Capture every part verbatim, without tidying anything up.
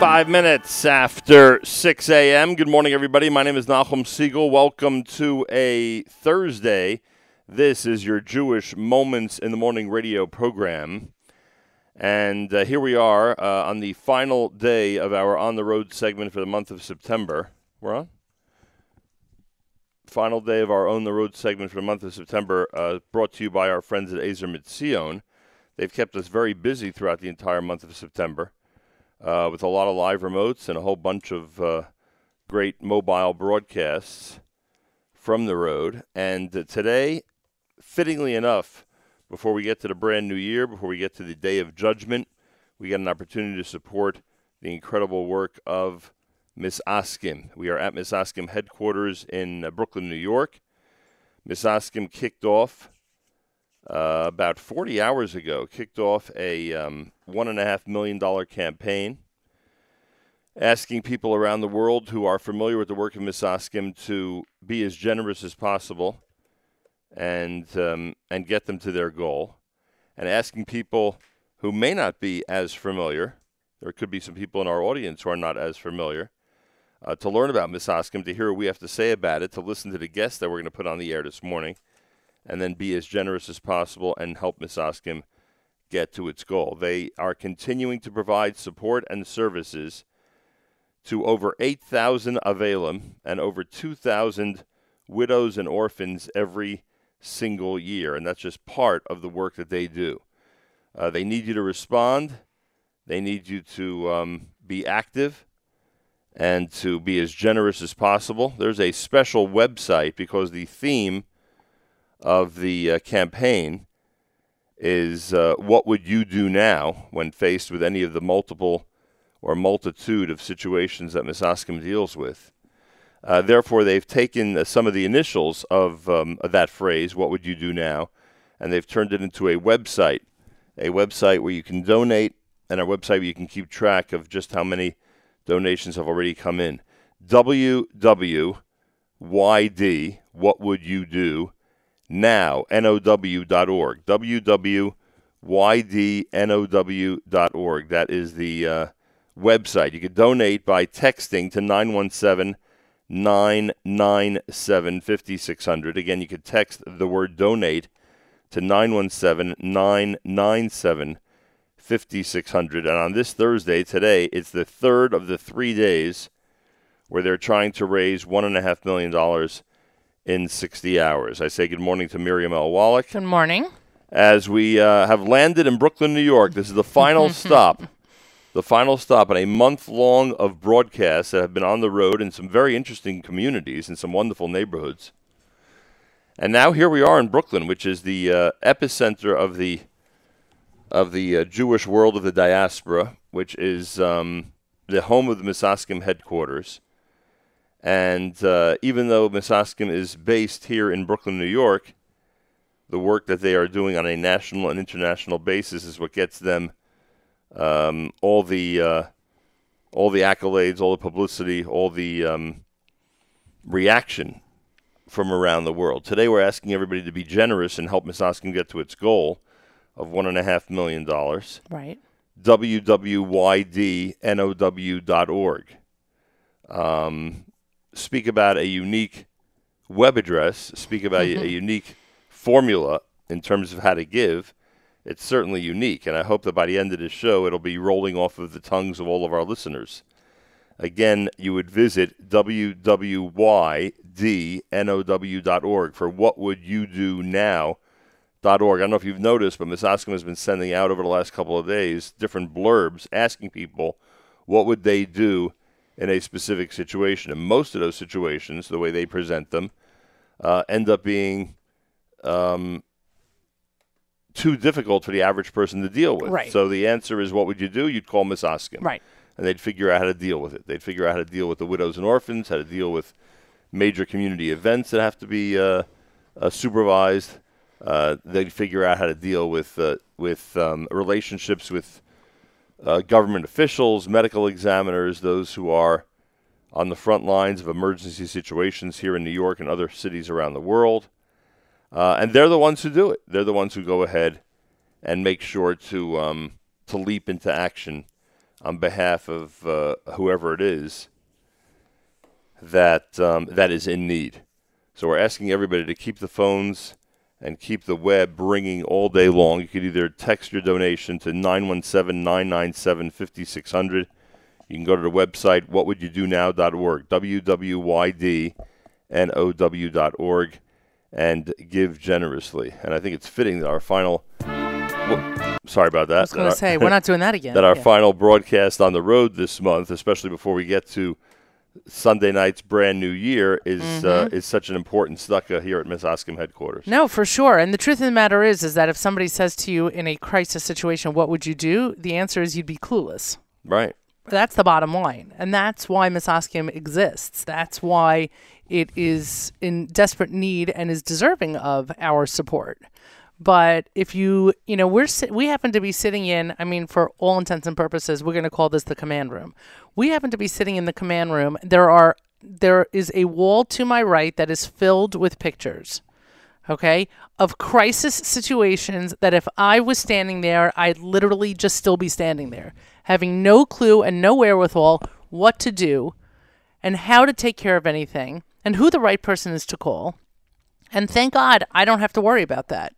Five minutes after six a.m. Good morning, everybody. My name is Nachum Siegel. Welcome to a Thursday. This is your Jewish Moments in the Morning radio program. And uh, here we are uh, on the final day of our On the Road segment for the month of September. We're on? final day of our On the Road segment for the month of September, uh, brought to you by our friends at Aser Mitzion. They've kept us very busy throughout the entire month of September uh, with a lot of live remotes and a whole bunch of uh, great mobile broadcasts from the road. And uh, today, fittingly enough, before we get to the brand new year, before we get to the Day of Judgment, we get an opportunity to support the incredible work of Miss Oskim. We are at Miss Oskim headquarters in uh, Brooklyn, New York. Miss Oskim kicked off uh, about forty hours ago, kicked off a um, one point five million dollars campaign, asking people around the world who are familiar with the work of Miss Oskim to be as generous as possible and um, and get them to their goal, and asking people who may not be as familiar, there could be some people in our audience who are not as familiar, Uh, to learn about Miss Oskim, to hear what we have to say about it, to listen to the guests that we're going to put on the air this morning, and then be as generous as possible and help Miss Oskim get to its goal. They are continuing to provide support and services to over eight thousand Avelim and over two thousand widows and orphans every single year, and that's just part of the work that they do. Uh, they need you to respond. They need you to um, be active and to be as generous as possible. There's a special website because the theme of the uh, campaign is uh, what would you do now when faced with any of the multiple or multitude of situations that Miss Oskim deals with. Uh, therefore, they've taken uh, some of the initials of, um, of that phrase, what would you do now, and they've turned it into a website, a website where you can donate, and a website where you can keep track of just how many donations have already come in. W W Y D, what would you do now, N O W dot org. W W Y D N O W dot org. That is the uh, website. You can donate by texting to nine one seven, nine nine seven, five six zero zero. Again, you can text the word donate to nine one seven, nine nine seven, five six zero zero. fifty-six hundred. And on this Thursday, today, it's the third of the three days where they're trying to raise one point five million dollars in sixty hours. I say good morning to Miriam L. Wallach. Good morning. As we uh, have landed in Brooklyn, New York, this is the final stop, the final stop in a month long of broadcasts that have been on the road in some very interesting communities and some wonderful neighborhoods. And now here we are in Brooklyn, which is the uh, epicenter of the of the uh, Jewish world of the diaspora, which is um, the home of the Miss Oskim headquarters. And uh, even though Miss Oskim is based here in Brooklyn, New York, the work that they are doing on a national and international basis is what gets them um, all the uh, all the accolades, all the publicity, all the um, reaction from around the world. Today we're asking everybody to be generous and help Miss Oskim get to its goal of one point five million dollars. Right. W W Y D N O W dot org. Um, speak about a unique web address. Speak about mm-hmm. a, a unique formula in terms of how to give. It's certainly unique, and I hope that by the end of this show, it'll be rolling off of the tongues of all of our listeners. Again, you would visit W W Y D N O W dot org for what would you do now .org. I don't know if you've noticed, but Miss Oskim has been sending out over the last couple of days different blurbs asking people what would they do in a specific situation. And most of those situations, the way they present them, uh, end up being um, too difficult for the average person to deal with. Right. So the answer is, what would you do? You'd call Miss Oskim. Right. And they'd figure out how to deal with it. They'd figure out how to deal with the widows and orphans, how to deal with major community events that have to be uh, uh, supervised. Uh, they'd figure out how to deal with uh, with um, relationships with uh, government officials, medical examiners, those who are on the front lines of emergency situations here in New York and other cities around the world. Uh, and they're the ones who do it. They're the ones who go ahead and make sure to um, to leap into action on behalf of uh, whoever it is that um, that is in need. So we're asking everybody to keep the phones and keep the web ringing all day long. You could either text your donation to nine one seven, nine nine seven, five six zero zero. You can go to the website, what would you do now dot org, W W Y D and O W dot org, and give generously. And I think it's fitting that our final... Well, sorry about that. I was going to say, our, we're not doing that again. That our yeah. final broadcast on the road this month, especially before we get to Sunday night's brand new year, is mm-hmm. uh, is such an important Stucca here at Miss Oscom headquarters. No, for sure. And the truth of the matter is, is that if somebody says to you in a crisis situation, what would you do? The answer is you'd be clueless. Right. That's the bottom line. And that's why Miss Oscom exists. That's why it is in desperate need and is deserving of our support. But if you, you know, we're we happen to be sitting in, I mean, for all intents and purposes, we're going to call this the command room. We happen to be sitting in the command room. There are, there is a wall to my right that is filled with pictures, okay, of crisis situations that if I was standing there, I'd literally just still be standing there, having no clue and no wherewithal what to do and how to take care of anything and who the right person is to call. And thank God I don't have to worry about that.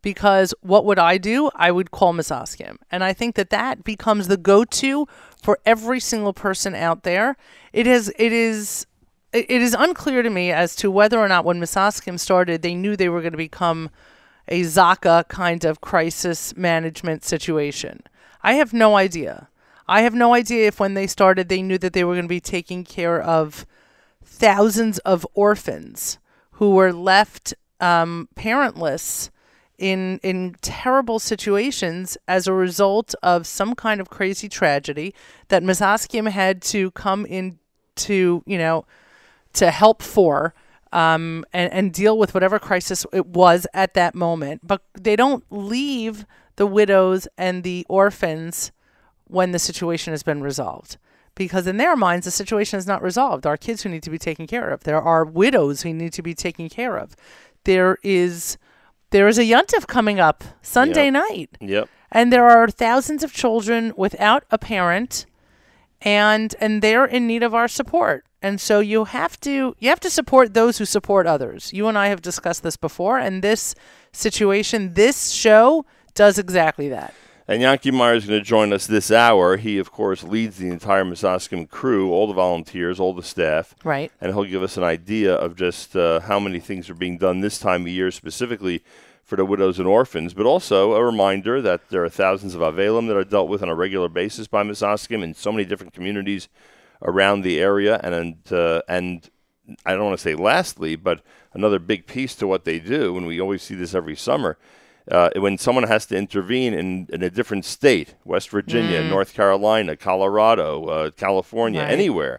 Because what would I do? I would call Miss Oscom. And I think that that becomes the go-to for every single person out there. It is, it is, it is unclear to me as to whether or not when Miss Oscom started, they knew they were going to become a Zaka kind of crisis management situation. I have no idea. I have no idea if when they started, they knew that they were going to be taking care of thousands of orphans who were left um, parentless in in terrible situations as a result of some kind of crazy tragedy that Miss Oscom had to come in to, you know, to help for um, and, and deal with whatever crisis it was at that moment. But they don't leave the widows and the orphans when the situation has been resolved. Because in their minds, the situation is not resolved. There are kids who need to be taken care of. There are widows who need to be taken care of. There is... There is a Yontif coming up Sunday yep. night. Yep. And there are thousands of children without a parent and and they're in need of our support. And so you have to you have to support those who support others. You and I have discussed this before, and this situation, this show does exactly that. And Yonki Meyer is going to join us this hour. He, of course, leads the entire Miss Oscom crew, all the volunteers, all the staff. Right. And he'll give us an idea of just uh, how many things are being done this time of year, specifically for the widows and orphans. But also a reminder that there are thousands of Avelim that are dealt with on a regular basis by Miss Oscom in so many different communities around the area. And, and, uh, and I don't want to say lastly, but another big piece to what they do, and we always see this every summer, Uh, when someone has to intervene in, in a different state, West Virginia, mm. North Carolina, Colorado, uh, California, right. anywhere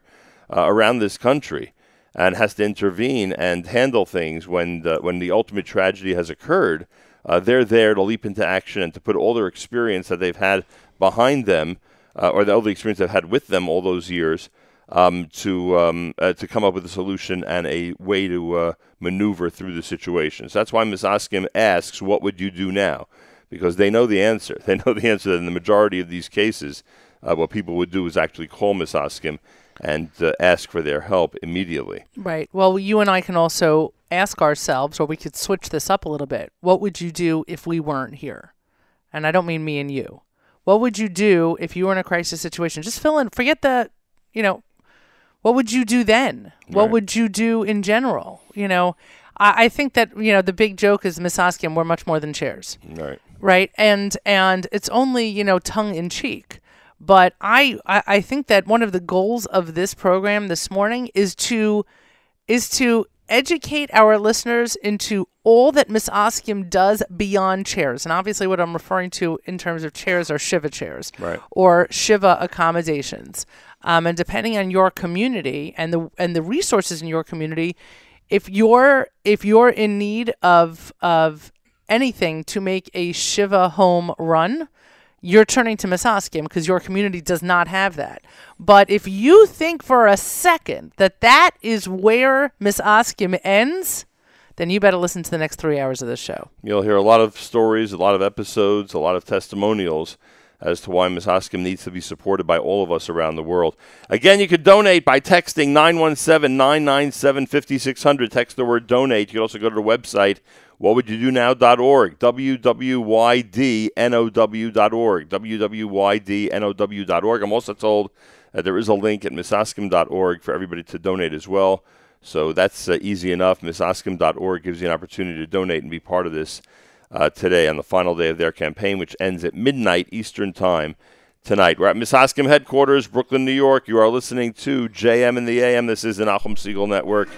uh, around this country, and has to intervene and handle things when the, when the ultimate tragedy has occurred, uh, they're there to leap into action and to put all their experience that they've had behind them, uh, or the, all the experience they've had with them all those years, um, to um, uh, to come up with a solution and a way to uh, maneuver through the situation. So that's why Miss Oscom asks, what would you do now? Because they know the answer. They know the answer that in the majority of these cases, uh, what people would do is actually call Miss Oscom and uh, ask for their help immediately. Right. Well, you and I can also ask ourselves, or we could switch this up a little bit. What would you do if we weren't here? And I don't mean me and you. What would you do if you were in a crisis situation? Just fill in. Forget the, you know, what would you do then? Right. What would you do in general? You know, I, I think that, you know, the big joke is Miss Oscom, we're much more than chairs. Right. Right. And and it's only, you know, tongue in cheek. But I, I, I think that one of the goals of this program this morning is to is to educate our listeners into all that Miss Oscom does beyond chairs. And obviously what I'm referring to in terms of chairs are Shiva chairs, right, or Shiva accommodations. Um, and depending on your community and the and the resources in your community, if you're if you're in need of of anything to make a Shiva home run, you're turning to Miss Oscom because your community does not have that. But if you think for a second that that is where Miss Oscom ends, then you better listen to the next three hours of this show. You'll hear a lot of stories, a lot of episodes, a lot of testimonials as to why Miss Oscom needs to be supported by all of us around the world. Again, you could donate by texting nine one seven, nine nine seven, five six zero zero. Text the word donate. You can also go to the website, what would you do now dot org, w w y d n o w dot org, w w y d n o w dot org. I'm also told that there is a link at miss oscom dot org for everybody to donate as well. So that's uh, easy enough. miss oscom dot org gives you an opportunity to donate and be part of this uh, today on the final day of their campaign, which ends at midnight Eastern Time tonight. We're at Miss Oscom headquarters, Brooklyn, New York. You are listening to J M in the A M. This is the Nachum Segal Network.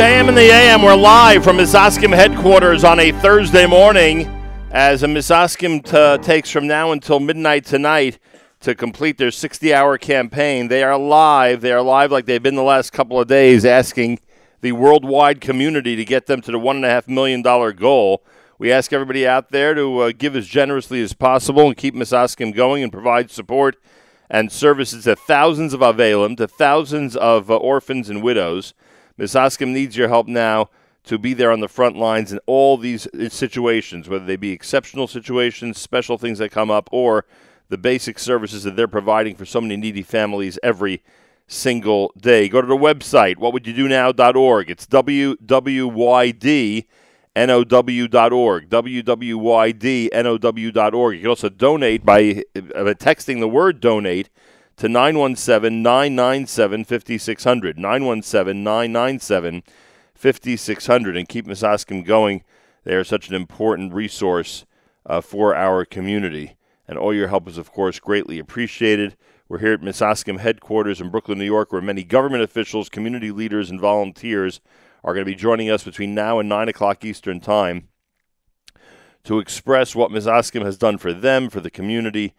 J M and the A M, we're live from Misoscum headquarters on a Thursday morning as Misoscum t- takes from now until midnight tonight to complete their sixty-hour campaign. They are live. They are live like they've been the last couple of days, asking the worldwide community to get them to the one point five million dollars goal. We ask everybody out there to uh, give as generously as possible and keep Misoscum going and provide support and services to thousands of Avelim, to thousands of uh, orphans and widows. Misoscum needs your help now to be there on the front lines in all these situations, whether they be exceptional situations, special things that come up, or the basic services that they're providing for so many needy families every single day. Go to the website, what would you do now dot org. It's W W Y D N O W dot org, W W Y D N O W dot org. You can also donate by texting the word donate to nine one seven, nine nine seven, five six zero zero, nine one seven, nine nine seven, five six zero zero, and keep Misoscum going. They are such an important resource uh, for our community, and all your help is, of course, greatly appreciated. We're here at Misoscum headquarters in Brooklyn, New York, where many government officials, community leaders, and volunteers are going to be joining us between now and nine o'clock Eastern Time to express what Misoscum has done for them, for the community,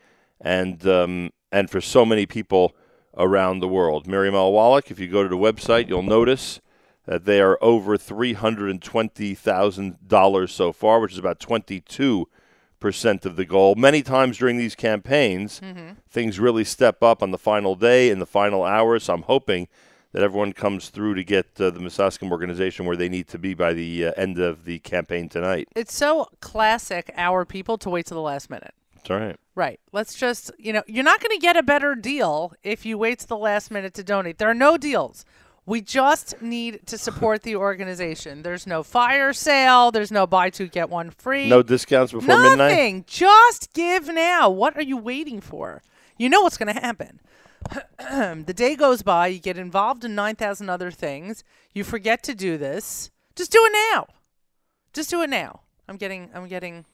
and um, and for so many people around the world. Miriam L. Wallach, if you go to the website, you'll notice that they are over three hundred twenty thousand dollars so far, which is about twenty-two percent of the goal. Many times during these campaigns, mm-hmm. things really step up on the final day, in the final hour, so I'm hoping that everyone comes through to get uh, the Misoscum organization where they need to be by the uh, end of the campaign tonight. It's so classic our people to wait to the last minute. That's all right. Right. Let's just, you know, you're not going to get a better deal if you wait to the last minute to donate. There are no deals. We just need to support the organization. There's no fire sale. There's no buy two, get one free. No discounts before Nothing. midnight? Nothing. Just give now. What are you waiting for? You know what's going to happen. The day goes by. You get involved in nine thousand other things. You forget to do this. Just do it now. Just do it now. I'm getting, I'm getting...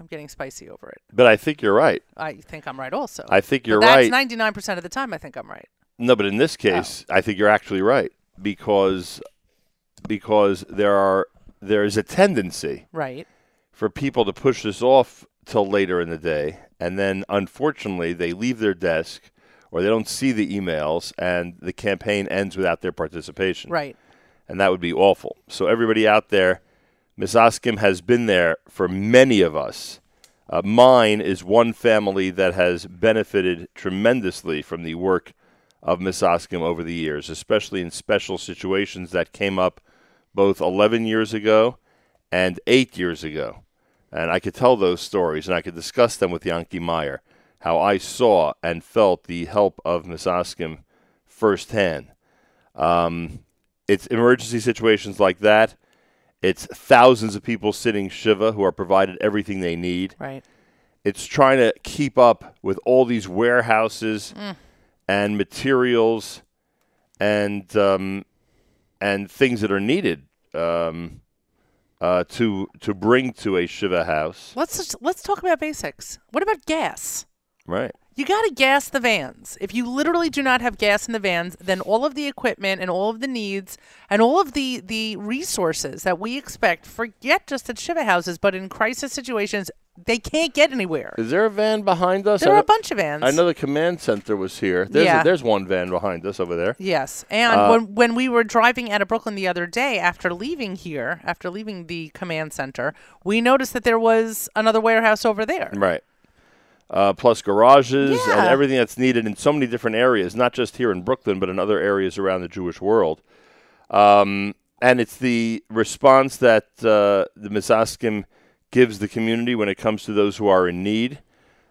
I'm getting spicy over it. But I think you're right. I think I'm right also. I think you're that's right. That's ninety-nine percent of the time I think I'm right. No, but in this case, oh. I think you're actually right because because there are there is a tendency right. for people to push this off till later in the day, and then unfortunately they leave their desk or they don't see the emails and the campaign ends without their participation. Right. And that would be awful. So everybody out there, Misoscum has been there for many of us. Uh, mine is one family that has benefited tremendously from the work of Misoscum over the years, especially in special situations that came up both eleven years ago and eight years ago. And I could tell those stories, and I could discuss them with Yanki Meyer, how I saw and felt the help of Misoscum firsthand. Um, it's emergency situations like that. It's thousands of people sitting Shiva who are provided everything they need. Right. It's trying to keep up with all these warehouses mm. and materials and um, and things that are needed um, uh, to to bring to a Shiva house. Let's just, let's talk about basics. What about gas? Right. You got to gas the vans. If you literally do not have gas in the vans, then all of the equipment and all of the needs and all of the, the resources that we expect, forget just at Shiva houses, but in crisis situations, they can't get anywhere. Is there a van behind us? There are a bunch of vans. I know the command center was here. There's yeah. a, there's one van behind us over there. Yes. And uh, when, when we were driving out of Brooklyn the other day, after leaving here, after leaving the command center, we noticed that there was another warehouse over there. Right. Uh, plus garages yeah. and everything that's needed in so many different areas, not just here in Brooklyn, but in other areas around the Jewish world. Um, and it's the response that uh, the Misoscum gives the community when it comes to those who are in need.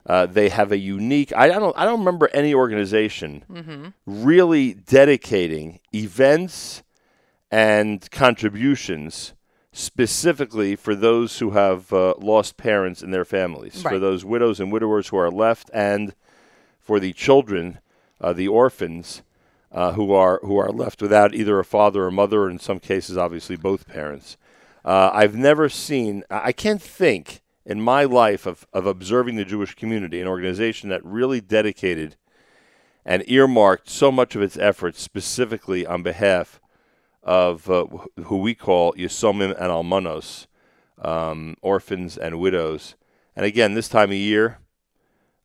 Uh, they have a unique. I don't. I don't remember any organization mm-hmm. really dedicating events and contributions specifically for those who have uh, lost parents and their families, right. for those widows and widowers who are left, and for the children, uh, the orphans, uh, who are who are left without either a father or mother, or in some cases, obviously, both parents. Uh, I've never seen, I can't think in my life of, of observing the Jewish community, an organization that really dedicated and earmarked so much of its efforts specifically on behalf of uh, who we call Yesomim and Almanos, um, orphans and widows. And again, this time of year,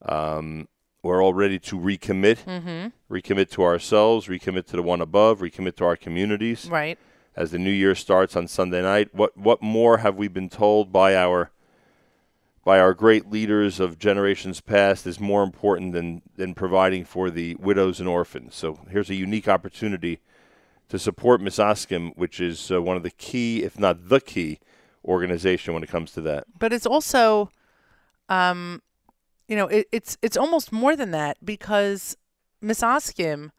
um, we're all ready to recommit, mm-hmm. recommit to ourselves, recommit to the one above, recommit to our communities. Right. As the new year starts on Sunday night, what what more have we been told by our by our great leaders of generations past is more important than, than providing for the widows and orphans? So here's a unique opportunity to support Miss Oskim, which is uh, one of the key, if not the key, organization when it comes to that. But it's also, um, you know, it, it's it's almost more than that, because Miss Oskim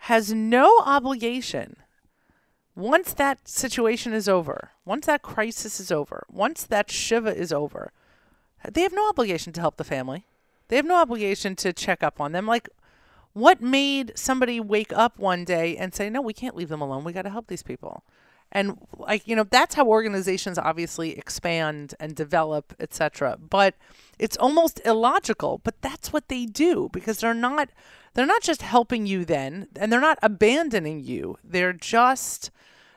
has no obligation. Once that situation is over, once that crisis is over, once that shiva is over, they have no obligation to help the family. They have no obligation to check up on them. Like, what made somebody wake up one day and say, no, we can't leave them alone. We got to help these people. And, like, you know, that's how organizations obviously expand and develop, et cetera. But it's almost illogical. But that's what they do, because they're not they're not just helping you then, and they're not abandoning you. They're just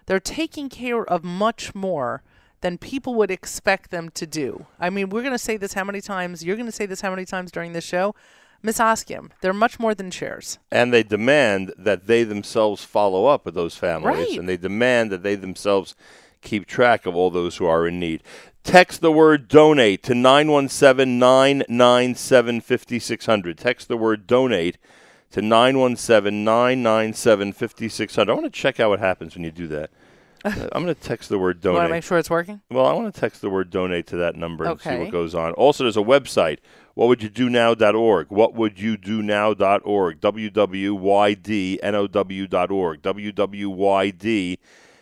they're taking care of much more than people would expect them to do. I mean, we're going to say this how many times? You're going to say this how many times during this show? Miss Oskim, they're much more than chairs. And they demand that they themselves follow up with those families. Right. And they demand that they themselves keep track of all those who are in need. Text the word donate to nine one seven, nine nine seven, five six zero zero. Text the word donate to nine one seven, nine nine seven, five six zero zero. I want to check out what happens when you do that. I'm going to text the word donate. You want to make sure it's working? Well, I want to text the word donate to that number and okay. see what goes on. Also, there's a website, what would you do now dot org. what would you do now dot org. w w y d n o w dot org. w w y d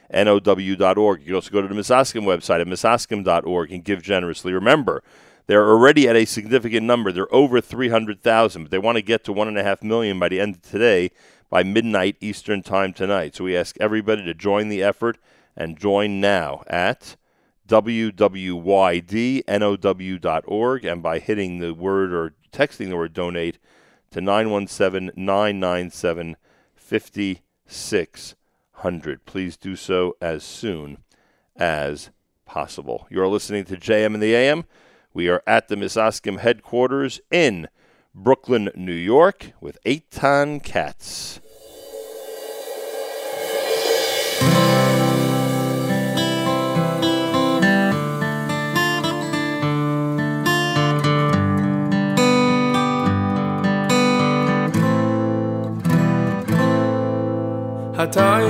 n o w dot org. You can also go to the Miss Oskim website at miss oskim dot org and give generously. Remember, they're already at a significant number. They're over three hundred thousand, but they want to get to one point five million by the end of today, by midnight Eastern time tonight. So we ask everybody to join the effort and join now at w w y d n o w dot org, and by hitting the word or texting the word donate to nine one seven, nine nine seven, five six zero zero. Please do so as soon as possible. You're listening to J M and the A M. We are at the Miss Oskim headquarters in Brooklyn, New York, with Eitan Katz. Time,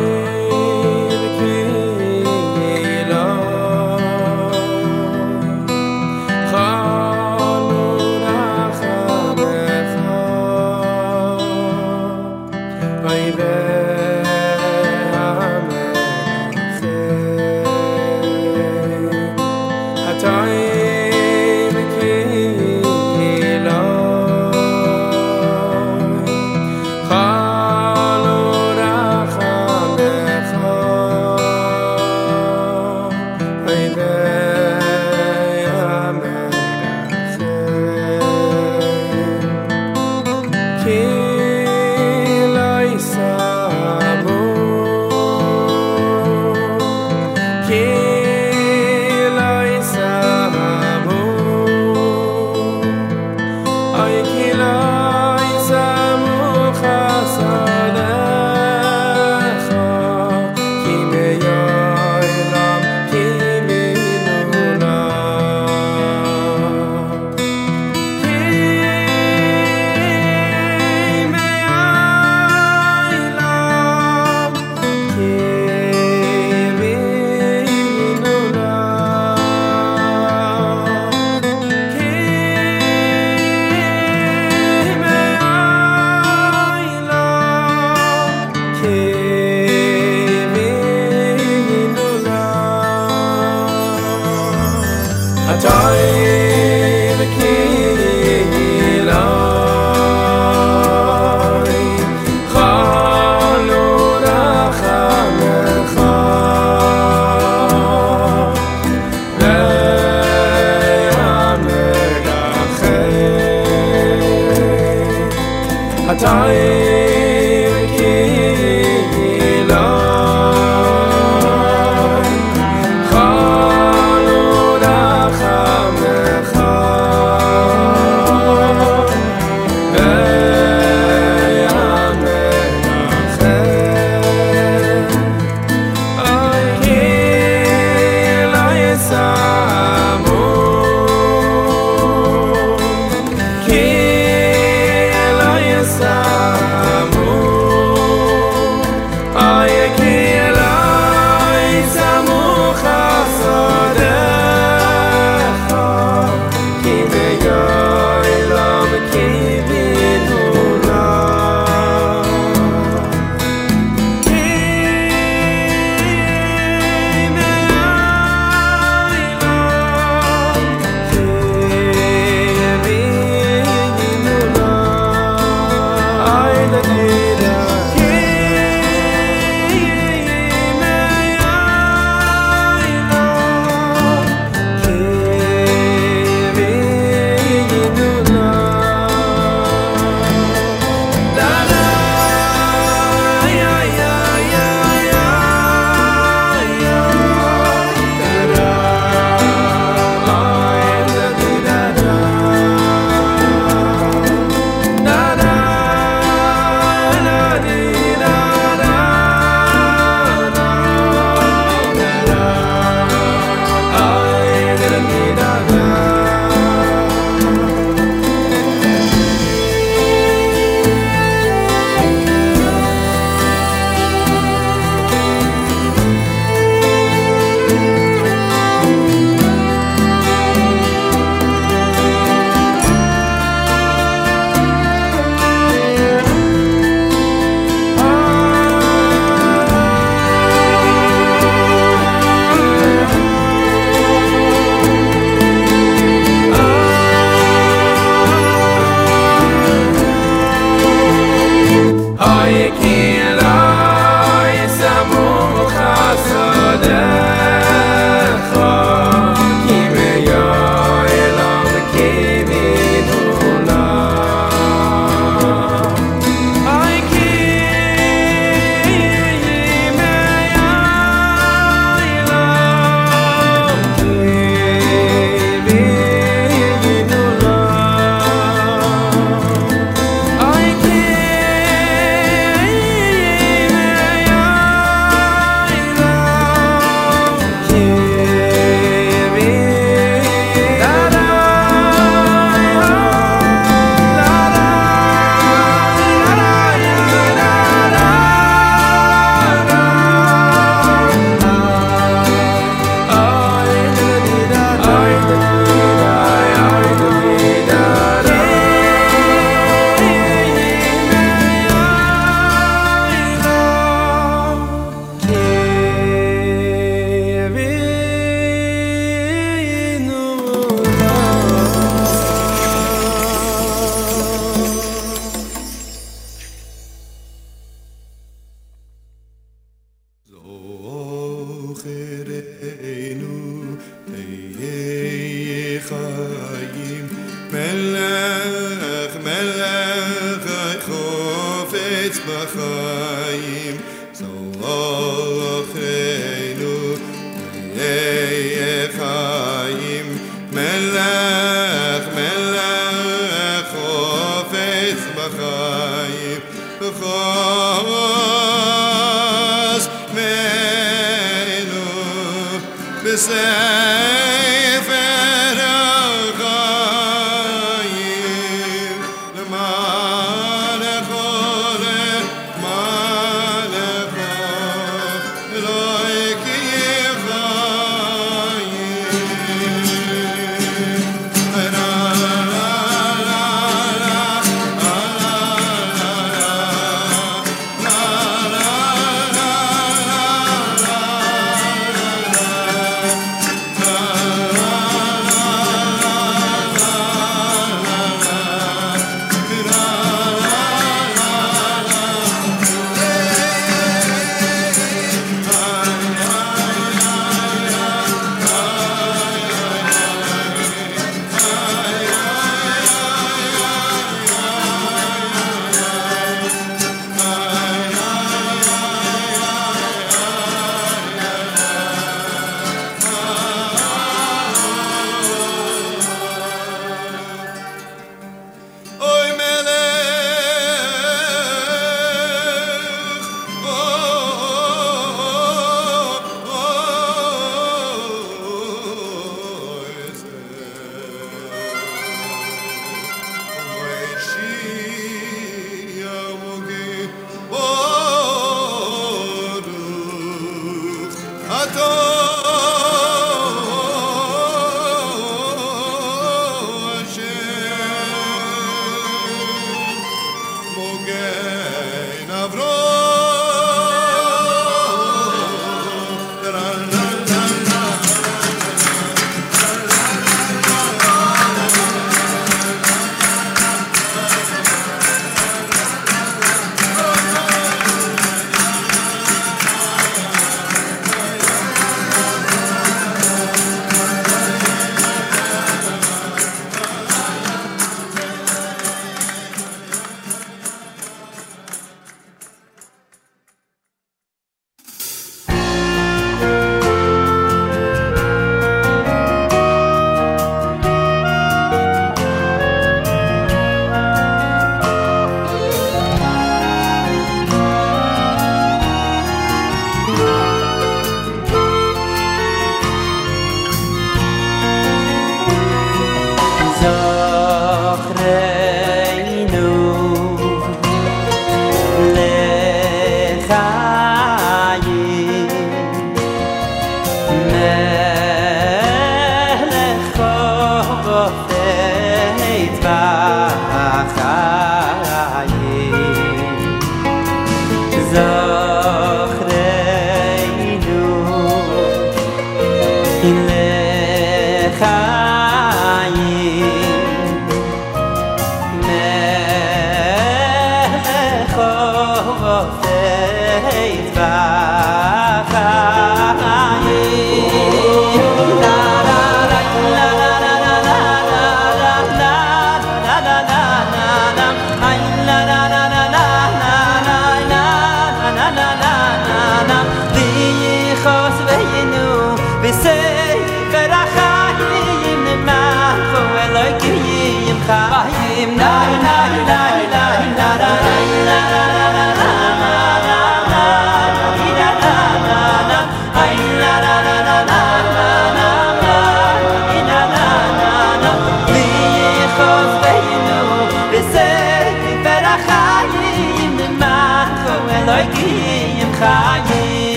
Bye.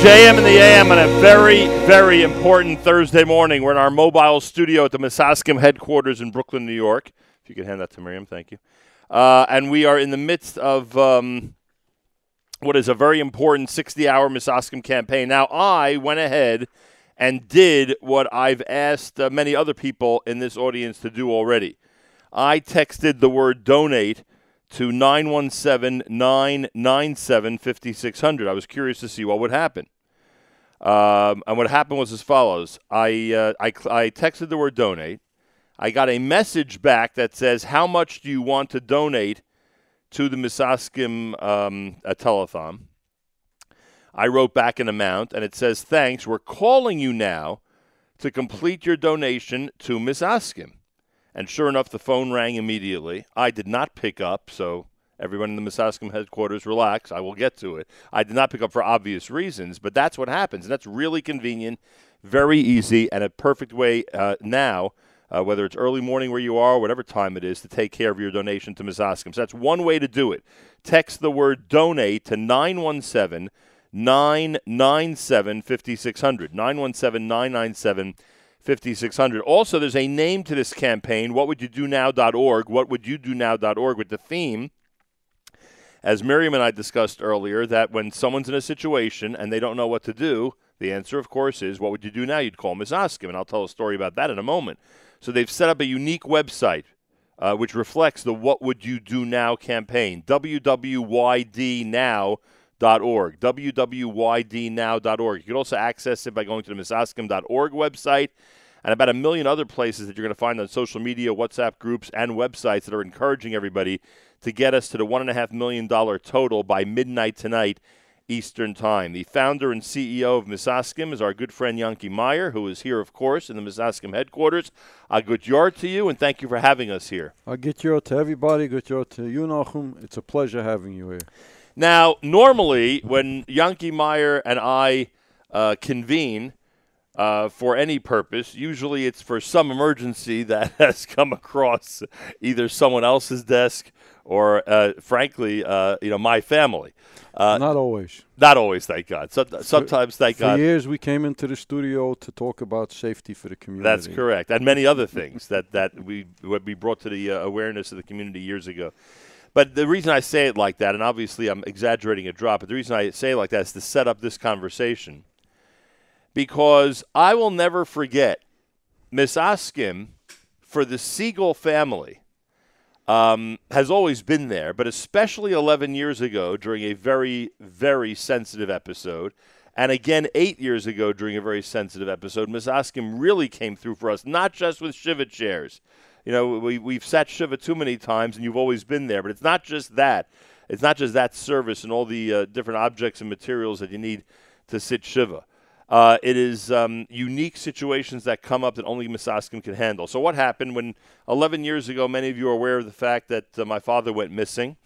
J M and the A M on a very, very important Thursday morning. We're in our mobile studio at the Misascom headquarters in Brooklyn, New York. If you could hand that to Miriam, thank you. Uh, and we are in the midst of um, what is a very important sixty-hour Misascom campaign. Now, I went ahead and did what I've asked uh, many other people in this audience to do already. I texted the word donate to nine one seven, nine nine seven, five six zero zero. I was curious to see what would happen. Um, and what happened was as follows. I, uh, I, I texted the word donate. I got a message back that says, how much do you want to donate to the Misascom um, telethon? I wrote back an amount, and it says, thanks, we're calling you now to complete your donation to Misascom. And sure enough, the phone rang immediately. I did not pick up, so everyone in the Misascom headquarters, relax. I will get to it. I did not pick up for obvious reasons, but that's what happens. And that's really convenient, very easy, and a perfect way uh, now, uh, whether it's early morning where you are or whatever time it is, to take care of your donation to Misascom. So that's one way to do it. Text the word donate to nine one seven, nine nine seven, five six zero zero, nine one seven, nine nine seven, five six zero zero. fifty-six hundred. Also, there's a name to this campaign, what would you do now dot org, what would you do now dot org, with the theme, as Miriam and I discussed earlier, that when someone's in a situation and they don't know what to do, the answer, of course, is what would you do now? You'd call Misascom, and I'll tell a story about that in a moment. So they've set up a unique website uh, which reflects the What Would You Do Now campaign, w w y d now dot org, w w y d now dot org. You can also access it by going to the misascom dot org website and about a million other places that you're going to find on social media, WhatsApp groups, and websites that are encouraging everybody to get us to the one point five million dollars total by midnight tonight Eastern Time. The founder and C E O of Misascom is our good friend Yanki Meyer, who is here, of course, in the Misascom headquarters. A good yard to you, and thank you for having us here. A good yard to everybody. Good yard to you, Nachum. It's a pleasure having you here. Now, normally, when Yanki Meyer and I uh, convene uh, for any purpose, usually it's for some emergency that has come across either someone else's desk or, uh, frankly, uh, you know, my family. Uh, not always. Not always, thank God. So, sometimes, thank for God. For years, we came into the studio to talk about safety for the community. That's correct, and many other things that, that we, we brought to the uh, awareness of the community years ago. But the reason I say it like that, and obviously I'm exaggerating a drop, but the reason I say it like that is to set up this conversation. Because I will never forget Misascom for the Siegel family um, has always been there, but especially eleven years ago during a very, very sensitive episode. And again, eight years ago during a very sensitive episode, Misascom really came through for us, not just with Shiva chairs. You know, we, we've sat Shiva too many times, and you've always been there. But it's not just that. It's not just that service and all the uh, different objects and materials that you need to sit Shiva. Uh, it is um, unique situations that come up that only Misascom can handle. So what happened when eleven years ago, many of you are aware of the fact that uh, my father went missing.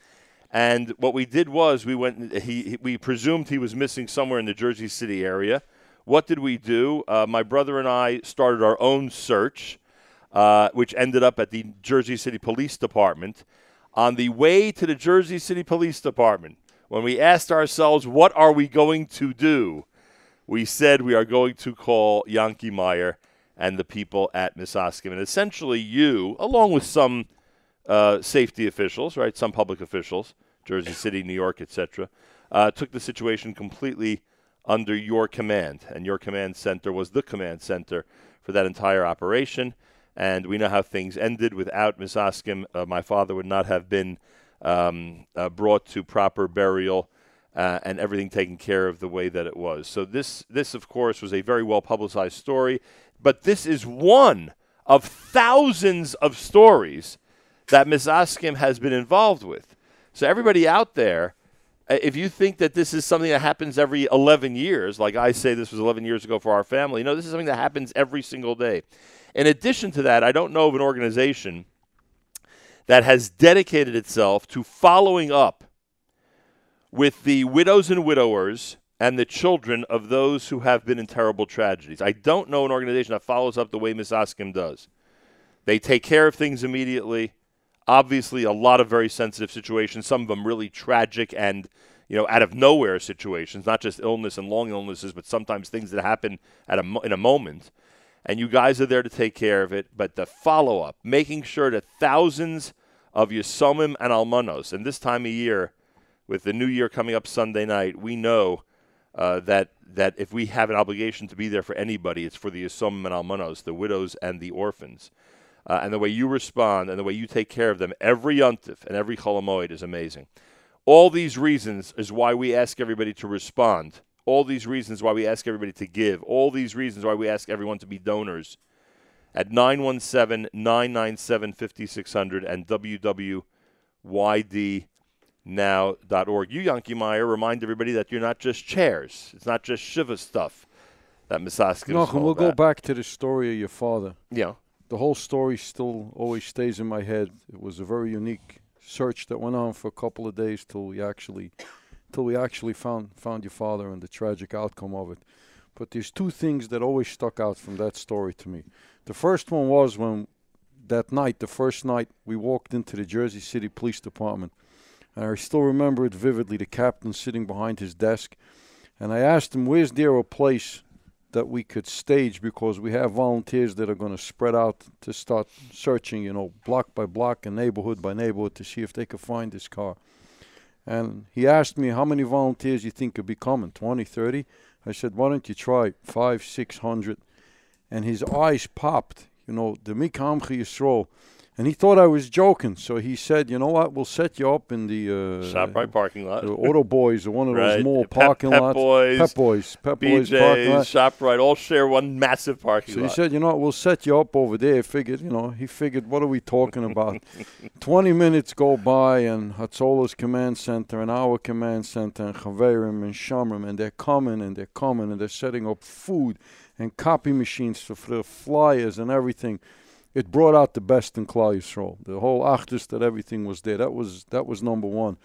And what we did was we went. He, he we presumed he was missing somewhere in the Jersey City area. What did we do? Uh, my brother and I started our own search. Uh, which ended up at the Jersey City Police Department. On the way to the Jersey City Police Department, when we asked ourselves, what are we going to do? We said we are going to call Yanki Meyer and the people at Misascom. And essentially you, along with some uh, safety officials, right, some public officials, Jersey City, New York, et cetera, uh, took the situation completely under your command. And your command center was the command center for that entire operation. And we know how things ended. Without Misascom, uh, my father would not have been um, uh, brought to proper burial uh, and everything taken care of the way that it was. So this, this, of course, was a very well-publicized story. But this is one of thousands of stories that Miz Oskim has been involved with. So everybody out there, if you think that this is something that happens every eleven years, like I say this was eleven years ago for our family, you know, this is something that happens every single day. In addition to that, I don't know of an organization that has dedicated itself to following up with the widows and widowers and the children of those who have been in terrible tragedies. I don't know an organization that follows up the way Miz Oskim does. They take care of things immediately. Obviously, a lot of very sensitive situations, some of them really tragic and, you know, out of nowhere situations, not just illness and long illnesses, but sometimes things that happen at a, in a moment. And you guys are there to take care of it. But the follow-up, making sure that thousands of Yesomim and Almanos, and this time of year, with the new year coming up Sunday night, we know uh, that that if we have an obligation to be there for anybody, it's for the Yesomim and Almanos, the widows and the orphans. Uh, and the way you respond and the way you take care of them every Yom Tov and every Chol HaMoed is amazing. All these reasons is why we ask everybody to respond. All these reasons why we ask everybody to give. All these reasons why we ask everyone to be donors at nine one seven, nine nine seven, five six zero zero and w w y d now dot org. You, Yanki Meyer, remind everybody that you're not just chairs. It's not just Shiva stuff that Miz Oskim No, we'll go back to the story of your father. Yeah. The whole story still always stays in my head. It was a very unique search that went on for a couple of days till we actually, till we actually found found your father and the tragic outcome of it. But there's two things that always stuck out from that story to me. The first one was when that night, the first night, we walked into the Jersey City Police Department, and I still remember it vividly. The captain sitting behind his desk, and I asked him, "Where's there a place that we could stage, because we have volunteers that are going to spread out to start searching, you know, block by block and neighborhood by neighborhood to see if they could find this car?" And he asked me, "How many volunteers you think could be coming, twenty, thirty? I said, "Why don't you try five, six hundred?" And his eyes popped, you know, the Mikam Yisrael. And he thought I was joking, so he said, "You know what? We'll set you up in the uh, ShopRite parking lot, the Auto Boys, or one of right. those mall parking Pep, Pep lots, Boys, Pep Boys, Pep B J's, Boys parking lot, ShopRite, all share one massive parking so lot." So he said, "You know what? We'll set you up over there." Figured, you know, he figured, what are we talking about? Twenty minutes go by, and Hatzola's command center, and our command center, and Chaverim and Shamrim, and they're coming, and they're coming, and they're setting up food and copy machines for the flyers and everything. It brought out the best in Klal Yisrael. The whole achdus, that everything was there. That was that was number one.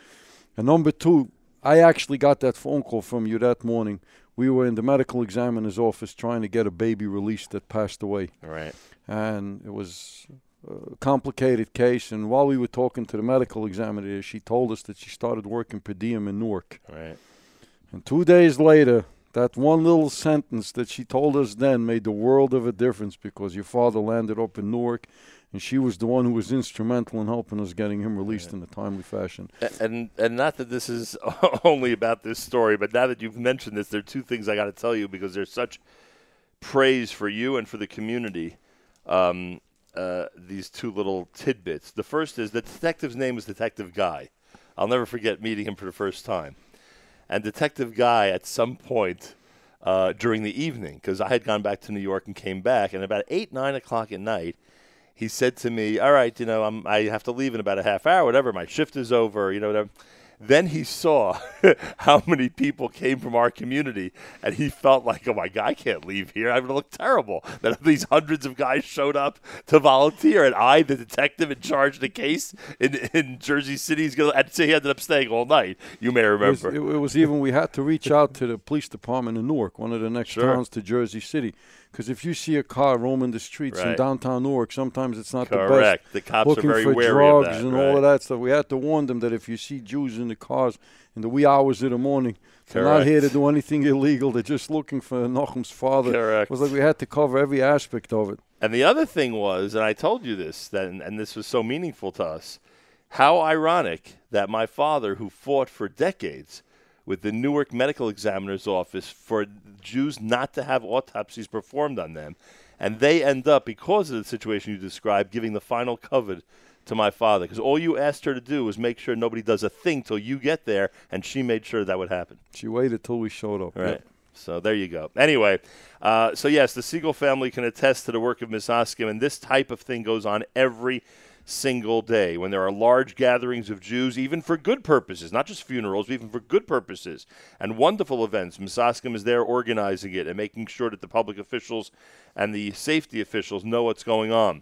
And number two, I actually got that phone call from you that morning. We were in the medical examiner's office trying to get a baby released that passed away. Right. And it was a complicated case. And while we were talking to the medical examiner, she told us that she started working per diem in Newark. Right. And two days later, that one little sentence that she told us then made the world of a difference, because your father landed up in Newark, and she was the one who was instrumental in helping us getting him released yeah. in a timely fashion. And, and and not that this is only about this story, but now that you've mentioned this, there are two things I got to tell you, because there's such praise for you and for the community, um, uh, these two little tidbits. The first is the detective's name was Detective Guy. I'll never forget meeting him for the first time. And Detective Guy, at some point uh, during the evening, because I had gone back to New York and came back, and about eight, nine o'clock at night, he said to me, "All right, you know, I'm, I have to leave in about a half hour, whatever, my shift is over, you know, whatever." Then he saw how many people came from our community, and he felt like, "Oh, my God, I can't leave here. I'm going to look terrible that these hundreds of guys showed up to volunteer, and I, the detective in charge of the case in, in Jersey City, is going to." So he ended up staying all night. You may remember. It was, it, it was even we had to reach out to the police department in Newark, one of the next sure. towns to Jersey City. Because if you see a car roaming the streets right. in downtown Newark, sometimes it's not Correct. the best. Correct. The cops Looking are very wary drugs of that. And right. all of that stuff. We had to warn them that if you see Jews in the cars in the wee hours of the morning, they're Correct. not here to do anything illegal. They're just looking for Nochum's father. Correct. It was like we had to cover every aspect of it. And the other thing was, and I told you this then, and this was so meaningful to us, how ironic that my father, who fought for decades with the Newark Medical Examiner's Office for Jews not to have autopsies performed on them. And they end up, because of the situation you described, giving the final covet to my father. Because all you asked her to do was make sure nobody does a thing till you get there, and she made sure that would happen. She waited till we showed up. Right. Yep. So there you go. Anyway, uh, so yes, the Siegel family can attest to the work of Miz Oskim, and this type of thing goes on every single day when there are large gatherings of Jews, even for good purposes, not just funerals, but even for good purposes and wonderful events. Miz Oskim is there organizing it and making sure that the public officials and the safety officials know what's going on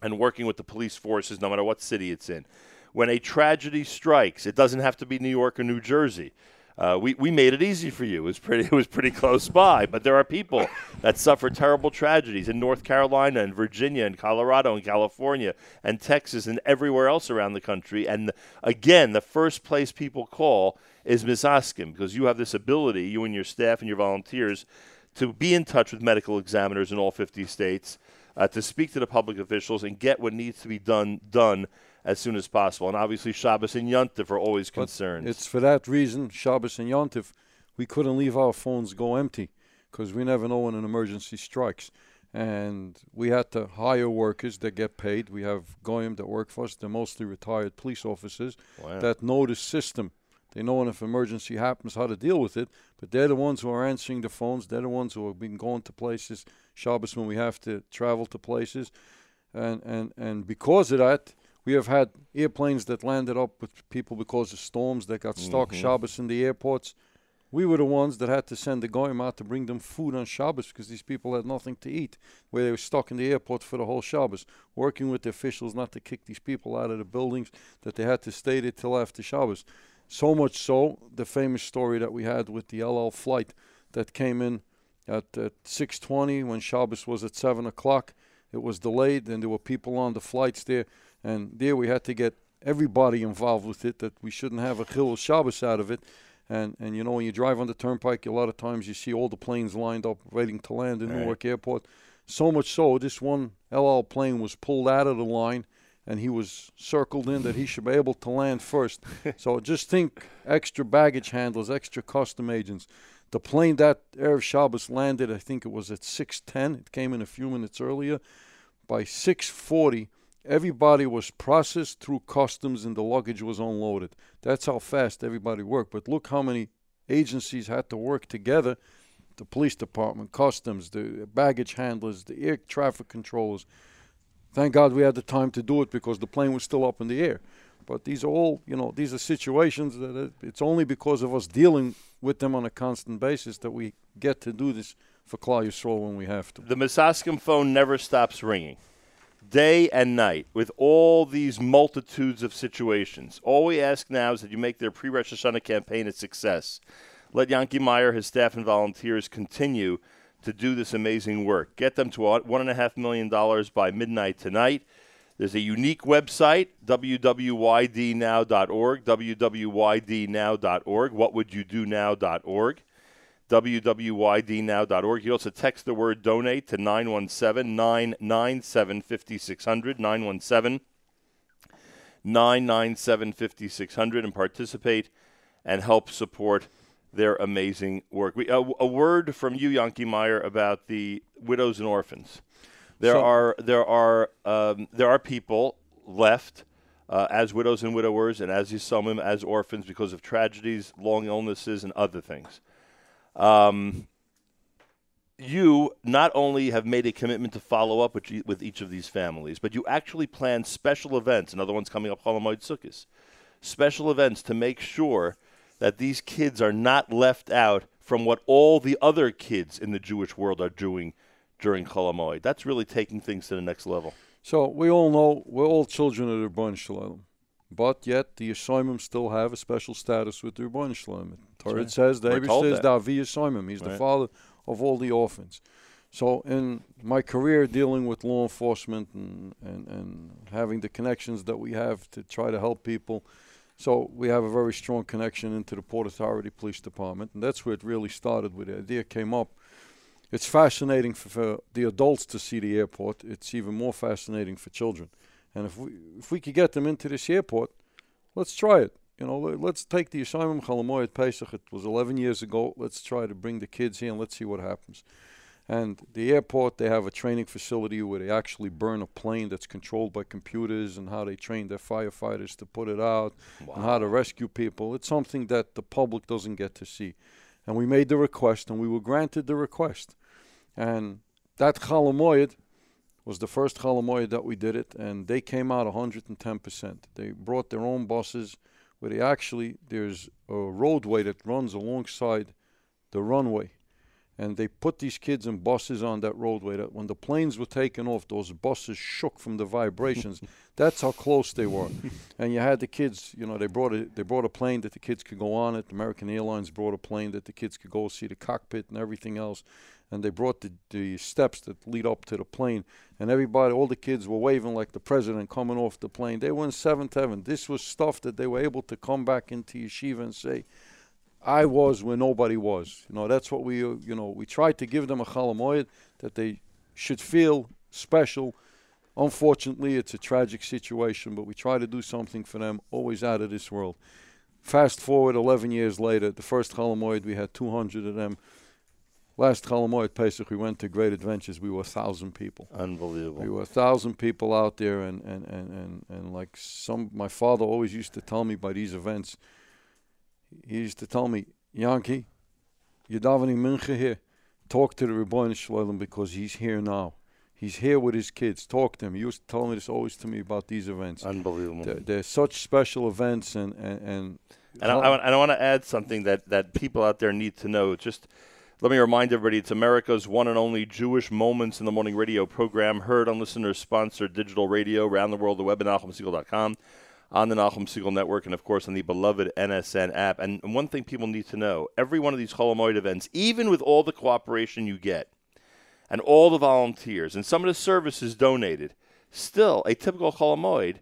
and working with the police forces no matter what city it's in. When a tragedy strikes, it doesn't have to be New York or New Jersey. Uh, we, we made it easy for you. It was pretty, it was pretty close by. But there are people that suffer terrible tragedies in North Carolina and Virginia and Colorado and California and Texas and everywhere else around the country. And again, the first place people call is Miz Oskim, because you have this ability, you and your staff and your volunteers, to be in touch with medical examiners in all fifty states, uh, to speak to the public officials and get what needs to be done done. as soon as possible. And obviously Shabbos and Yontif are always concerned. But it's for that reason, Shabbos and Yontif, we couldn't leave our phones go empty, because we never know when an emergency strikes. And we had to hire workers that get paid. We have goyim that work for us. They're mostly retired police officers wow. that know the system. They know when if emergency happens how to deal with it, but they're the ones who are answering the phones. They're the ones who have been going to places, Shabbos when we have to travel to places. And, and, and because of that, we have had airplanes that landed up with people because of storms that got stuck, mm-hmm. Shabbos in the airports. We were the ones that had to send the goyim out to bring them food on Shabbos, because these people had nothing to eat, where they were stuck in the airport for the whole Shabbos, working with the officials not to kick these people out of the buildings, that they had to stay there till after Shabbos. So much so, the famous story that we had with the L L flight that came in at, at six twenty when Shabbos was at seven o'clock. It was delayed, and there were people on the flights there. And there we had to get everybody involved with it, that we shouldn't have a Chilul Shabbos out of it. And, and you know, when you drive on the turnpike, a lot of times you see all the planes lined up waiting to land in right. Newark Airport. So much so, this one L L plane was pulled out of the line, and he was circled in that he should be able to land first. So just think extra baggage handlers, extra custom agents. The plane that Erev Shabbos landed, I think it was at six ten. It came in a few minutes earlier. By six forty... everybody was processed through customs and the luggage was unloaded. That's how fast everybody worked. But look how many agencies had to work together. The police department, customs, the baggage handlers, the air traffic controllers. Thank God we had the time to do it, because the plane was still up in the air. But these are all, you know, these are situations that it's only because of us dealing with them on a constant basis that we get to do this for Klal Yisrael when we have to. The Miz Oskim phone never stops ringing. Day and night, with all these multitudes of situations. All we ask now is that you make their pre-Rosh Hashanah campaign a success. Let Yanki Meyer, his staff, and volunteers continue to do this amazing work. Get them to one point five million dollars by midnight tonight. There's a unique website, w w y d now dot org, w w y d now dot org, what would you do now dot org. w w y d now dot org. You also text the word donate to nine one seven, nine nine seven, five six zero zero, nine one seven, nine nine seven, five six zero zero, and participate and help support their amazing work. We, uh, a word from you, Yanki Meyer, about the widows and orphans. There so, are there are um, there are people left uh, as widows and widowers, and as Yisomim, as orphans, because of tragedies, long illnesses, and other things. Um, you not only have made a commitment to follow up with, with each of these families, but you actually plan special events. Another one's coming up, Chol HaMoed Sukkos. Special events to make sure that these kids are not left out from what all the other kids in the Jewish world are doing during Chol HaMoed. That's really taking things to the next level. So we all know we're all children of the Rebbeinu Shalom. But yet the Yisomim still have a special status with the Rebbeinu Shalom. Torah right. says, the Eibushter is the Avi Yisomim. He's right. the father of all the orphans. So in my career dealing with law enforcement and, and, and having the connections that we have to try to help people, so we have a very strong connection into the Port Authority Police Department, and that's where it really started, where the idea came up. It's fascinating for, for the adults to see the airport. It's even more fascinating for children. And if we if we could get them into this airport, let's try it. You know, let's take the Yisomim Chol HaMoed at Pesach. It was eleven years ago. Let's try to bring the kids here and let's see what happens. And the airport, they have a training facility where they actually burn a plane that's controlled by computers, and how they train their firefighters to put it out, wow. and how to rescue people. It's something that the public doesn't get to see. and we made the request, and we were granted the request. And that Chalamoyed was the first Chalamoyed that we did it, and they came out one hundred ten percent. They brought their own buses, where they actually, there's a roadway that runs alongside the runway, and they put these kids in buses on that roadway that when the planes were taken off, those buses shook from the vibrations. That's how close they were. And you had the kids, you know, they brought a, they brought a plane that the kids could go on it. American Airlines brought a plane that the kids could go see the cockpit and everything else. And they brought the, the steps that lead up to the plane. And everybody, all the kids were waving like the president coming off the plane. They were in seventh heaven. This was stuff that they were able to come back into yeshiva and say, I was where nobody was. You know, that's what we, uh, you know, we tried to give them a Chalamoyed that they should feel special. Unfortunately, it's a tragic situation, but we try to do something for them, always out of this world. Fast forward eleven years later, the first Chalamoyed, we had two hundred of them. Last Chalamoyed Pesach, we went to Great Adventures. We were one thousand people. Unbelievable. We were one thousand people out there, and, and, and, and, and like some, my father always used to tell me by these events, he used to tell me, Yankee, you're davening mincha here. Talk to the Ribono Shel Olam because he's here now. He's here with his kids. Talk to him. He used to tell me this always to me about these events. Unbelievable. They're, they're such special events. And and, and, and I, I, I want to add something that, that people out there need to know. Just let me remind everybody, it's America's one and only Jewish Moments in the Morning radio program, heard on listeners-sponsored digital radio, around the world, the web at Nachum Segal dot com. on the Nachum Segal Network, and, of course, on the beloved N S N app. And one thing people need to know, every one of these Chalamoyed events, even with all the cooperation you get and all the volunteers and some of the services donated, still a typical Chalamoyed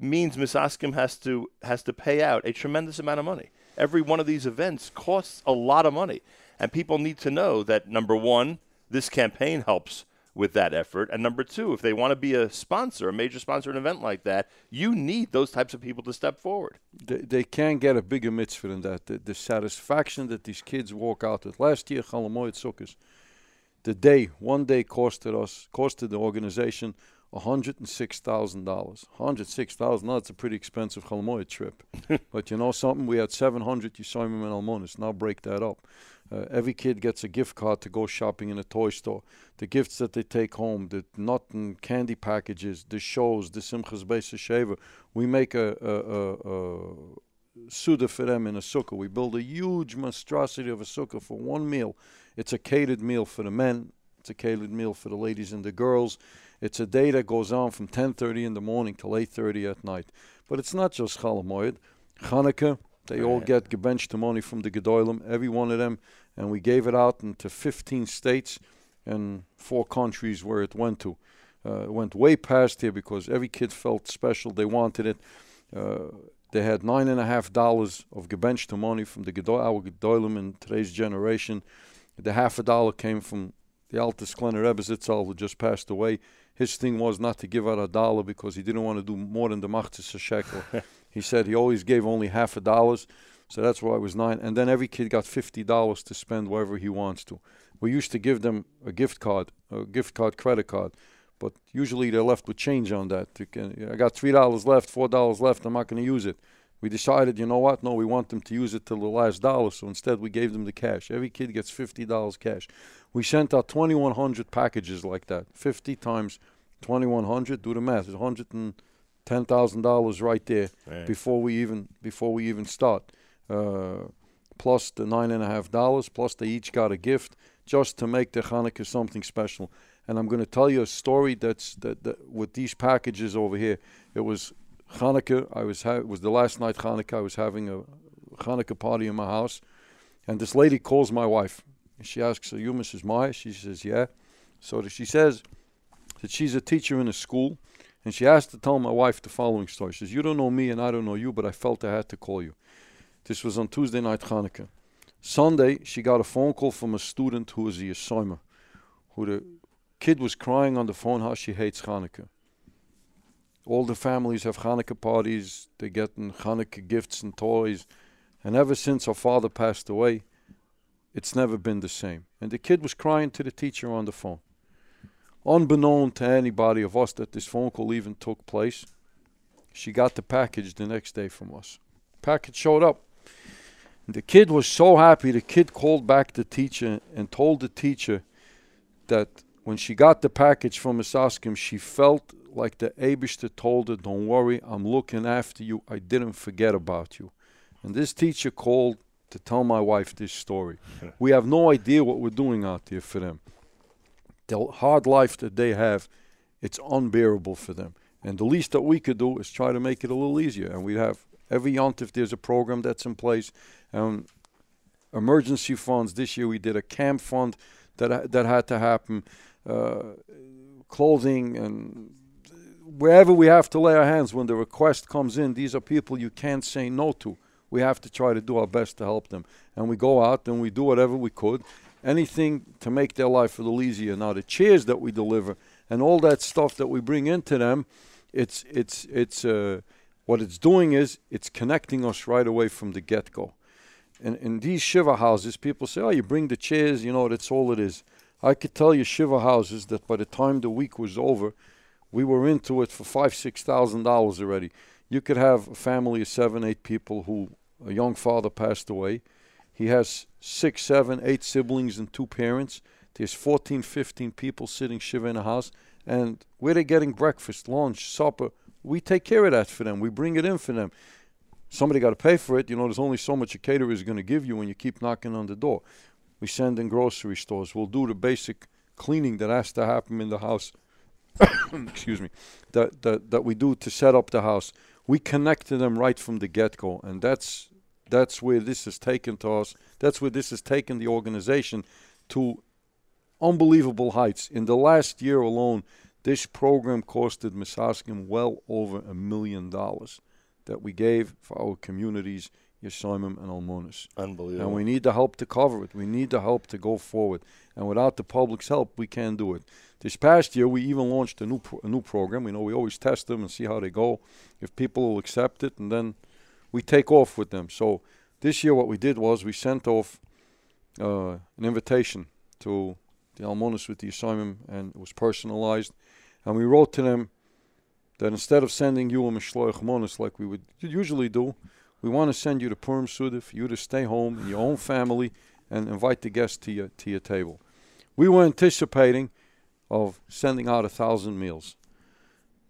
means Miz Askim has to, has to pay out a tremendous amount of money. Every one of these events costs a lot of money. And people need to know that, number one, this campaign helps with that effort. And number two, if they want to be a sponsor, a major sponsor of an event like that, you need those types of people to step forward. They, they can't get a bigger mitzvah than that. The, the satisfaction that these kids walk out with. Last year, Chalamoyed Sukkos, the day, one day costed us, costed the organization one hundred six thousand dollars. one hundred six thousand dollars, that's a pretty expensive Chalamoyed trip. But you know something? We had seven hundred Yisomim and Almonis. Now break that up. Uh, every kid gets a gift card to go shopping in a toy store. The gifts that they take home, the nut and candy packages, the shows, the Simchas Beis HaSheva. We make a, a, a, a suda for them in a sukkah. We build a huge monstrosity of a sukkah for one meal. It's a catered meal for the men. It's a catered meal for the ladies and the girls. It's a day that goes on from ten thirty in the morning till eight thirty at night. But it's not just Chalamoyed. Hanukkah, they all get gebench tamoni from the Gedolim, every one of them. And we gave it out into fifteen states and four countries where it went to. Uh, it went way past here because every kid felt special. They wanted it. Uh, they had nine and a half dollars of gebench to money from the Gedol- our Gedolim in today's generation. The half a dollar came from the Alter Sklener Rebbe Zitzal, who just passed away. His thing was not to give out a dollar because he didn't want to do more than the machzis a shekel. He said he always gave only half a dollars. So that's why it was nine. And then every kid got fifty dollars to spend wherever he wants to. We used to give them a gift card, a gift card, credit card. But usually they're left with change on that. Can, I got three dollars left, four dollars left. I'm not going to use it. We decided, you know what? No, we want them to use it till the last dollar. So instead we gave them the cash. Every kid gets fifty dollars cash. We sent out twenty-one hundred packages like that. fifty times twenty-one hundred. Do the math. It's one hundred ten thousand dollars right there right. before we even before we even start. Uh, plus the nine and a half dollars, plus they each got a gift just to make the Hanukkah something special. And I'm going to tell you a story that's that, that with these packages over here. It was Hanukkah. I was ha- it was the last night Hanukkah. I was having a Hanukkah party in my house, and this lady calls my wife. And she asks, "Are you Missus Meyer?" She says, "Yeah." So she says that she's a teacher in a school, and she asked to tell my wife the following story. She says, "You don't know me, and I don't know you, but I felt I had to call you." This was on Tuesday night Hanukkah. Sunday, she got a phone call from a student who was a Yisomer, who the kid was crying on the phone how she hates Hanukkah. All the families have Hanukkah parties. They're getting Hanukkah gifts and toys. And ever since her father passed away, it's never been the same. And the kid was crying to the teacher on the phone. Unbeknown to anybody of us that this phone call even took place, she got the package the next day from us. Package showed up. And the kid was so happy. The kid called back the teacher and told the teacher that when she got the package from Miss Oscom, she felt like the Abishter told her, don't worry, I'm looking after you. I didn't forget about you. And this teacher called to tell my wife this story. We have no idea what we're doing out there for them. The hard life that they have, it's unbearable for them. And the least that we could do is try to make it a little easier. And we have every yontif, if there's a program that's in place. Um, emergency funds. This year we did a camp fund that, that had to happen. Uh, clothing and wherever we have to lay our hands when the request comes in, these are people you can't say no to. We have to try to do our best to help them. And we go out and we do whatever we could. Anything to make their life a little easier. Now the chairs that we deliver and all that stuff that we bring into them, it's it's it's uh, what it's doing is it's connecting us right away from the get-go. And in these shiva houses, people say, "Oh, you bring the chairs, you know, that's all it is." I could tell you shiva houses that by the time the week was over, we were into it for five, six thousand dollars already. You could have a family of seven, eight people who a young father passed away. He has six, seven, eight siblings and two parents. There's fourteen, fifteen people sitting shiva in a house, and where they're getting breakfast, lunch, supper, we take care of that for them. We bring it in for them. Somebody got to pay for it. You know, there's only so much a caterer is going to give you when you keep knocking on the door. We send in grocery stores. We'll do the basic cleaning that has to happen in the house. Excuse me. That, that, that we do to set up the house. We connect to them right from the get-go, and that's, that's where this has taken to us. That's where this has taken the organization to unbelievable heights. In the last year alone, this program costed Miss Oscom well over a million dollars that we gave for our communities, Yeshaimim and Almonis. Unbelievable. And we need the help to cover it. We need the help to go forward. And without the public's help, we can't do it. This past year, we even launched a new pro a new program. You know, we always test them and see how they go, if people will accept it, and then we take off with them. So this year what we did was we sent off uh, an invitation to the Almonis with the Yeshaimim, and it was personalized. And we wrote to them that instead of sending you a Mishloach Monis like we would usually do, we want to send you to Purim Suda for you to stay home in your own family and invite the guests to your, to your table. We were anticipating of sending out a thousand meals.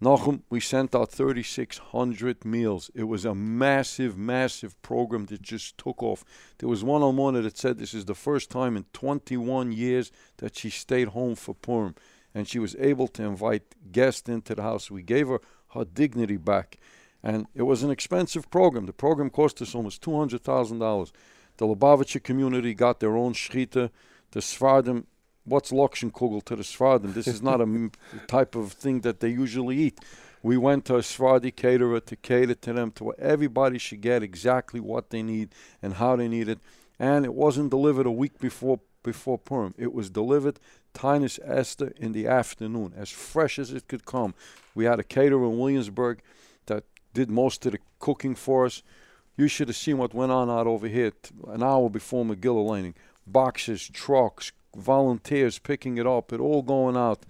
Nachum, we sent out thirty-six hundred meals. It was a massive, massive program that just took off. There was one Almona that said this is the first time in twenty-one years that she stayed home for Purim, and she was able to invite guests into the house. We gave her her dignity back, and it was an expensive program. The program cost us almost two hundred thousand dollars. The Lubavitcher community got their own shechita. The Sfardim, what's Lokshenkugel to the Sfardim? This is not a m type of thing that they usually eat. We went to a Sfardi caterer to cater to them, to where everybody should get exactly what they need and how they need it. And it wasn't delivered a week before before Purim. It was delivered Tinus Esther in the afternoon, as fresh as it could come. We had a caterer in Williamsburg that did most of the cooking for us. You should have seen what went on out over here t an hour before Megillah laning. Boxes, trucks, volunteers picking it up, it all going out.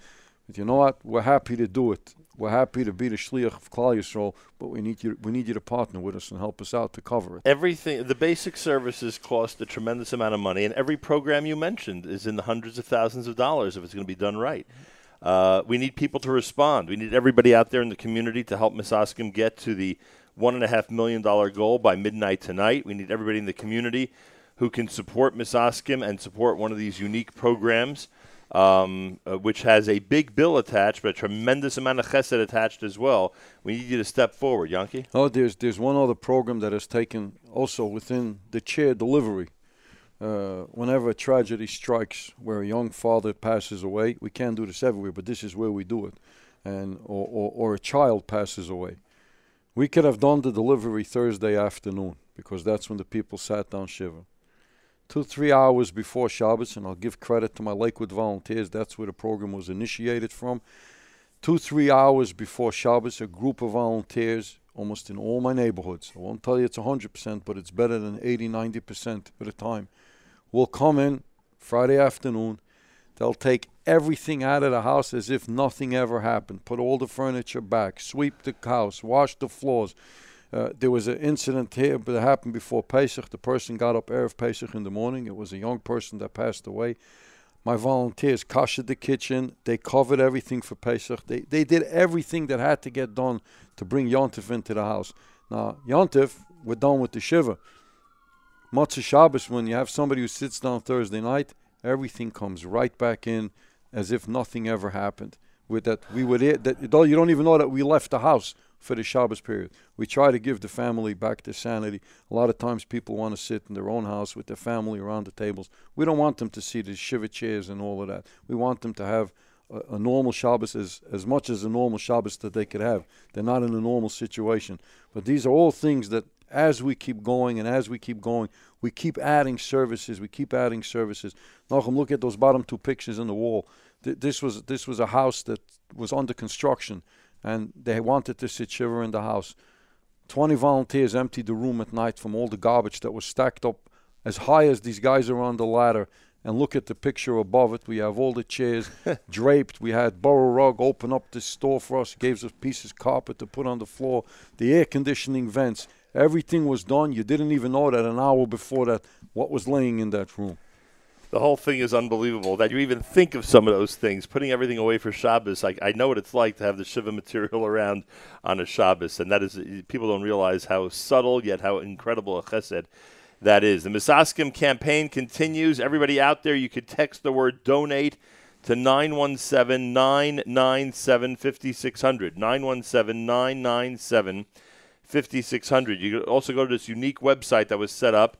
But you know what? We're happy to do it. We're happy to be the shliach of Klal Yisrael, but we need you. We need you to partner with us and help us out to cover it. Everything, the basic services cost a tremendous amount of money, and every program you mentioned is in the hundreds of thousands of dollars if it's going to be done right. Uh, we need people to respond. We need everybody out there in the community to help Miss Oscom get to the one and a half million dollar goal by midnight tonight. We need everybody in the community who can support Miss Oscom and support one of these unique programs, um, uh, which has a big bill attached, but a tremendous amount of chesed attached as well. We need you to step forward, Yonki. Oh, there's, there's one other program that has taken also within the chair delivery. Uh, whenever a tragedy strikes where a young father passes away, we can't do this everywhere, but this is where we do it, and or, or, or a child passes away. We could have done the delivery Thursday afternoon because that's when the people sat down shiva. Two, three hours before Shabbos, and I'll give credit to my Lakewood volunteers, that's where the program was initiated from. Two, three hours before Shabbos, a group of volunteers, almost in all my neighborhoods, I won't tell you it's one hundred percent, but it's better than eighty, ninety percent of the time, will come in Friday afternoon, they'll take everything out of the house as if nothing ever happened, put all the furniture back, sweep the house, wash the floors, Uh, there was an incident here that happened before Pesach. The person got up Erev Pesach in the morning. It was a young person that passed away. My volunteers kashered the kitchen. They covered everything for Pesach. They, they did everything that had to get done to bring Yontif into the house. Now, Yontif, we're done with the Shiva. Matzah Shabbos, when you have somebody who sits down Thursday night, everything comes right back in as if nothing ever happened. With that, we were there, that, you don't even know that we left the house for the Shabbos period. We try to give the family back their sanity. A lot of times people want to sit in their own house with their family around the tables. We don't want them to see the Shiva chairs and all of that. We want them to have a, a normal Shabbos, as, as much as a normal Shabbos that they could have. They're not in a normal situation. But these are all things that as we keep going and as we keep going, we keep adding services, we keep adding services. Nachum, look at those bottom two pictures on the wall. Th this was this was a house that was under construction, and they wanted to sit Shiva in the house. twenty volunteers emptied the room at night from all the garbage that was stacked up as high as these guys are on the ladder. And look at the picture above it. We have all the chairs draped. We had Borough Rug open up this store for us, gave us pieces of carpet to put on the floor, the air conditioning vents. Everything was done. You didn't even know that an hour before that what was laying in that room. The whole thing is unbelievable that you even think of some of those things, putting everything away for Shabbos. I, I know what it's like to have the Shiva material around on a Shabbos, and that is, people don't realize how subtle yet how incredible a chesed that is. The Misaskim campaign continues. Everybody out there, you could text the word donate to nine one seven, nine nine seven, five six zero zero, nine one seven, nine nine seven, five six zero zero. You could also go to this unique website that was set up,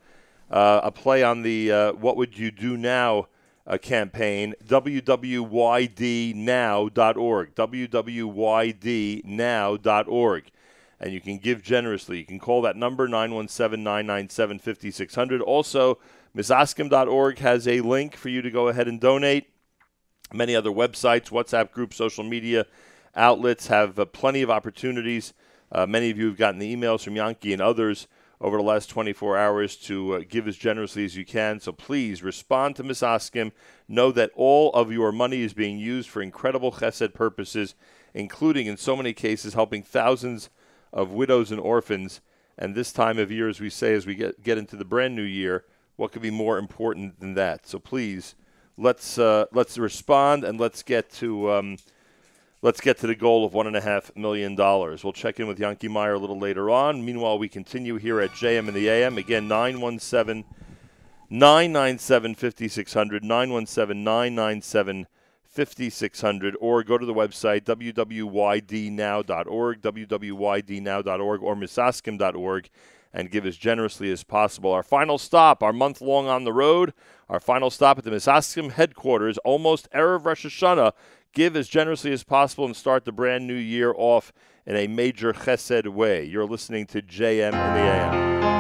uh, a play on the uh, What Would You Do Now uh, campaign, w w y d now dot org, w w y d now dot org. And you can give generously. You can call that number, nine one seven, nine nine seven, five six zero zero. Also, misaskim dot org has a link for you to go ahead and donate. Many other websites, WhatsApp groups, social media outlets have uh, plenty of opportunities. Uh, many of you have gotten the emails from Yankee and others over the last twenty-four hours to uh, give as generously as you can. So please respond to Misaskim. Know that all of your money is being used for incredible chesed purposes, including, in so many cases, helping thousands of widows and orphans. And this time of year, as we say, as we get, get into the brand new year, what could be more important than that? So please, let's uh, let's respond and let's get to um, let's get to the goal of one and a half million dollars. We'll check in with Yankee Meyer a little later on. Meanwhile, we continue here at J M and the A M. Again, nine one seven, nine nine seven, five six zero zero, nine one seven, nine nine seven, five six zero zero. fifty-six hundred, or go to the website w w y d now dot org, w w y d now dot org, or misaskim dot org, and give as generously as possible. Our final stop, our month-long on the road, our final stop at the Misaskim headquarters, almost Erev Rosh Hashanah. Give as generously as possible and start the brand new year off in a major chesed way. You're listening to J M and the A M.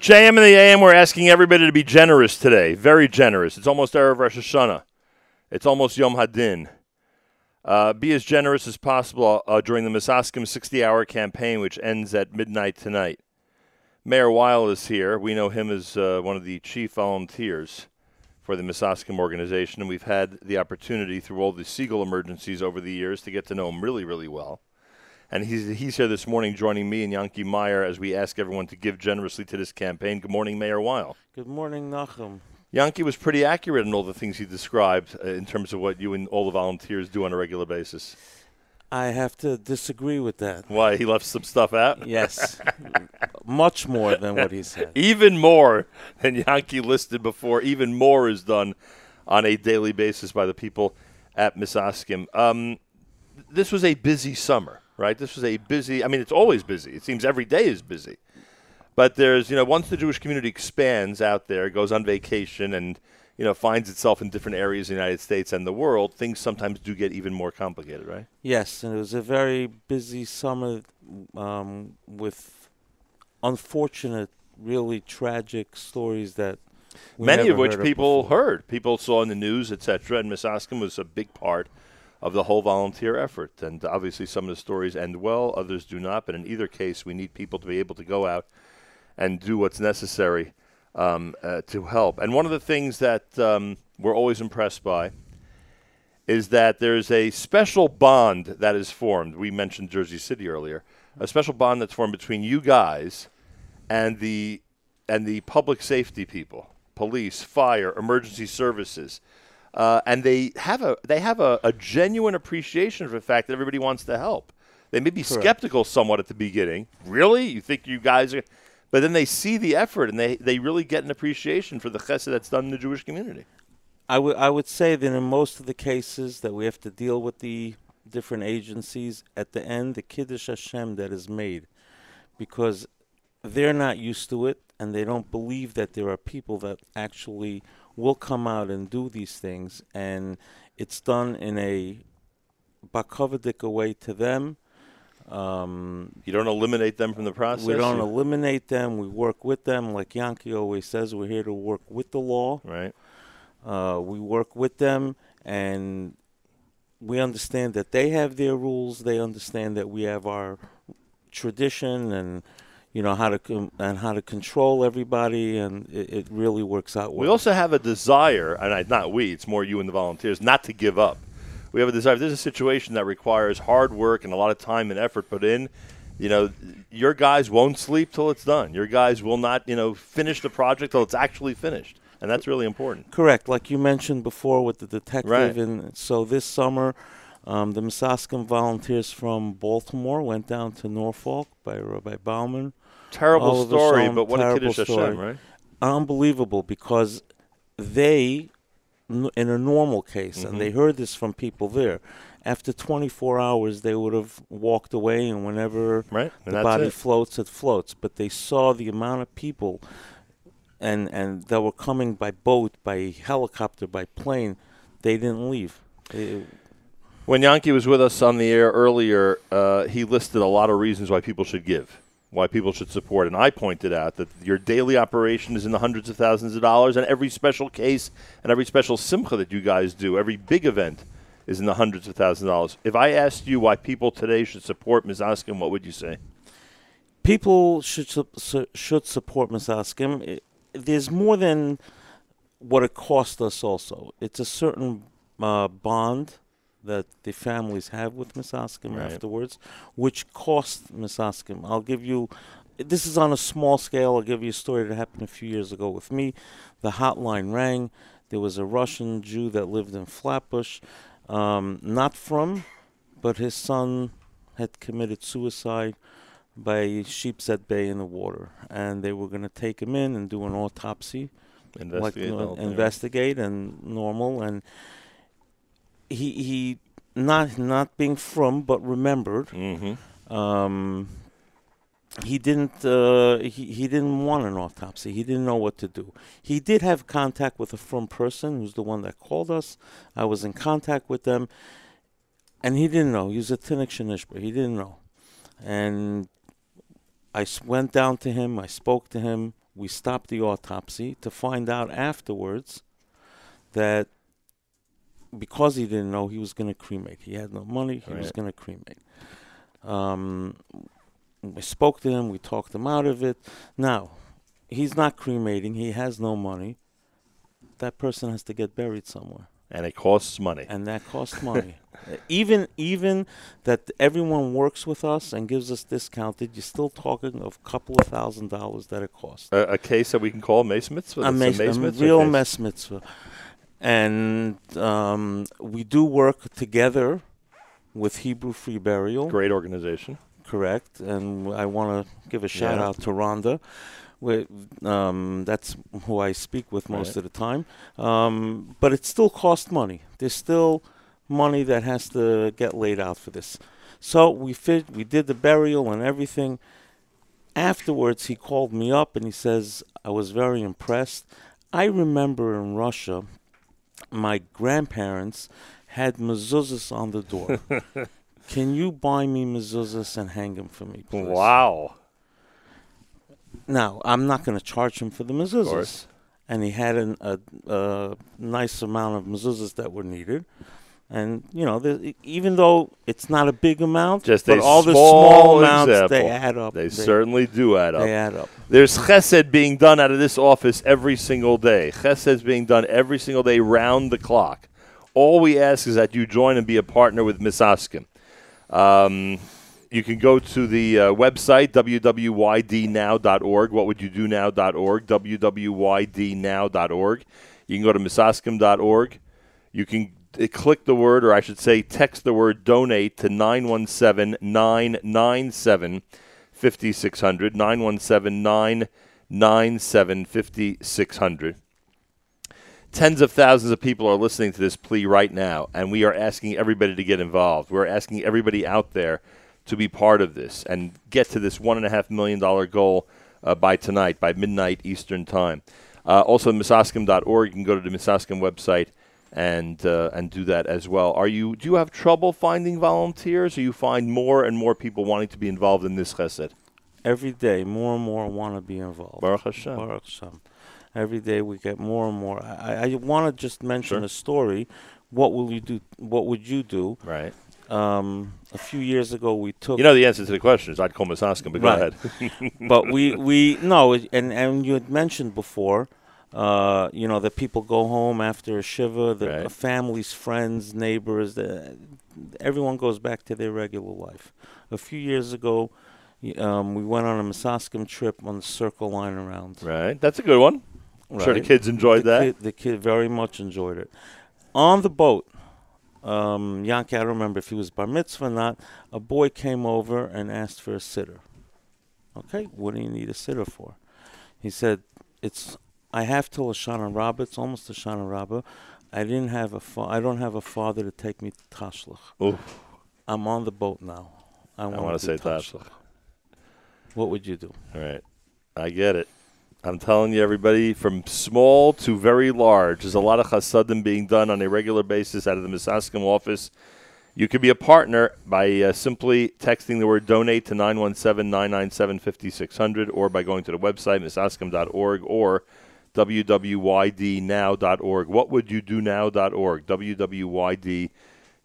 J M and the A M, we're asking everybody to be generous today. Very generous. It's almost Erev Rosh Hashanah. It's almost Yom Hadin. Uh, be as generous as possible uh, during the Misaskim sixty-hour campaign, which ends at midnight tonight. Mayor Weil is here. We know him as uh, one of the chief volunteers for the Misaskim organization, and we've had the opportunity through all the Siegel emergencies over the years to get to know him really, really well. And he's, he's here this morning joining me and Yanki Meyer as we ask everyone to give generously to this campaign. Good morning, Mayor Weil. Good morning, Nachum. Yanki was pretty accurate in all the things he described uh, in terms of what you and all the volunteers do on a regular basis. I have to disagree with that. Why, he left some stuff out? Yes, much more than what he said. Even more than Yanki listed before. Even more is done on a daily basis by the people at Misaskim. Um, this was a busy summer. Right, this was a busy. I mean, it's always busy. It seems every day is busy, but there's you know once the Jewish community expands out there, goes on vacation, and you know finds itself in different areas of the United States and the world, things sometimes do get even more complicated, right? Yes, and it was a very busy summer um, with unfortunate, really tragic stories that many of which people heard, people saw in the news, et cetera. And Misaskim was a big part of the whole volunteer effort. And obviously some of the stories end well, others do not, but in either case, we need people to be able to go out and do what's necessary um, uh, to help. And one of the things that um, we're always impressed by is that there's a special bond that is formed. We mentioned Jersey City earlier. A special bond that's formed between you guys and the, and the public safety people, police, fire, emergency services. Uh, and they have a they have a, a genuine appreciation for the fact that everybody wants to help. They may be Correct. skeptical somewhat at the beginning. Really? You think you guys are... But then they see the effort, and they, they really get an appreciation for the chesed that's done in the Jewish community. I, I would say that in most of the cases that we have to deal with the different agencies, at the end, the Kiddush Hashem that is made, because they're not used to it, and they don't believe that there are people that actually will come out and do these things, and it's done in a bakovedik way to them, Um, you don't eliminate them from the process? We don't eliminate them. We work with them. Like Yankee always says, we're here to work with the law. Right. Uh, we work with them, and we understand that they have their rules. They understand that we have our tradition and – you know, how to com- and how to control everybody, and it, it really works out well. We also have a desire, and I, not we, it's more you and the volunteers, not to give up. We have a desire. This is a situation that requires hard work and a lot of time and effort put in. You know, your guys won't sleep till it's done. Your guys will not, you know, finish the project till it's actually finished, and that's really important. Correct. Like you mentioned before with the detective. Right. And so this summer, Um, the Misaskan volunteers from Baltimore went down to Norfolk by Rabbi Bauman. Terrible Oliver story, Son, but what a Kiddush Hashem, right? Unbelievable, because they, n- in a normal case, mm-hmm. and they heard this from people there, after twenty-four hours they would have walked away, and whenever right? and the body it. floats, it floats. But they saw the amount of people and, and that were coming by boat, by helicopter, by plane. They didn't leave. They, When Yankee was with us on the air earlier, uh, he listed a lot of reasons why people should give, why people should support. And I pointed out that your daily operation is in the hundreds of thousands of dollars, and every special case and every special simcha that you guys do, every big event, is in the hundreds of thousands of dollars. If I asked you why people today should support Misaskan, what would you say? People should su- su- should support Misaskan. There's more than what it cost us also. It's a certain uh, bond that the families have with Misaskan right. afterwards, which cost Misaskan. I'll give you, this is on a small scale, I'll give you a story that happened a few years ago with me. The hotline rang. There was a Russian Jew that lived in Flatbush, um, not from, but his son had committed suicide by sheep's at bay in the water. And they were going to take him in and do an autopsy. Investigate. Like, uh, investigate and normal. And He he, not not being from, but remembered. Mm-hmm. Um, he didn't uh, he he didn't want an autopsy. He didn't know what to do. He did have contact with a from person, who's the one that called us. I was in contact with them, and he didn't know. He was a Tinnik Shanishba. He didn't know, and I went down to him. I spoke to him. We stopped the autopsy to find out afterwards that, because he didn't know, he was going to cremate. He had no money. He right. was going to cremate. Um, we spoke to him. We talked him out of it. Now, he's not cremating. He has no money. That person has to get buried somewhere. And it costs money. And that costs money. Even even that everyone works with us and gives us discounted, you're still talking of a couple of thousand dollars that it costs. A, a case that we can call Mace Mitzvah? A, mes- a, mes- a mes- real Mace Mitzvah. And um, we do work together with Hebrew Free Burial. Great organization. Correct. And I want to give a shout yeah. out to Rhonda. We, um, that's who I speak with most right. of the time. Um, but it still costs money. There's still money that has to get laid out for this. So we fit, we did the burial and everything. Afterwards, he called me up and he says, I was very impressed. I remember in Russia, my grandparents had mezuzahs on the door. Can you buy me mezuzahs and hang them for me, please? Wow. Now, I'm not going to charge him for the mezuzahs. And he had an, a, a nice amount of mezuzahs that were needed. And, you know, the, even though it's not a big amount, just but all the small amounts, example. they add up. They, they certainly do add up. They add up. There's chesed being done out of this office every single day. Chesed's being done every single day, round the clock. All we ask is that you join and be a partner with Misaskan. Um, you can go to the uh, website, w w y d now dot org, what would you do now dot org, w w y d now dot org. You can go to misaskan dot org. You can It click the word, or I should say text the word donate to nine one seven, nine nine seven, five six zero zero, nine one seven, nine nine seven, five six zero zero. Tens of thousands of people are listening to this plea right now, and we are asking everybody to get involved. We're asking everybody out there to be part of this and get to this one point five million dollars goal uh, by tonight, by midnight Eastern time. Uh, also, misaskan dot org, you can go to the Misaskan website and uh, and do that as well. Are you do you have trouble finding volunteers, or you find more and more people wanting to be involved in this chesed? Every day, more and more want to be involved. Baruch Hashem. Baruch Hashem. Every day we get more and more. I, I want to just mention sure. a story. What will you do? What would you do? Right. Um, a few years ago, we took. You know the answer to the question is I'd call Miz Hoskin, but right. go ahead. But we we no, it, and and you had mentioned before, uh, you know, that people go home after a shiva, the right. families, friends, neighbors, the, everyone goes back to their regular life. A few years ago, um, we went on a Miz Hoskin trip on the Circle Line around. Right, that's a good one. I'm right. sure the kids enjoyed the that. Kid, the kid very much enjoyed it. On the boat, um, Yankee, I don't remember if he was bar mitzvah or not, a boy came over and asked for a sitter. Okay, what do you need a sitter for? He said, "It's I have till Hashanah Rabbah. It's almost Hashanah Rabbah. I didn't have a fa- I don't have a father to take me to Tashlich. Oof. I'm on the boat now. I, I want to say Tashlich. What would you do?" All right, I get it. I'm telling you, everybody, from small to very large, there's a lot of chasadim being done on a regular basis out of the Miz Hoskin office. You could be a partner by uh, simply texting the word donate to nine one seven, nine nine seven, five six zero zero or by going to the website, miz hoskin dot org or w w y d now dot org. What would you do now dot org, w w y d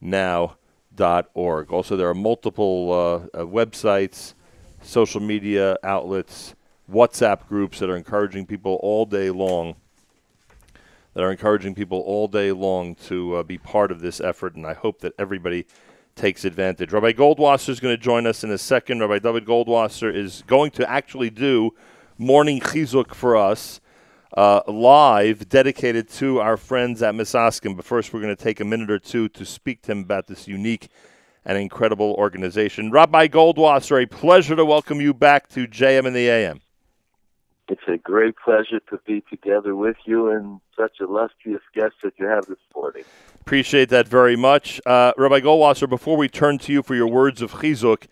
now dot org. Also, there are multiple uh, uh, websites, social media outlets, WhatsApp groups that are encouraging people all day long, that are encouraging people all day long to uh, be part of this effort, and I hope that everybody takes advantage. Rabbi Goldwasser is going to join us in a second. Rabbi David Goldwasser is going to actually do Morning Chizuk for us, uh, live, dedicated to our friends at Miz Hoskin. But first, we're going to take a minute or two to speak to him about this unique an incredible organization. Rabbi Goldwasser, a pleasure to welcome you back to J M in the A M. It's a great pleasure to be together with you and such illustrious guests that you have this morning. Appreciate that very much. Uh, Rabbi Goldwasser, before we turn to you for your words of Chizuk,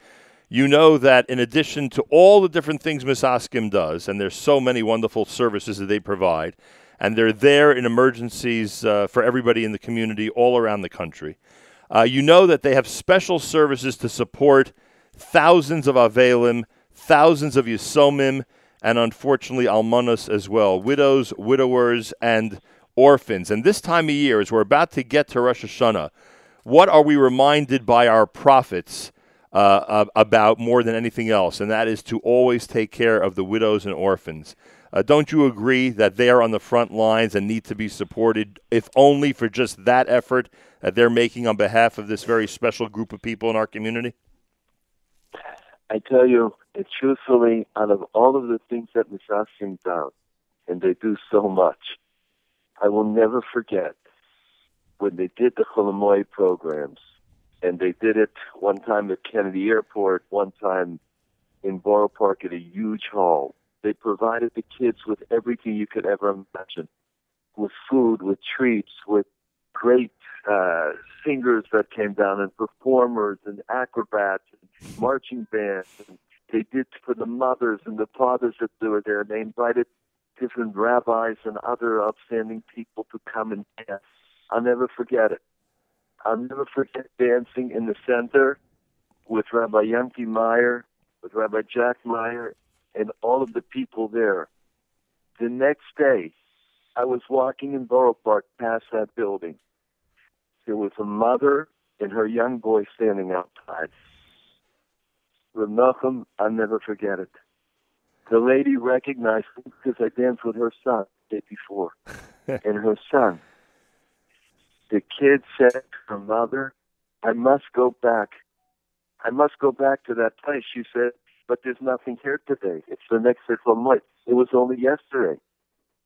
you know that in addition to all the different things Miz Hoskin does, and there's so many wonderful services that they provide, and they're there in emergencies uh, for everybody in the community all around the country. Uh, you know that they have special services to support thousands of Avelim, thousands of Yisomim, and unfortunately Almanos as well, widows, widowers, and orphans. And this time of year, as we're about to get to Rosh Hashanah, what are we reminded by our prophets uh, about more than anything else? And that is to always take care of the widows and orphans. Uh, don't you agree that they are on the front lines and need to be supported, if only for just that effort that they're making on behalf of this very special group of people in our community? I tell you, truthfully, out of all of the things that Miz Hoskin does, and they do so much, I will never forget when they did the Cholamoy programs, and they did it one time at Kennedy Airport, one time in Borough Park at a huge hall. They provided the kids with everything you could ever imagine, with food, with treats, with great uh, singers that came down and performers and acrobats and marching bands. And they did for the mothers and the fathers that were there. They invited different rabbis and other outstanding people to come and dance. I'll never forget it. I'll never forget dancing in the center with Rabbi Yanki Meyer, with Rabbi Jack Meyer, and all of the people there. The next day, I was walking in Borough Park past that building. There was a mother and her young boy standing outside. Rav Nachum, I'll never forget it. The lady recognized me because I danced with her son the day before. And her son, the kid said to her mother, I must go back. I must go back to that place. She said, but there's nothing here today. It's the next Cholamoid. It was only yesterday.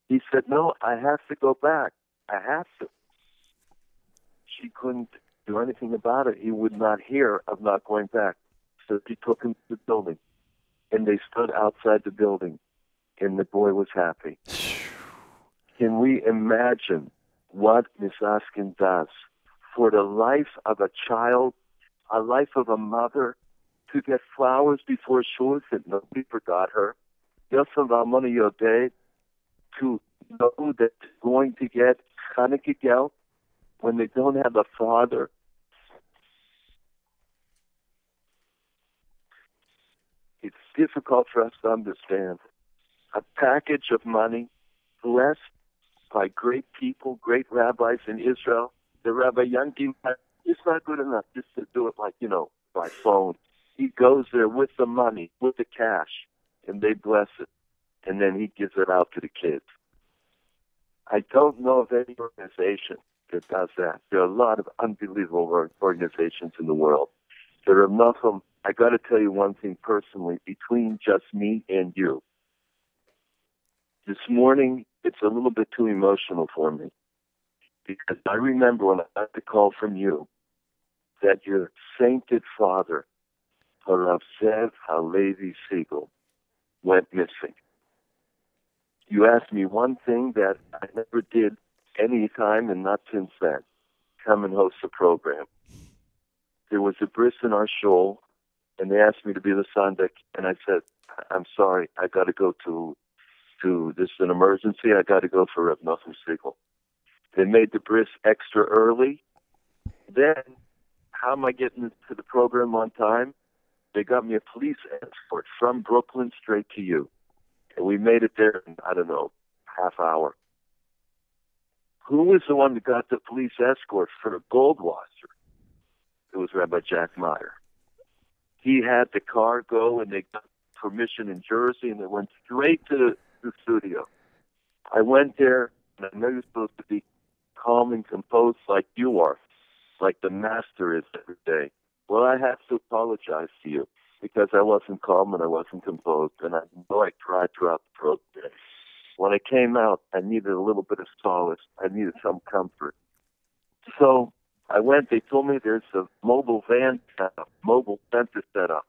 He said, no, I have to go back. I have to. She couldn't do anything about it. He would not hear of not going back. So she took him to the building, and they stood outside the building, and the boy was happy. Can we imagine what Miz Hoskin does for the life of a child, a life of a mother, to get flowers before Shavuos that nobody forgot her, to know that going to get Chanukah gelt, when they don't have a father. It's difficult for us to understand. A package of money blessed by great people, great rabbis in Israel. The Rabbi Youngkin, it's not good enough just to do it like, you know, by phone. He goes there with the money, with the cash, and they bless it. And then he gives it out to the kids. I don't know of any organization that does that. There are a lot of unbelievable organizations in the world. There are enough of them. I got to tell you one thing personally, between just me and you. This morning, it's a little bit too emotional for me, because I remember when I got the call from you that your sainted father, Rav Zev Halevi Siegel, went missing. You asked me one thing that I never did any time and not since then, come and host a program. There was a bris in our shul, and they asked me to be the Sandik, and I said, I'm sorry, I got to go to, to this is an emergency, I got to go for Rav Nachum Siegel. They made the bris extra early. Then, how am I getting to the program on time? They got me a police escort from Brooklyn straight to you. And we made it there in, I don't know, half hour. Who was the one that got the police escort for Goldwasser? It was Rabbi Jack Meyer. He had the car go, and they got permission in Jersey, and they went straight to the studio. I went there, and I know you're supposed to be calm and composed like you are, like the master is every day. Well, I have to apologize to you because I wasn't calm and I wasn't composed, and I know I cried throughout the program. When I came out, I needed a little bit of solace. I needed some comfort. So I went. They told me there's a mobile van set up, mobile center set up.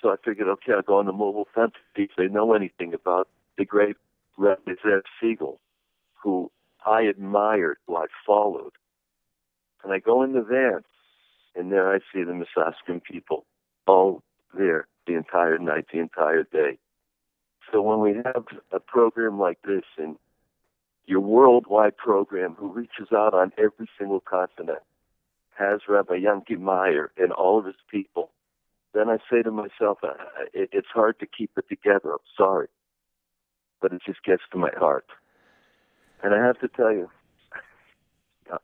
So I figured, okay, I'll go on the mobile center, see if they know anything about the great Rabbi Zev Siegel, who I admired, who I followed. And I go in the van, and there I see the Misaskim people all there the entire night, the entire day. So when we have a program like this, and your worldwide program who reaches out on every single continent has Rabbi Youngkin Meyer and all of his people, then I say to myself, it's hard to keep it together. I'm sorry. But it just gets to my heart. And I have to tell you,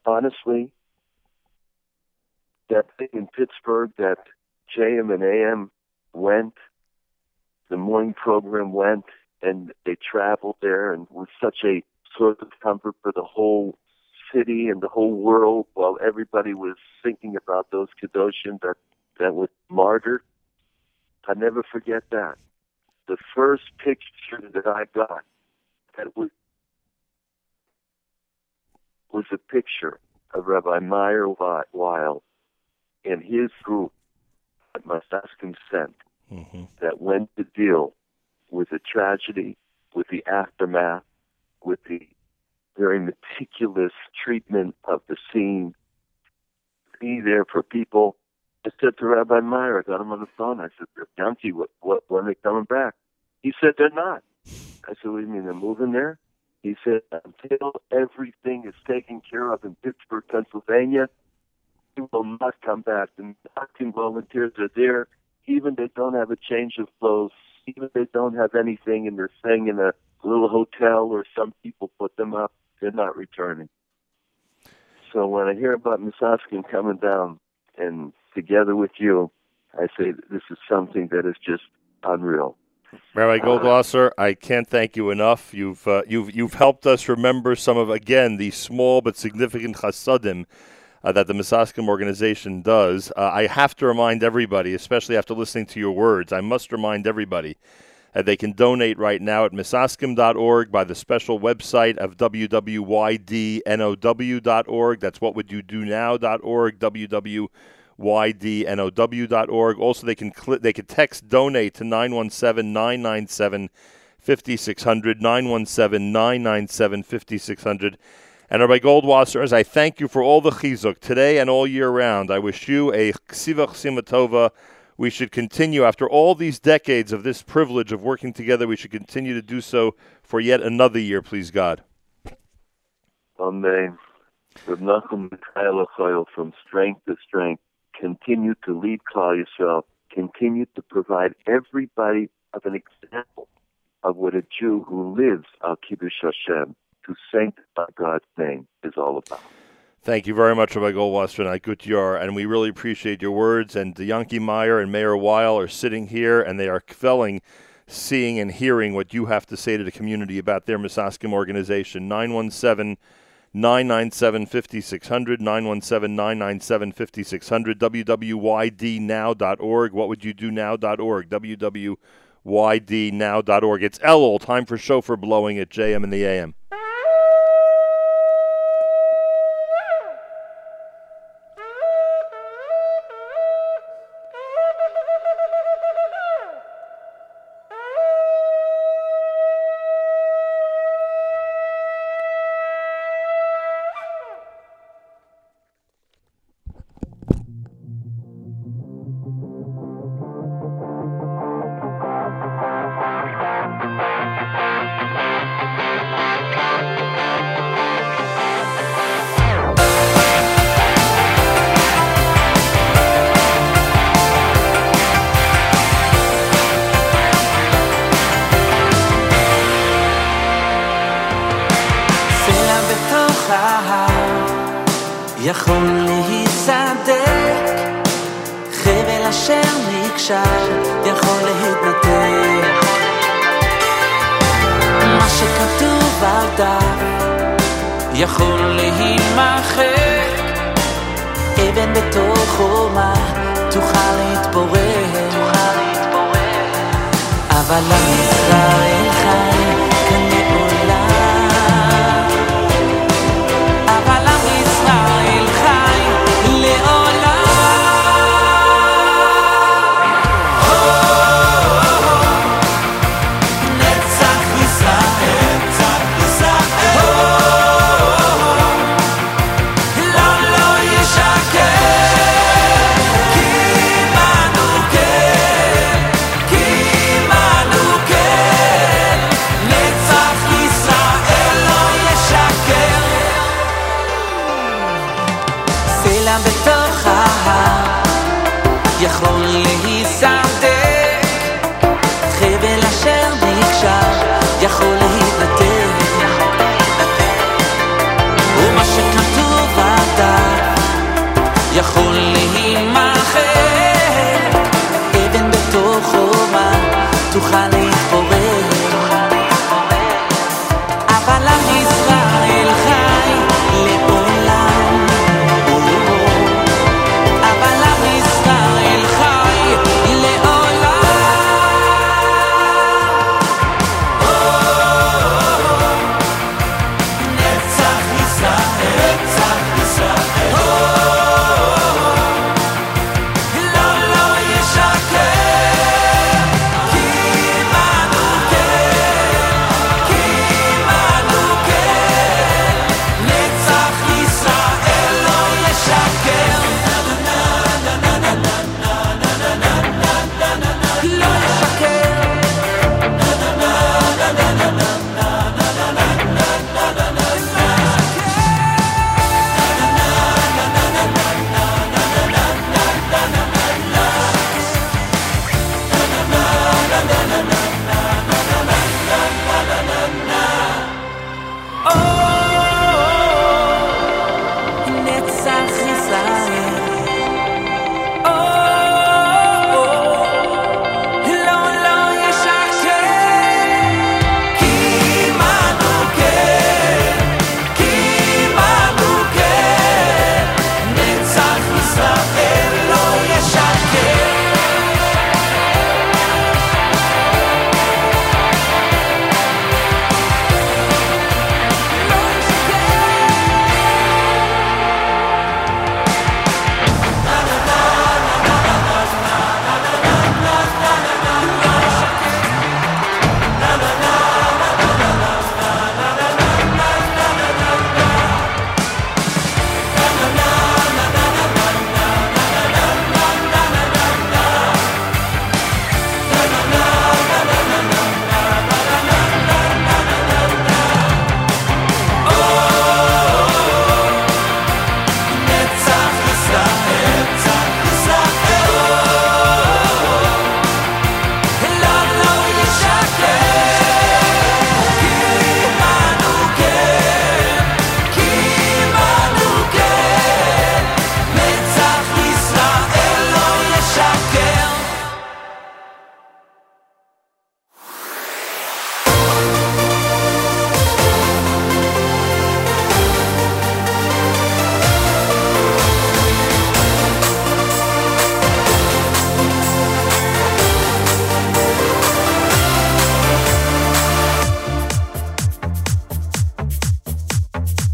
honestly, that thing in Pittsburgh that J M and A M went, the morning program went, and they traveled there, and was such a source of comfort for the whole city and the whole world while everybody was thinking about those Kedoshim that, that was martyred. I never forget that. The first picture that I got that was was a picture of Rabbi Meyer Weil and his group at Misaskim sent mm-hmm. that went to deal with the tragedy, with the aftermath, with the very meticulous treatment of the scene, be there for people. I said to Rabbi Meyer, I got him on the phone, I said, Youngkin, what, what, when are they coming back? He said, they're not. I said, what do you mean, they're moving there? He said, until everything is taken care of in Pittsburgh, Pennsylvania, he will not come back. The Misaskim volunteers are there. Even they don't have a change of clothes. Even they don't have anything, and they're staying in a little hotel, or some people put them up. They're not returning. So when I hear about Misaskim coming down, and together with you, I say this is something that is just unreal. Rabbi Goldwasser, I can't thank you enough. You've uh, you've you've helped us remember some of, again, the small but significant chasadim uh, that the Misaskim organization does. Uh, I have to remind everybody, especially after listening to your words, I must remind everybody that they can donate right now at misaskim dot org by the special website of w w y d n o w dot org. That's what would you do now dot org, w w y d n o w dot org. Also, they can cl- they can text donate to nine one seven, nine nine seven, five six zero zero, nine one seven, nine nine seven, five six zero zero. And Rabbi Goldwasser, as I thank you for all the chizuk today and all year round, I wish you a ksiva chsima tova. We should continue, after all these decades of this privilege of working together, we should continue to do so for yet another year, please God. Amen. Reb Nachum Mikhail Ochoil, from strength to strength, continued to lead Klal Yisrael, continued to provide everybody of an example of what a Jew who lives al Kiddush Hashem, to sanctify God's name, is all about. Thank you very much, Rabbi Goldwasser and Agut Yor, and we really appreciate your words. And Yanki Meyer and Mayor Weil are sitting here, and they are felling, seeing and hearing what you have to say to the community about their Misaskim organization. nine one seven, nine nine seven, five six zero zero, nine one seven, nine nine seven, five six zero zero, w w y d now dot org, what would you do now dot org, w w y d now dot org. It's Elul, time for Shofar Blowing at J M in the A M.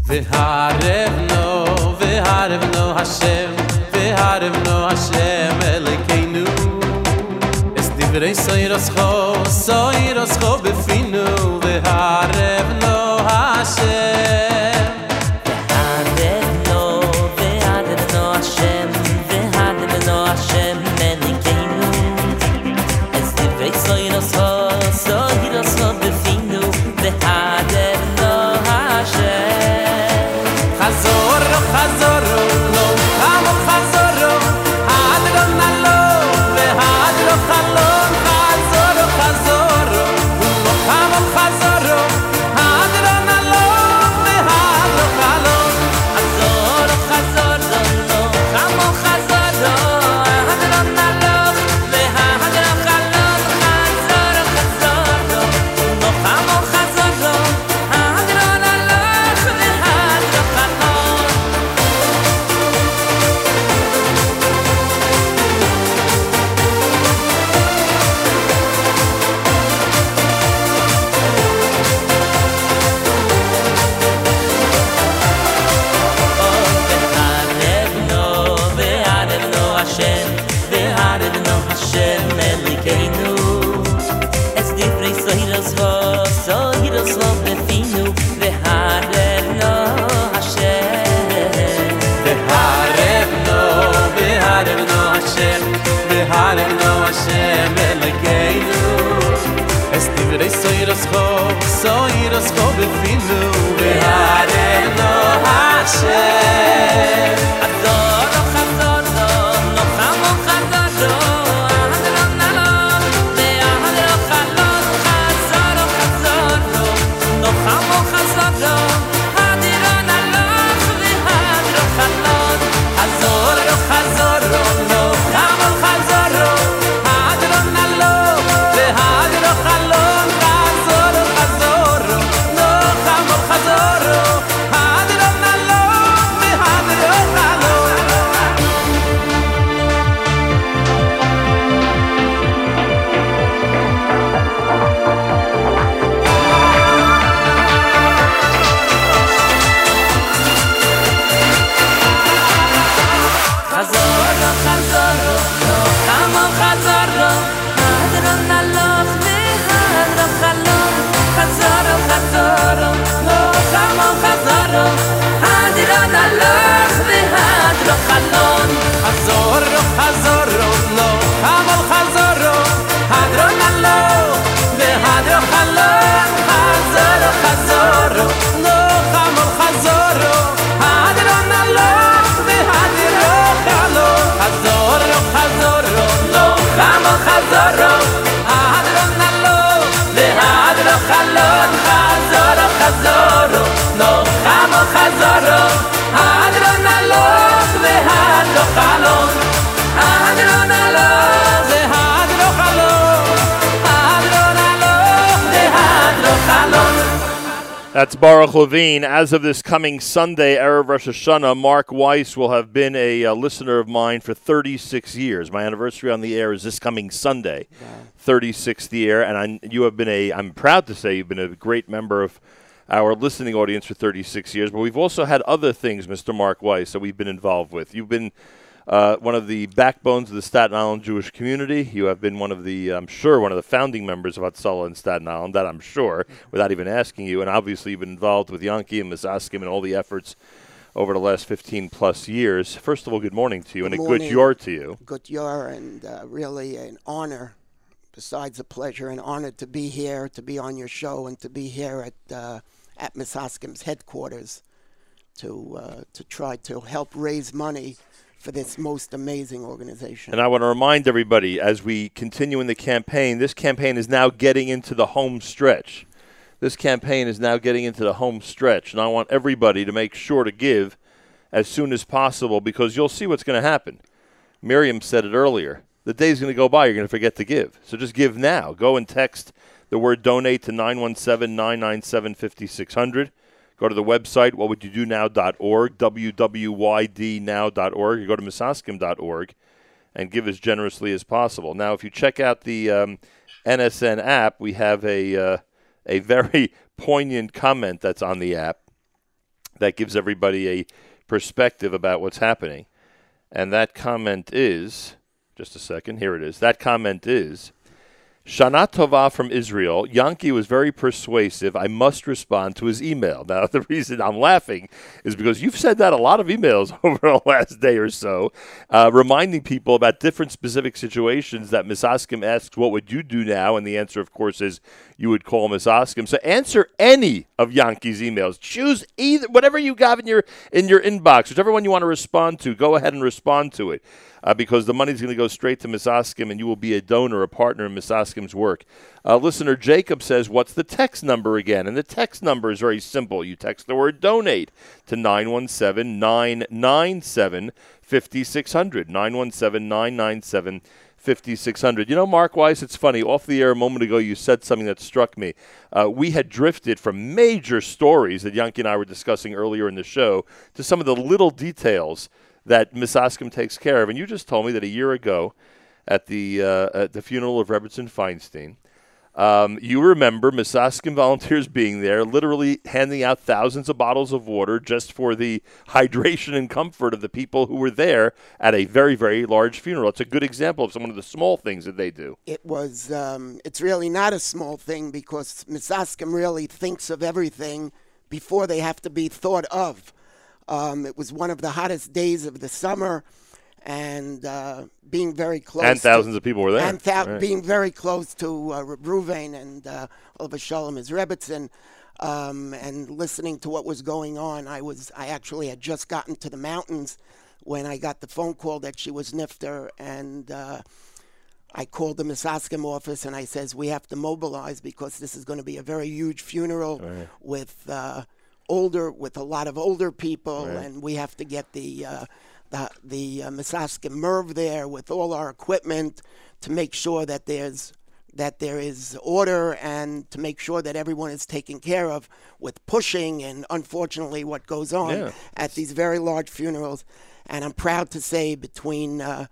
V'harevno, v'harevno Hashem, v'harevno Hashem Elokeinu. Es divrei soiroscho, soiroscho befinu, v'harevno Hashem. That's Baruch Levine. As of this coming Sunday, Erev Rosh Hashanah, Mark Weiss will have been a uh, listener of mine for thirty-six years. My anniversary on the air is this coming Sunday, thirty-sixth year, and I, you have been a, I'm proud to say you've been a great member of our listening audience for thirty-six years, but we've also had other things, Mister Mark Weiss, that we've been involved with. You've been uh, one of the backbones of the Staten Island Jewish community. You have been one of the, I'm sure, one of the founding members of Hatzalah in Staten Island, that I'm sure, without even asking you. And obviously you've been involved with Yanki and Mizaskim and all the efforts over the last fifteen plus years. First of all, good morning to you good and morning. A good yor to you. Good yor, and uh, really an honor, besides a pleasure, an honor to be here, to be on your show, and to be here at uh, at Mizaskim's headquarters to uh, to try to help raise money for this most amazing organization. And I want to remind everybody, as we continue in the campaign, this campaign is now getting into the home stretch. This campaign is now getting into the home stretch, and I want everybody to make sure to give as soon as possible, because you'll see what's going to happen. Miriam said it earlier. The day's going to go by, you're going to forget to give. So just give now. Go and text the word donate to nine one seven, nine nine seven, five six zero zero. Go to the website, what would you do now dot org, w w y d now dot org. You go to misaskim dot org and give as generously as possible. Now, if you check out the um, N S N app, we have a, uh, a very poignant comment that's on the app that gives everybody a perspective about what's happening. And that comment is, just a second, here it is. That comment is, Shana Tova from Israel. Yanki was very persuasive. I must respond to his email. Now, the reason I'm laughing is because you've sent out a lot of emails over the last day or so, uh, reminding people about different specific situations that Miss Oskim asks, what would you do now? And the answer, of course, is you would call Miss Oskim. So answer any of Yanki's emails. Choose either, whatever you got in your, in your inbox, whichever one you want to respond to, go ahead and respond to it. Uh, because the money's going to go straight to Miss Oskim, and you will be a donor, a partner in Miss Oskim's work. Uh, listener Jacob says, what's the text number again? And the text number is very simple. You text the word donate to nine one seven, nine nine seven, five six zero zero, nine one seven, nine nine seven, five six zero zero. You know, Mark Weiss, it's funny. Off the air a moment ago, you said something that struck me. Uh, we had drifted from major stories that Yanki and I were discussing earlier in the show to some of the little details that Miss Oskim takes care of. And you just told me that a year ago at the uh, at the funeral of Robertson Feinstein, um, you remember Miss Oskim volunteers being there, literally handing out thousands of bottles of water just for the hydration and comfort of the people who were there at a very, very large funeral. It's a good example of some of the small things that they do. It was, um, it's really not a small thing, because Miss Oskim really thinks of everything before they have to be thought of. Um, it was one of the hottest days of the summer, and uh, being very close. And thousands to, of people were there. And thou- right. being very close to uh, Reb Ruvain and uh, Oliver Sholem as Rebbetzin, um, and listening to what was going on. I was I actually had just gotten to the mountains when I got the phone call that she was nifter, and uh, I called the Miss Oskim office and I says, we have to mobilize because this is going to be a very huge funeral right. with. Uh, older with a lot of older people right. and we have to get the uh, the, the uh, Miss Oskim Merv there with all our equipment to make sure that there's that there is order and to make sure that everyone is taken care of with pushing and unfortunately what goes on yeah. at these very large funerals. And I'm proud to say between uh,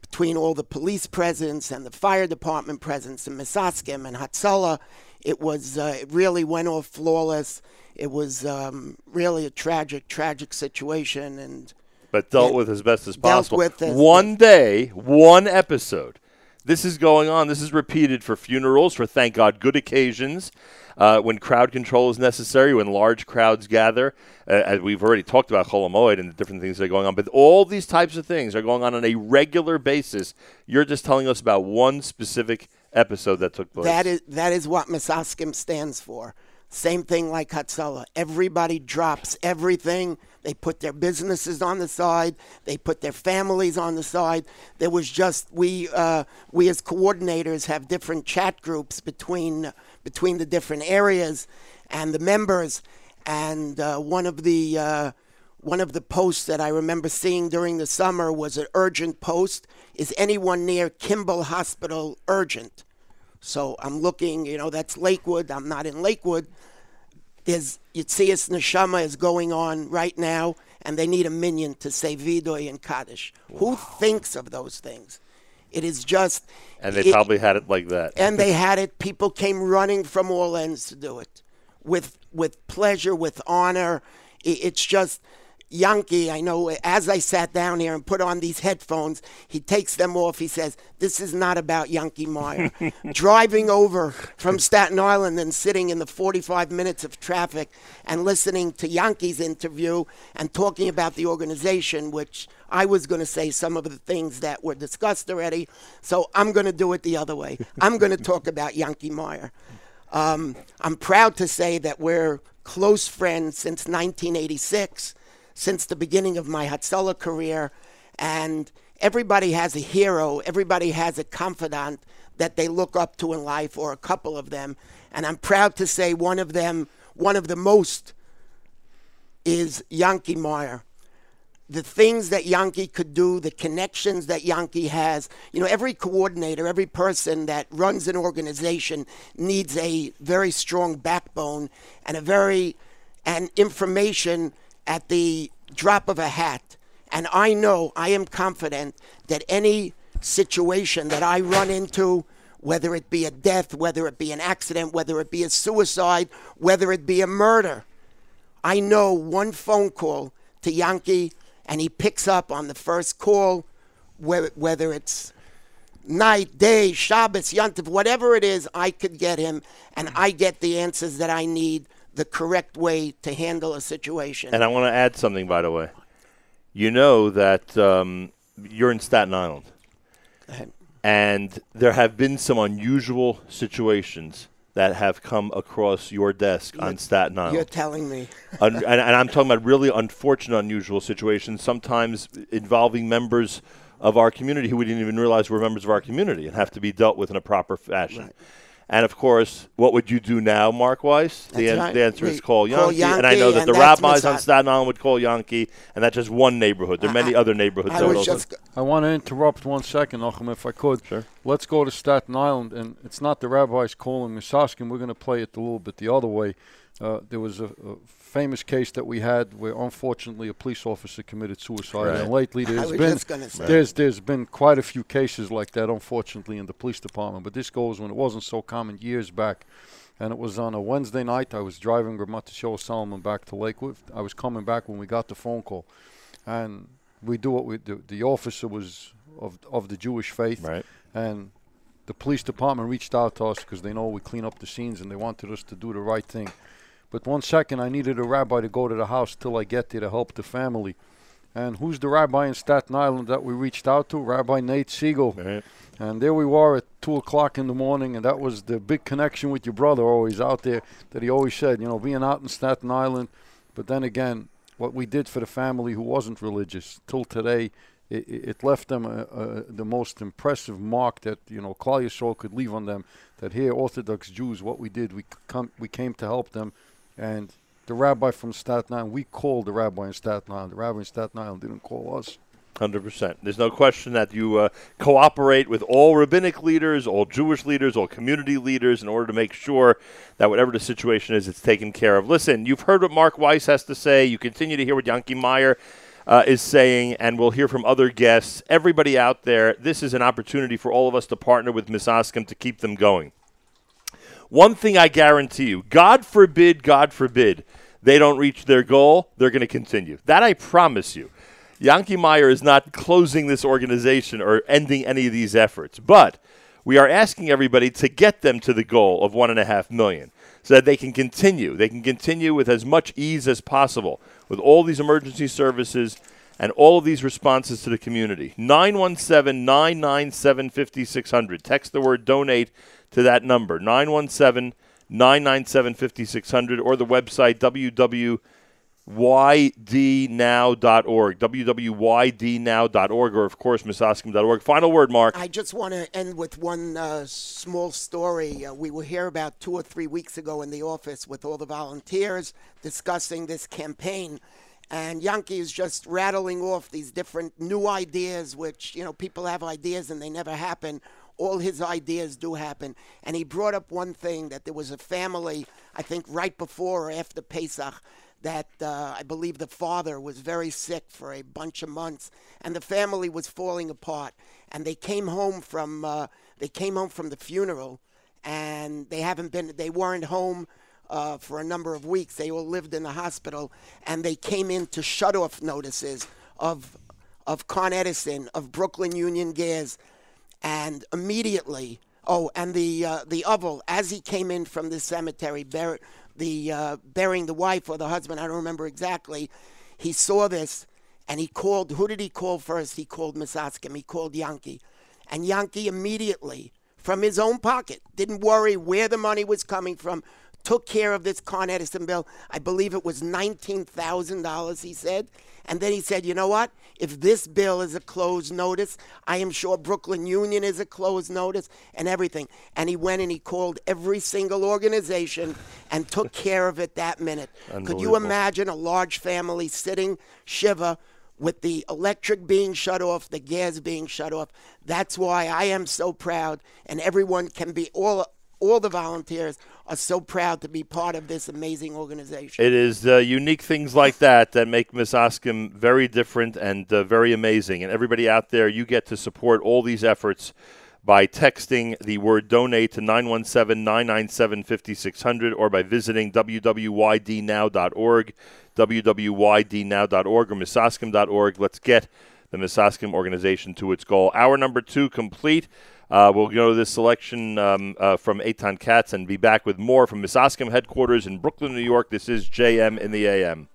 between all the police presence and the fire department presence and Miss Oskim and Hatzalah, it was uh, it really went off flawless. It was um, really a tragic, tragic situation, and but dealt with as best as possible. Dealt with as one day, one episode. This is going on. This is repeated for funerals, for thank God good occasions, uh, when crowd control is necessary, when large crowds gather. Uh, as we've already talked about Chol HaMoed and the different things that are going on, but all these types of things are going on on a regular basis. You're just telling us about one specific episode that took place. That is that is what Miss Oskim stands for. Same thing like Hatzalah. Everybody drops everything. They put their businesses on the side. They put their families on the side. There was just we uh, we as coordinators have different chat groups between between the different areas and the members. And uh, one of the uh, one of the posts that I remember seeing during the summer was an urgent post: "Is anyone near Kimball Hospital urgent?" So I'm looking, you know, that's Lakewood. I'm not in Lakewood. There's Yitzias Neshama is going on right now, and they need a minion to say Vidoy and Kaddish. Wow. Who thinks of those things? It is just... And they it, probably had it like that. And they had it. People came running from all ends to do it with with pleasure, with honor. It, it's just... Yankee, I know, as I sat down here and put on these headphones, he takes them off. He says, this is not about Yankee Meyer. Driving over from Staten Island and sitting in the forty-five minutes of traffic and listening to Yankee's interview and talking about the organization, which I was going to say some of the things that were discussed already. So I'm going to do it the other way. I'm going to talk about Yankee Meyer. Um, I'm proud to say that we're close friends since nineteen eighty-six. Since the beginning of my Hatzalah career, and everybody has a hero, everybody has a confidant that they look up to in life, or a couple of them, and I'm proud to say one of them, one of the most, is Yankee Meyer. The things that Yankee could do, the connections that Yankee has, you know, every coordinator, every person that runs an organization needs a very strong backbone and a very, and information at the drop of a hat. And I know, I am confident that any situation that I run into, whether it be a death, whether it be an accident, whether it be a suicide, whether it be a murder, I know one phone call to Yankee, and he picks up on the first call, whether it's night, day, Shabbos, Yom Tov, whatever it is, I could get him, and I get the answers that I need, the correct way to handle a situation. And I want to add something, by the way. You know that um, you're in Staten Island, and there have been some unusual situations that have come across your desk you're, on Staten Island. You're telling me. Un and, and I'm talking about really unfortunate, unusual situations, sometimes involving members of our community who we didn't even realize were members of our community and have to be dealt with in a proper fashion. Right. And, of course, what would you do now, Mark Weiss? The, an right. the answer we is call Yankee. And I know that the rabbis on Staten Island would call Yankee, and that's just one neighborhood. There are I, many I, other neighborhoods. I, that just I want to interrupt one second, Nachum, if I could. Sure. Let's go to Staten Island, and it's not the rabbis calling Misaskin. We're going to play it a little bit the other way. Uh, there was a, a famous case that we had where, unfortunately, a police officer committed suicide. Right. And lately, there's been there's there's been quite a few cases like that, unfortunately, in the police department. But this goes when it wasn't so common years back, and it was on a Wednesday night. I was driving with Matashewa Solomon back to Lakewood. I was coming back when we got the phone call, and we do what we do. The officer was of of the Jewish faith, right. and the police department reached out to us because they know we clean up the scenes and they wanted us to do the right thing. But one second, I needed a rabbi to go to the house till I get there to help the family. And who's the rabbi in Staten Island that we reached out to? Rabbi Nate Siegel. Right. And there we were at two o'clock in the morning, and that was the big connection with your brother always out there that he always said, you know, being out in Staten Island. But then again, what we did for the family who wasn't religious till today, it, it left them a, a, the most impressive mark that, you know, Klal Yisrael could leave on them, that here, Orthodox Jews, what we did, we, come, we came to help them. And the rabbi from Staten Island, we called the rabbi in Staten Island. The rabbi in Staten Island didn't call us. one hundred percent. There's no question that you uh, cooperate with all rabbinic leaders, all Jewish leaders, all community leaders in order to make sure that whatever the situation is, it's taken care of. Listen, you've heard what Mark Weiss has to say. You continue to hear what Yankee Meyer Uh, is saying, and we'll hear from other guests. Everybody out there, this is an opportunity for all of us to partner with Misaskim to keep them going. One thing I guarantee you, God forbid, God forbid, they don't reach their goal, they're going to continue. That I promise you. Yankee Meyer is not closing this organization or ending any of these efforts, but we are asking everybody to get them to the goal of one and a half million so that they can continue. They can continue with as much ease as possible, with all these emergency services and all of these responses to the community. nine one seven, nine nine seven, five six zero zero. Text the word donate to that number, nine one seven, nine nine seven, five six zero zero, or the website w w w dot y d now dot org, w w w dot y d now dot org, or, of course, misaskim dot org. Final word, Mark. I just want to end with one uh, small story. Uh, we were here about two or three weeks ago in the office with all the volunteers discussing this campaign, and Yankee is just rattling off these different new ideas, which, you know, people have ideas and they never happen. All his ideas do happen. And he brought up one thing, that there was a family, I think right before or after Pesach, that uh, I believe the father was very sick for a bunch of months, and the family was falling apart. And they came home from uh, they came home from the funeral, and they haven't been they weren't home uh, for a number of weeks. They all lived in the hospital, and they came in to shut off notices of of Con Edison, of Brooklyn Union Gas, and immediately oh, and the uh, the oval as he came in from the cemetery, buried. The uh, burying the wife or the husband, I don't remember exactly, he saw this and he called, who did he call first? He called Misaskim, he called Yankee. And Yankee immediately, from his own pocket, didn't worry where the money was coming from, took care of this Con Edison bill. I believe it was nineteen thousand dollars, he said. And then he said, you know what? If this bill is a closed notice, I am sure Brooklyn Union is a closed notice and everything. And he went and he called every single organization and took care of it that minute. Could you imagine a large family sitting shiva with the electric being shut off, the gas being shut off? That's why I am so proud, and everyone can be all... all the volunteers are so proud to be part of this amazing organization. It is uh, unique things like that that make Misaskim very different and uh, very amazing. And everybody out there, you get to support all these efforts by texting the word donate to nine one seven, nine nine seven, five six zero zero or by visiting w w y d now dot org, w w y d now dot org or misoscum dot org. Let's get the Misoscum organization to its goal. Hour number two complete. Uh, we'll go to this selection um, uh, from Eitan Katz and be back with more from Misoscum headquarters in Brooklyn, New York. This is J M in the A M.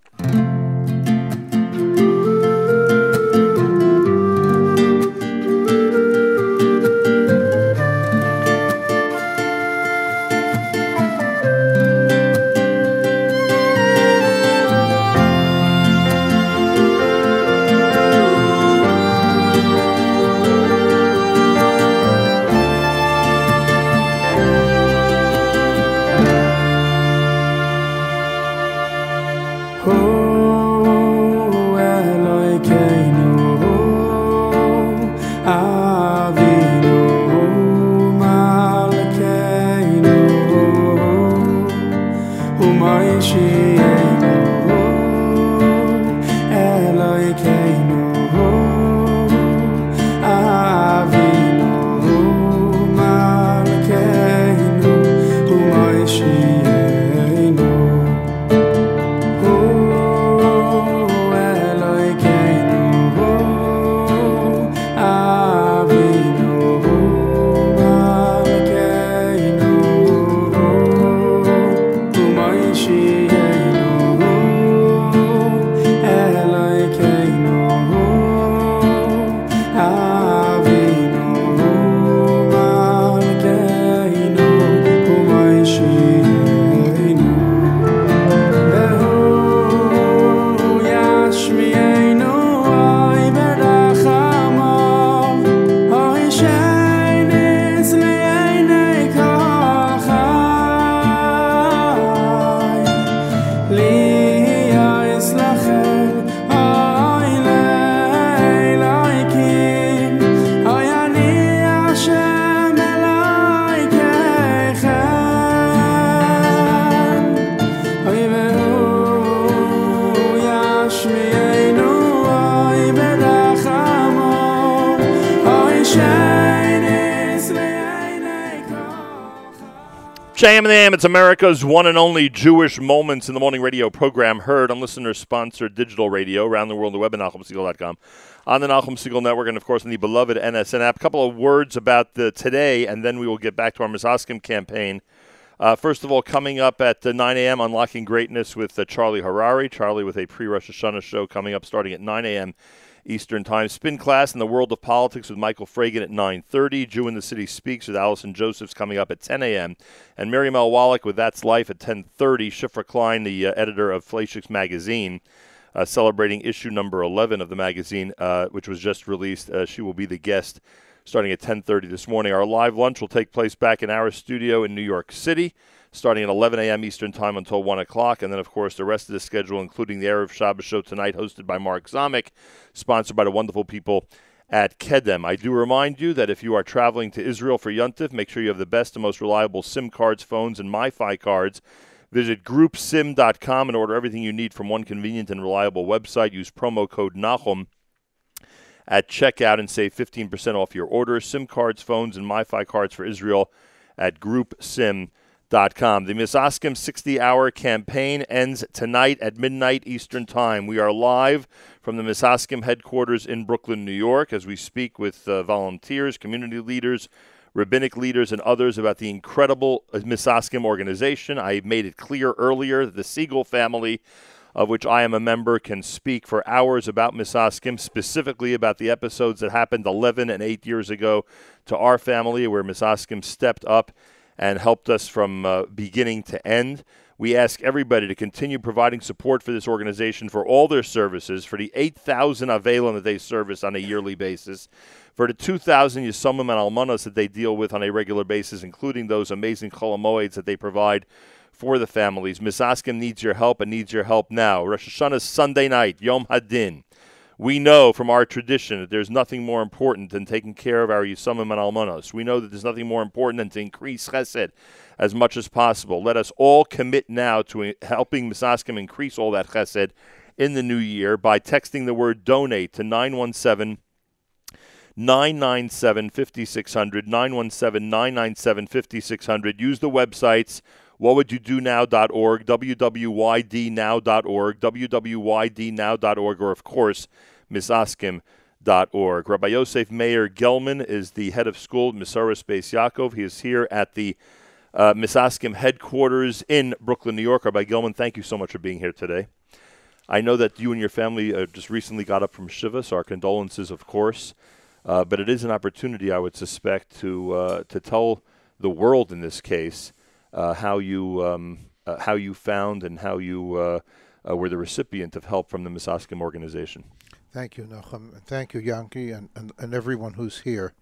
J M and the A M, it's America's one and only Jewish Moments in the Morning radio program, heard on listener-sponsored digital radio around the world, the web at Nahum Segal dot com, on the Nahum Segal Network, and of course on the beloved N S N app. A couple of words about the today, and then we will get back to our Misoscum campaign. Uh, first of all, coming up at uh, nine a.m., Unlocking Greatness with uh, Charlie Harari. Charlie with a pre-Rosh Hashanah show coming up starting at nine a.m. Eastern Time. Spin Class in the World of Politics with Michael Fragan at nine thirty. Jew in the City Speaks with Allison Josephs coming up at ten a.m. And Miriam L. Wallach with That's Life at ten thirty. Shifra Klein, the uh, editor of Fleishik's magazine, uh, celebrating issue number eleven of the magazine, uh, which was just released. Uh, she will be the guest starting at ten thirty this morning. Our live lunch will take place back in our studio in New York City, starting at eleven a.m. Eastern Time until one o'clock. And then, of course, the rest of the schedule, including the Erev Shabbos show tonight, hosted by Mark Zamek, sponsored by the wonderful people at Kedem. I do remind you that if you are traveling to Israel for Yontif, make sure you have the best and most reliable SIM cards, phones, and MiFi cards. Visit group sim dot com and order everything you need from one convenient and reliable website. Use promo code Nahum at checkout and save fifteen percent off your order. SIM cards, phones, and MiFi cards for Israel at group sim dot com. Dot com. The Misoscum sixty-hour campaign ends tonight at midnight Eastern Time. We are live from the Misoscum headquarters in Brooklyn, New York, as we speak with uh, volunteers, community leaders, rabbinic leaders, and others about the incredible Misoscum organization. I made it clear earlier that the Siegel family, of which I am a member, can speak for hours about Misoscum, specifically about the episodes that happened eleven and eight years ago to our family, where Misoscum stepped up and helped us from uh, beginning to end. We ask everybody to continue providing support for this organization, for all their services, for the eight thousand Avelim that they service on a yearly basis, for the two thousand Yesomim and Almanos that they deal with on a regular basis, including those amazing Chol HaMoeds that they provide for the families. Misoscum needs your help and needs your help now. Rosh Hashanah is Sunday night, Yom Hadin. We know from our tradition that there's nothing more important than taking care of our Yesomim and Almanos. We know that there's nothing more important than to increase Chesed as much as possible. Let us all commit now to helping Misoscum increase all that Chesed in the new year by texting the word donate to nine one seven, nine nine seven, five six zero zero nine nine seven, five six zero zero, nine one seven, nine nine seven, five six zero zero. Use the websites, what would you do now dot org, w w y d now dot org, w w y d now dot org, or, of course, miss oskim dot org. Rabbi Yosef Meir Gelman is the head of school at Mesorah Beis Yaakov. He is here at the uh, Miss Oskim headquarters in Brooklyn, New York. Rabbi Gelman, thank you so much for being here today. I know that you and your family uh, just recently got up from Shiva, so our condolences, of course. Uh, but it is an opportunity, I would suspect, to uh, to tell the world in this case uh, how you um, uh, how you found and how you uh, uh, were the recipient of help from the Miss Oskim organization. Thank you, Nachum. Thank you, Yankee, and, and, and everyone who's here.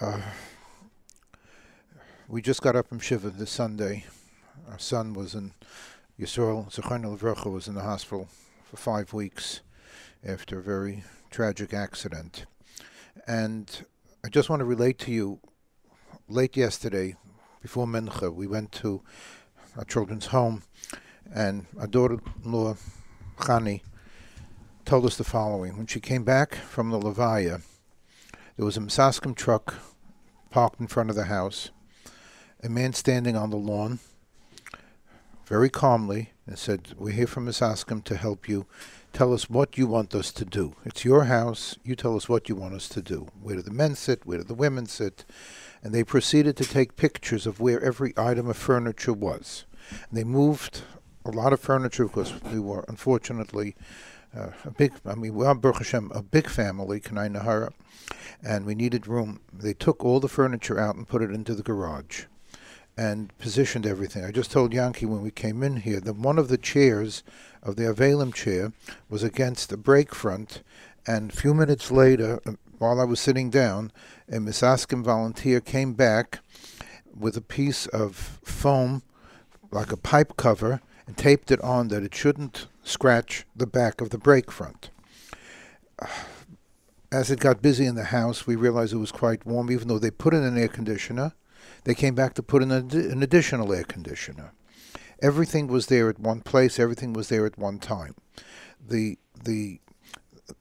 Uh, we just got up from Shiva this Sunday. Our son was in, Yisrael Zechariah Levracha was in the hospital for five weeks after a very tragic accident. And I just want to relate to you, late yesterday, before Mincha, we went to our children's home, and our daughter-in-law, Chani, told us the following. When she came back from the Levaya, there was a Miss Oskim truck parked in front of the house, a man standing on the lawn very calmly and said, "We're here from Miss Oskim to help you. Tell us what you want us to do. It's your house. You tell us what you want us to do. Where do the men sit? Where do the women sit?" And they proceeded to take pictures of where every item of furniture was. And they moved a lot of furniture because we were, unfortunately, Uh, a big, I mean, we are, Baruch Hashem, a big family, Kanai Nahara, and we needed room. They took all the furniture out and put it into the garage and positioned everything. I just told Yankee when we came in here that one of the chairs of the Avelem chair was against the brake front, and a few minutes later, while I was sitting down, a Miss Oskim volunteer came back with a piece of foam, like a pipe cover, and taped it on that it shouldn't scratch the back of the brake front. As it got busy in the house, we realized it was quite warm. Even though they put in an air conditioner, they came back to put in ad an additional air conditioner. Everything was there at one place. Everything was there at one time. The the,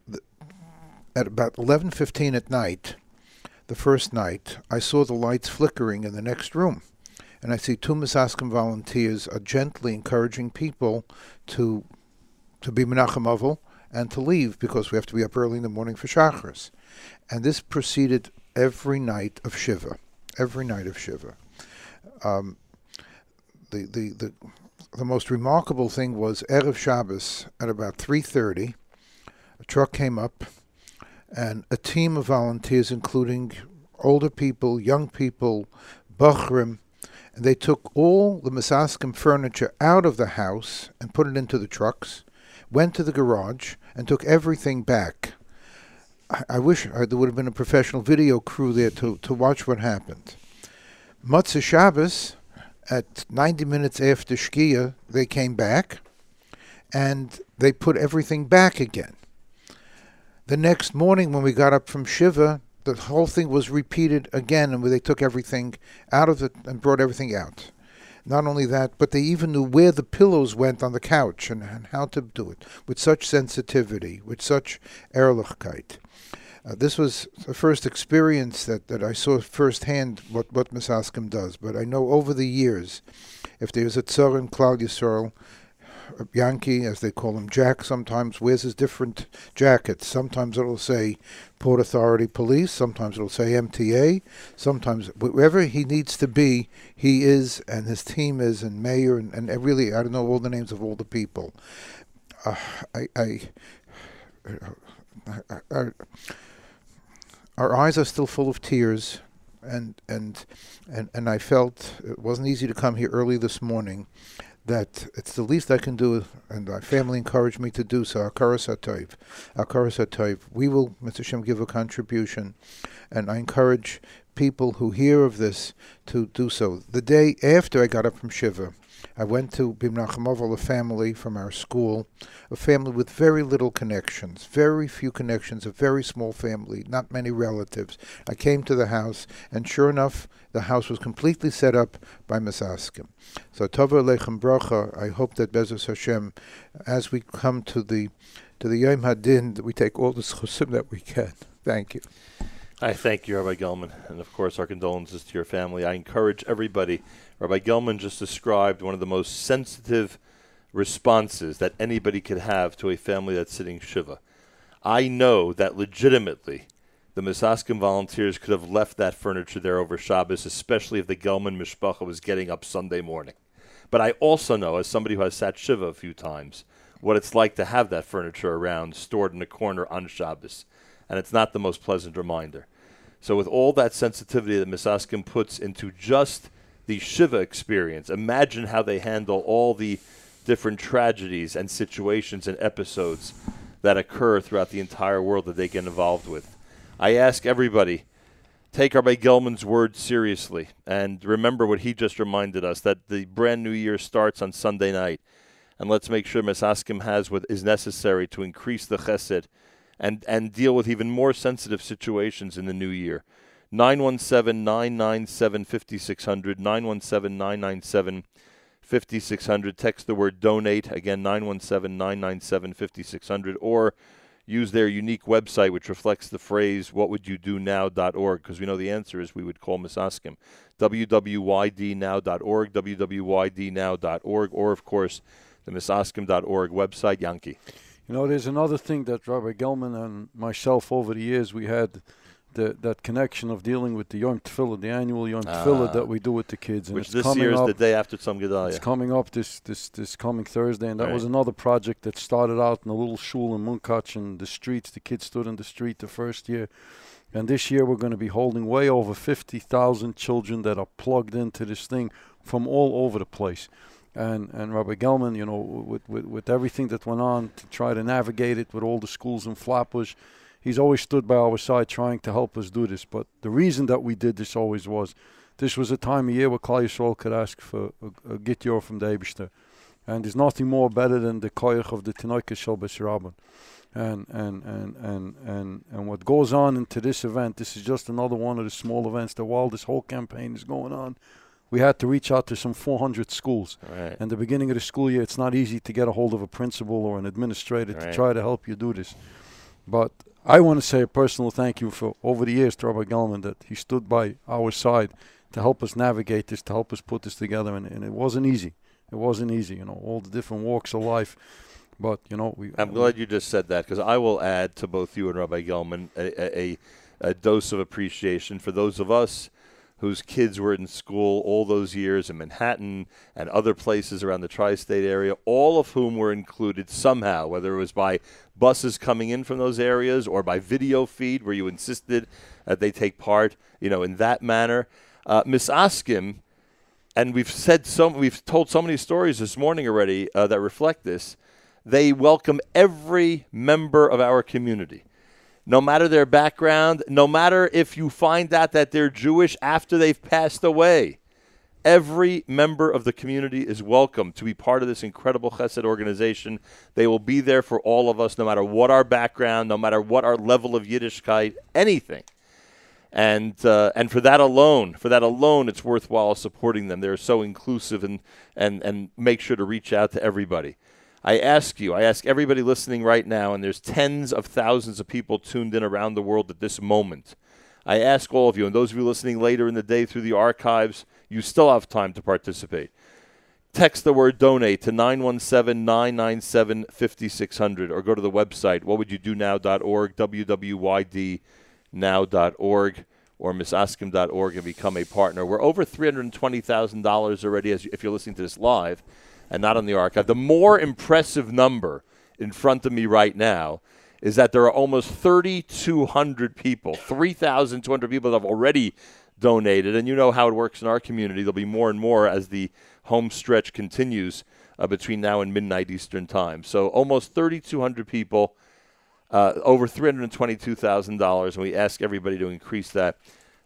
the at about eleven fifteen at night, the first night, I saw the lights flickering in the next room. And I see two Miss Oskim volunteers are gently encouraging people to to be Menachem Avil and to leave because we have to be up early in the morning for Shacharis. And this proceeded every night of Shiva, every night of Shiva. Um, the, the, the, the most remarkable thing was Erev Shabbos at about three thirty, a truck came up, and a team of volunteers, including older people, young people, Bachrim, and they took all the Miss Oskim furniture out of the house and put it into the trucks, went to the garage, and took everything back. I, I wish I, there would have been a professional video crew there to, to watch what happened. Matzah Shabbos, at ninety minutes after Shkia, they came back, and they put everything back again. The next morning when we got up from Shiva, the whole thing was repeated again, and they took everything out of it and brought everything out. Not only that, but they even knew where the pillows went on the couch and, and how to do it with such sensitivity, with such ehrlichkeit. Uh, this was the first experience that, that I saw firsthand what, what Miss Oskim does. But I know over the years, if there's a tzor in Klal Yisrael, Yankee, as they call him, Jack sometimes wears his different jackets. Sometimes it'll say Port Authority Police, sometimes it'll say M T A, sometimes wherever he needs to be, he is, and his team is, and Mayor, and, and really, I don't know all the names of all the people. Uh, I, I, I, I, I, our eyes are still full of tears, and, and, and, and I felt it wasn't easy to come here early this morning, that it's the least I can do, and my family encouraged me to do so. Hakaras HaTov, Hakaras HaTov. We will, Mister Hashem, give a contribution, and I encourage people who hear of this to do so. The day after I got up from Shiva, I went to B'Menachem Avil, a family from our school, a family with very little connections, very few connections, a very small family, not many relatives. I came to the house, and sure enough, the house was completely set up by Miss Oskim. So, Tova Lechem Bracha, I hope that Bezos Hashem, as we come to the to the Yom HaDin, that we take all the schusim that we can. Thank you. I thank you, Rabbi Gellman, and of course our condolences to your family. I encourage everybody. Rabbi Gellman just described one of the most sensitive responses that anybody could have to a family that's sitting Shiva. I know that legitimately the Misaskim volunteers could have left that furniture there over Shabbos, especially if the Gellman Mishpacha was getting up Sunday morning. But I also know, as somebody who has sat Shiva a few times, what it's like to have that furniture around, stored in a corner on Shabbos. And it's not the most pleasant reminder. So with all that sensitivity that Misaskim puts into just the Shiva experience, imagine how they handle all the different tragedies and situations and episodes that occur throughout the entire world that they get involved with. I ask everybody, take Rabbi Gellman's word seriously and remember what he just reminded us, that the brand new year starts on Sunday night. And let's make sure Misaskim has what is necessary to increase the chesed and, and deal with even more sensitive situations in the new year. nine one seven, nine nine seven, five six zero zero, nine one seven, nine nine seven, five six zero zero. Text the word donate, again, nine one seven, nine nine seven, five six zero zero, or use their unique website, which reflects the phrase, what would you do now dot org, because we know the answer is we would call Misaskim. w w y d now dot org, w w y d now dot org, or, of course, the Misaskim dot org website. Yankee. You know, there's another thing that Rabbi Gellman and myself over the years, we had the, that connection of dealing with the Yom Tefillah, the annual Yom ah, Tefillah that we do with the kids. And which it's this coming year is up, the day after Tzom Gedalia. It's coming up this, this, this coming Thursday, and that right. was another project that started out in a little shul in Munkach in the streets. The kids stood in the street the first year. And this year we're going to be holding way over fifty thousand children that are plugged into this thing from all over the place. And and Rabbi Gellman, you know, with, with, with everything that went on to try to navigate it with all the schools in Flatbush, he's always stood by our side trying to help us do this. But the reason that we did this always was, this was a time of year where Klal Yisrael could ask for a, a gityor from the Eibishter. And there's nothing more better than the koyach of the Tinoka Shel Beis Rabban. And and, and, and, and and what goes on into this event, this is just another one of the small events that while this whole campaign is going on, we had to reach out to some four hundred schools. Right. And the beginning of the school year, it's not easy to get a hold of a principal or an administrator right. to try to help you do this. But I want to say a personal thank you for over the years to Rabbi Gellman, that he stood by our side to help us navigate this, to help us put this together. And, and it wasn't easy. It wasn't easy, you know, all the different walks of life. But, you know, we. I'm glad you just said that, because I will add to both you and Rabbi Gellman a, a, a dose of appreciation for those of us whose kids were in school all those years in Manhattan and other places around the tri-state area, all of whom were included somehow, whether it was by buses coming in from those areas or by video feed where you insisted that they take part, you know, in that manner. Uh, Misaskim, and we've said so, we've told so many stories this morning already uh, that reflect this, they welcome every member of our community. No matter their background, no matter if you find out that they're Jewish after they've passed away, every member of the community is welcome to be part of this incredible Chesed organization. They will be there for all of us, no matter what our background, no matter what our level of Yiddishkeit, anything. And uh, and for that alone, for that alone, it's worthwhile supporting them. They're so inclusive, and and and make sure to reach out to everybody. I ask you, I ask everybody listening right now, and there's tens of thousands of people tuned in around the world at this moment. I ask all of you, and those of you listening later in the day through the archives, you still have time to participate. Text the word donate to nine one seven, nine nine seven, five six zero zero, or go to the website, what would you do now dot org, w w y d now dot org, or misaskim dot org, and become a partner. We're over three hundred twenty thousand dollars already, as if you're listening to this live, and not on the archive. The more impressive number in front of me right now is that there are almost three thousand two hundred people, three thousand two hundred people that have already donated. And you know how it works in our community. There'll be more and more as the home stretch continues uh, between now and midnight Eastern time. So almost three thousand two hundred people, uh, over three hundred twenty-two thousand dollars, and we ask everybody to increase that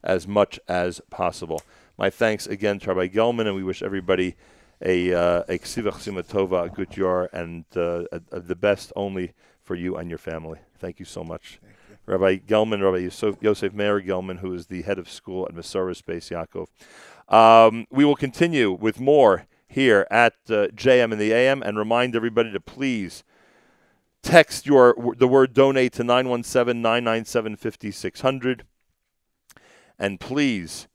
as much as possible. My thanks again to Rabbi Gellman, and we wish everybody a uh, a ksiva chsima tova, a good yar, and uh, a, a, the best only for you and your family. Thank you so much. You. Rabbi Gellman, Rabbi Yosef, Yosef Meir Gellman, who is the head of school at Masorah Beis Yaakov. Um, we will continue with more here at uh, J M in the A M, and remind everybody to please Text your the word donate to nine one seven, nine nine seven, five six zero zero. And please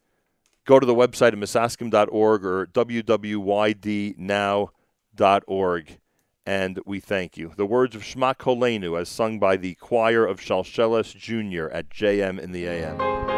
go to the website at misascom dot org or w w y d now dot org. And we thank you. The words of Shema Kolenu as sung by the choir of Shalshelis Junior at J M in the A M.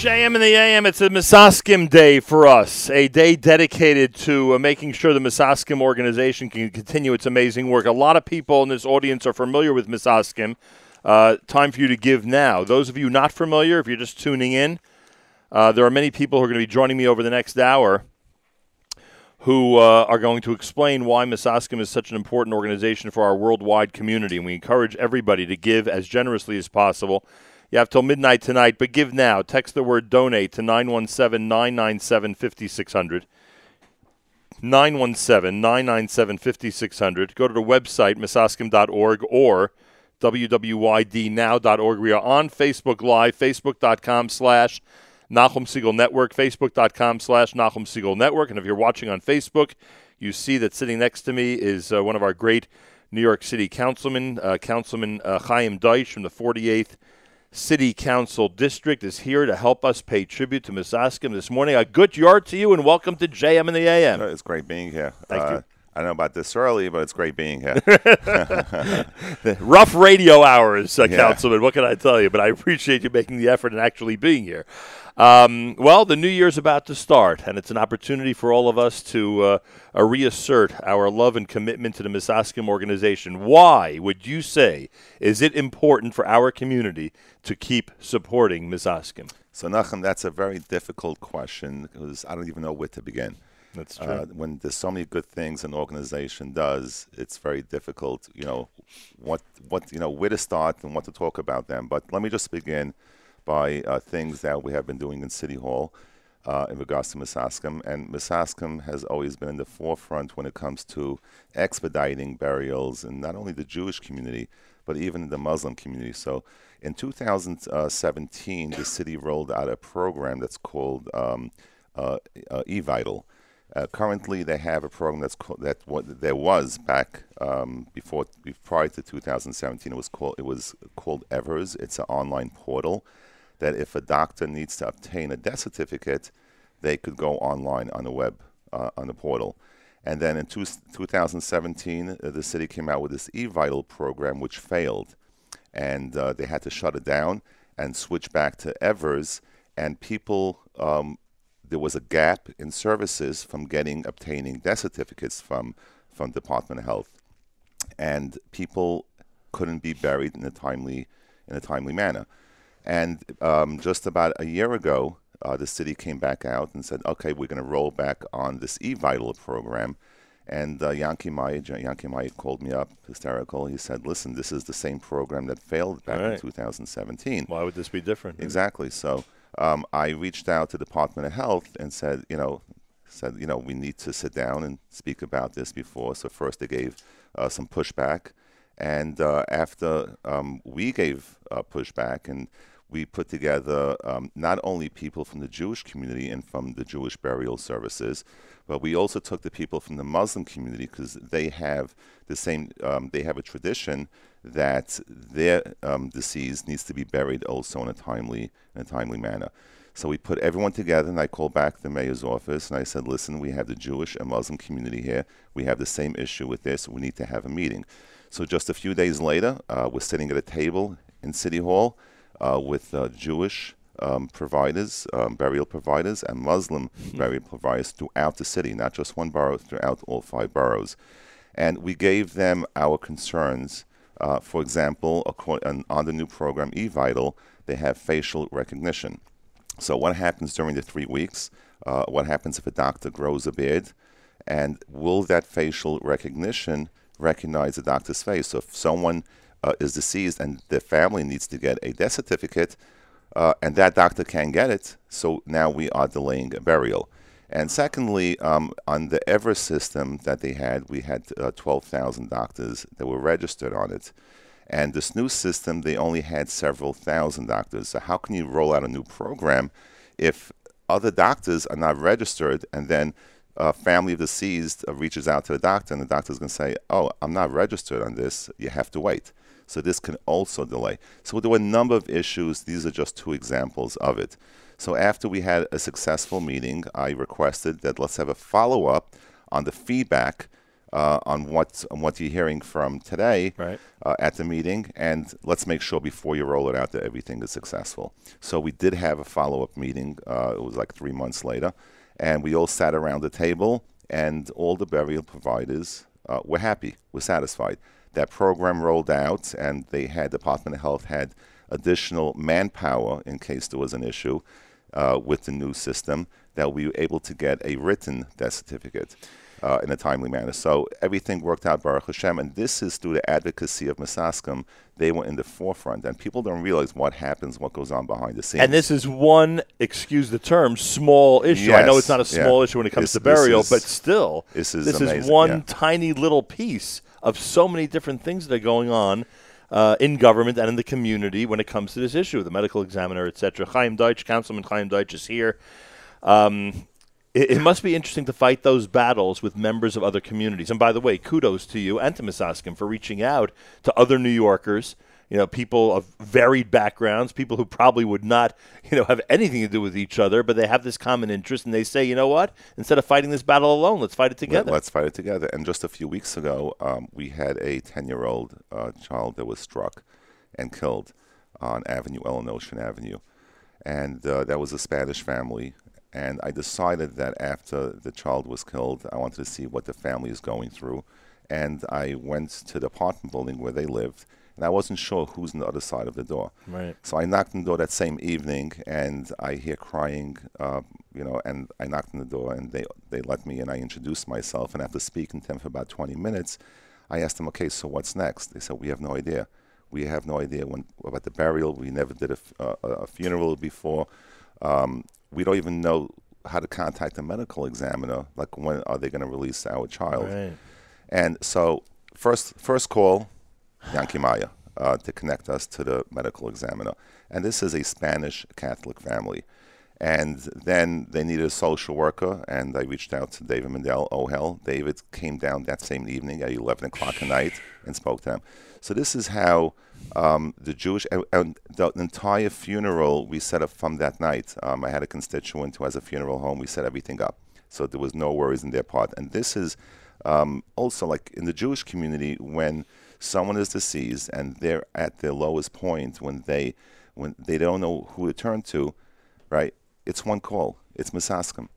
J M in the A M, it's a Misaskim day for us, a day dedicated to uh, making sure the Misaskim organization can continue its amazing work. A lot of people in this audience are familiar with Misaskim. Uh, time for you to give now. Those of you not familiar, if you're just tuning in, uh, there are many people who are going to be joining me over the next hour who uh, are going to explain why Misoscum is such an important organization for our worldwide community. And we encourage everybody to give as generously as possible. You have till midnight tonight, but give now. Text the word donate to nine one seven, nine nine seven, five six zero zero. nine one seven, nine nine seven, five six zero zero. Go to the website, misoscum dot org, or w w y d now dot org. We are on Facebook Live, facebook.com slash Nahum Siegel Network, facebook.com slash Nahum Siegel Network. And if you're watching on Facebook, you see that sitting next to me is uh, one of our great New York City councilmen, uh, Councilman uh, Chaim Deitch from the forty-eighth City Council District is here to help us pay tribute to Misoscum this morning. A good yard to you, and welcome to J M and the A M. It's great being here. Thank uh, you. I don't know about this early, but it's great being here. Rough radio hours, uh, yeah. Councilman. What can I tell you? But I appreciate you making the effort and actually being here. Um, well, the new year's about to start, and it's an opportunity for all of us to uh, uh, reassert our love and commitment to the Misoscum organization. Why would you say is it important for our community to keep supporting Misoscum? So, Nachum, that's a very difficult question because I don't even know where to begin. That's true. Uh, when there's so many good things an organization does, it's very difficult, you know, what what you know where to start and what to talk about them. But let me just begin by uh, things that we have been doing in City Hall uh, in regards to Misoscum. And Misoscum has always been in the forefront when it comes to expediting burials in not only the Jewish community, but even the Muslim community. So in two thousand seventeen, the city rolled out a program that's called um, uh, uh, eVital. Uh, currently, they have a program that's called, that what there was back um, before prior to two thousand seventeen. It was called it was called Evers. It's an online portal that if a doctor needs to obtain a death certificate, they could go online on the web uh, on the portal. And then in two, two thousand seventeen, uh, the city came out with this eVital program, which failed, and uh, they had to shut it down and switch back to Evers. And people. Um, There was a gap in services from getting obtaining death certificates from from Department of Health, and people couldn't be buried in a timely in a timely manner. And um, just about a year ago, uh, the city came back out and said, "Okay, we're going to roll back on this eVital program." And uh, Yankee Maid, Yankee Maid called me up, hysterical. He said, "Listen, this is the same program that failed back right. in two thousand seventeen. Why would this be different?" Exactly. So. Um, I reached out to the Department of Health and said, you know, said, you know, we need to sit down and speak about this before. So first they gave uh, some pushback, and uh, after um, we gave uh, pushback, and we put together um, not only people from the Jewish community and from the Jewish burial services, but we also took the people from the Muslim community because they have the same, um, they have a tradition that their um, deceased needs to be buried also in a timely, in a timely manner. So we put everyone together, and I called back the mayor's office, and I said, listen, we have the Jewish and Muslim community here. We have the same issue with this. We need to have a meeting. So just a few days later, uh, we're sitting at a table in City Hall uh, with uh, Jewish um, providers, um, burial providers, and Muslim mm-hmm. burial providers throughout the city, not just one borough, throughout all five boroughs. And we gave them our concerns. Uh, for example, on, on the new program eVital, they have facial recognition. So what happens during the three weeks? Uh, what happens if a doctor grows a beard? And will that facial recognition recognize the doctor's face? So if someone uh, is deceased and their family needs to get a death certificate, uh, and that doctor can't get it, so now we are delaying a burial. And secondly, um, on the Ever system that they had, we had uh, twelve thousand doctors that were registered on it. And this new system, they only had several thousand doctors. So how can you roll out a new program if other doctors are not registered, and then a family of deceased uh, reaches out to the doctor, and the doctor's going to say, oh, I'm not registered on this. You have to wait. So this can also delay. So there were a number of issues. These are just two examples of it. So after we had a successful meeting, I requested that let's have a follow-up on the feedback uh, on what on what you're hearing from today right. uh, at the meeting, and let's make sure before you roll it out that everything is successful. So we did have a follow-up meeting. Uh, it was like three months later, and we all sat around the table, and all the burial providers uh, were happy, were satisfied. That program rolled out, and they had Department of Health had additional manpower in case there was an issue. uh, with the new system, that we were able to get a written death certificate uh, in a timely manner. So everything worked out, Baruch Hashem, and this is through the advocacy of Misaskim. They were in the forefront, and people don't realize what happens, what goes on behind the scenes. And this is one, excuse the term, small issue. Yes, I know it's not a small yeah. issue when it comes this, to burial, is, but still, this is, this is one yeah. tiny little piece of so many different things that are going on uh, in government and in the community when it comes to this issue, the medical examiner, et cetera. Chaim Deutsch, Councilman Chaim Deutsch is here. Um, it, it must be interesting to fight those battles with members of other communities. And by the way, kudos to you and to Misaskim for reaching out to other New Yorkers, you know, people of varied backgrounds, people who probably would not, you know, have anything to do with each other, but they have this common interest, and they say, you know what, instead of fighting this battle alone, let's fight it together. Let's fight it together. And just a few weeks ago, um, we had a ten-year-old uh, child that was struck and killed on Avenue L and Ocean Avenue. And uh, that was a Spanish family. And I decided that after the child was killed, I wanted to see what the family is going through. And I went to the apartment building where they lived, and I wasn't sure who's on the other side of the door. Right. So I knocked on the door that same evening, and I hear crying, uh, you know, and I knocked on the door, and they, they let me in. I introduced myself, and after speaking to them for about twenty minutes, I asked them, okay, so what's next? They said, we have no idea. We have no idea when, about the burial. We never did a, f uh, a funeral before. Um, we don't even know how to contact a medical examiner. Like, when are they going to release our child? Right. And so first first call, Yankee Maya, uh, to connect us to the medical examiner. And this is a Spanish Catholic family. And then they needed a social worker, and I reached out to David Mendel, Ohel. David came down that same evening at eleven o'clock at night and spoke to them. So this is how um, the Jewish, uh, and the entire funeral we set up from that night. Um, I had a constituent who has a funeral home. We set everything up. So there was no worries on their part. And this is um, also like in the Jewish community, when someone is deceased and they're at their lowest point, when they, when they don't know who to turn to, right? It's one call. It's Misaskim.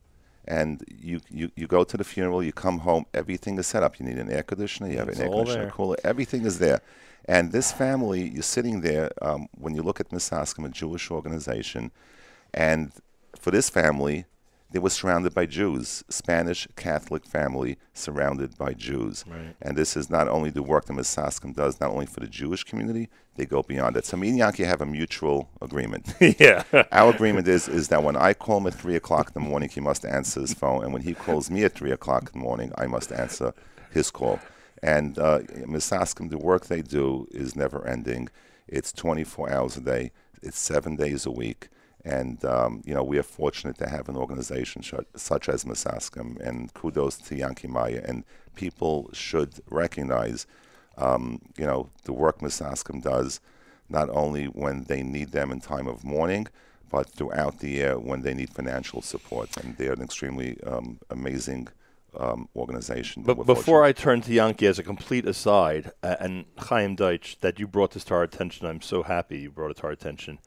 And you, you, you go to the funeral, you come home, everything is set up. You need an air conditioner, you have it's an air conditioner, cooler, everything is there. And this family, you're sitting there, um, when you look at Misaskim, a Jewish organization, and for this family, they were surrounded by Jews, Spanish Catholic family surrounded by Jews. Right. And this is not only the work that Misaskim does, not only for the Jewish community, they go beyond it. So me and Yankee have a mutual agreement. Yeah. Our agreement is is that when I call him at three o'clock in the morning, he must answer his phone. And when he calls me at three o'clock in the morning, I must answer his call. And uh, Misaskim, the work they do is never ending. It's twenty-four hours a day. It's seven days a week. And, um, you know, we are fortunate to have an organization sh such as Misaskim, and kudos to Yankee Maya. And people should recognize, um, you know, the work Misaskim does, not only when they need them in time of mourning, but throughout the year when they need financial support. And they are an extremely um, amazing um, organization. But before fortunate. I turn to Yankee, as a complete aside, uh, and Chaim Deutsch, that you brought this to our attention, I'm so happy you brought it to our attention.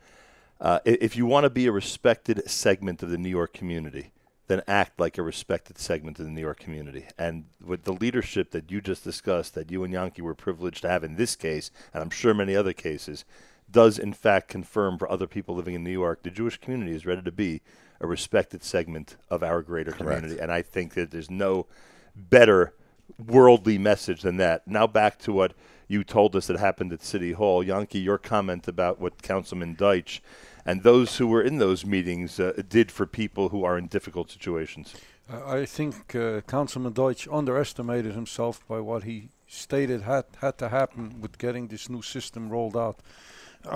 Uh, if you want to be a respected segment of the New York community, then act like a respected segment of the New York community. And with the leadership that you just discussed, that you and Yankee were privileged to have in this case, and I'm sure many other cases, does in fact confirm for other people living in New York, the Jewish community is ready to be a respected segment of our greater Correct. community. And I think that there's no better worldly message than that. Now back to what you told us that happened at City Hall. Yankee, your comment about what Councilman Deutsch and those who were in those meetings uh, did for people who are in difficult situations. Uh, I think uh, Councilman Deutsch underestimated himself by what he stated had, had to happen with getting this new system rolled out.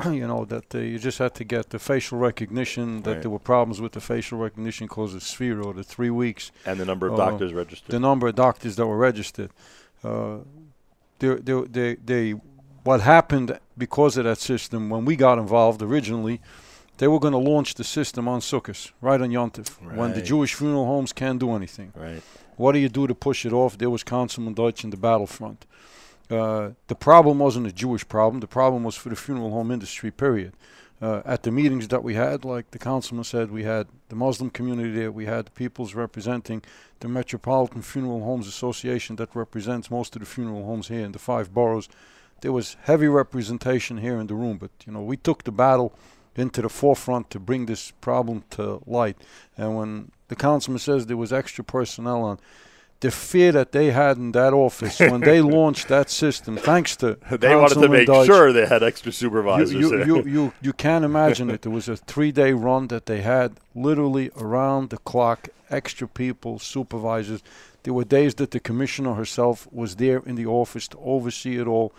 You know, that uh, you just had to get the facial recognition, that right. there were problems with the facial recognition because of Sphero, the three weeks. And the number of uh, doctors registered. The number of doctors that were registered. Uh, They, they, they, they, what happened because of that system, when we got involved originally, they were going to launch the system on Sukkot, right on Yom Tov, right. when the Jewish funeral homes can't do anything. Right. What do you do to push it off? There was Councilman Deutsch in the battlefront. Uh, the problem wasn't a Jewish problem. The problem was for the funeral home industry, period. Uh, at the meetings that we had, like the councilman said, we had the Muslim community there, we had the peoples representing the Metropolitan Funeral Homes Association that represents most of the funeral homes here in the five boroughs. There was heavy representation here in the room, but, you know, we took the battle into the forefront to bring this problem to light. And when the councilman says there was extra personnel on, the fear that they had in that office when they launched that system, thanks to they wanted to make Deutsch, sure they had extra supervisors. You, you, you, you, you can't imagine it. There was a three-day run that they had literally around the clock, extra people, supervisors. There were days that the commissioner herself was there in the office to oversee it all.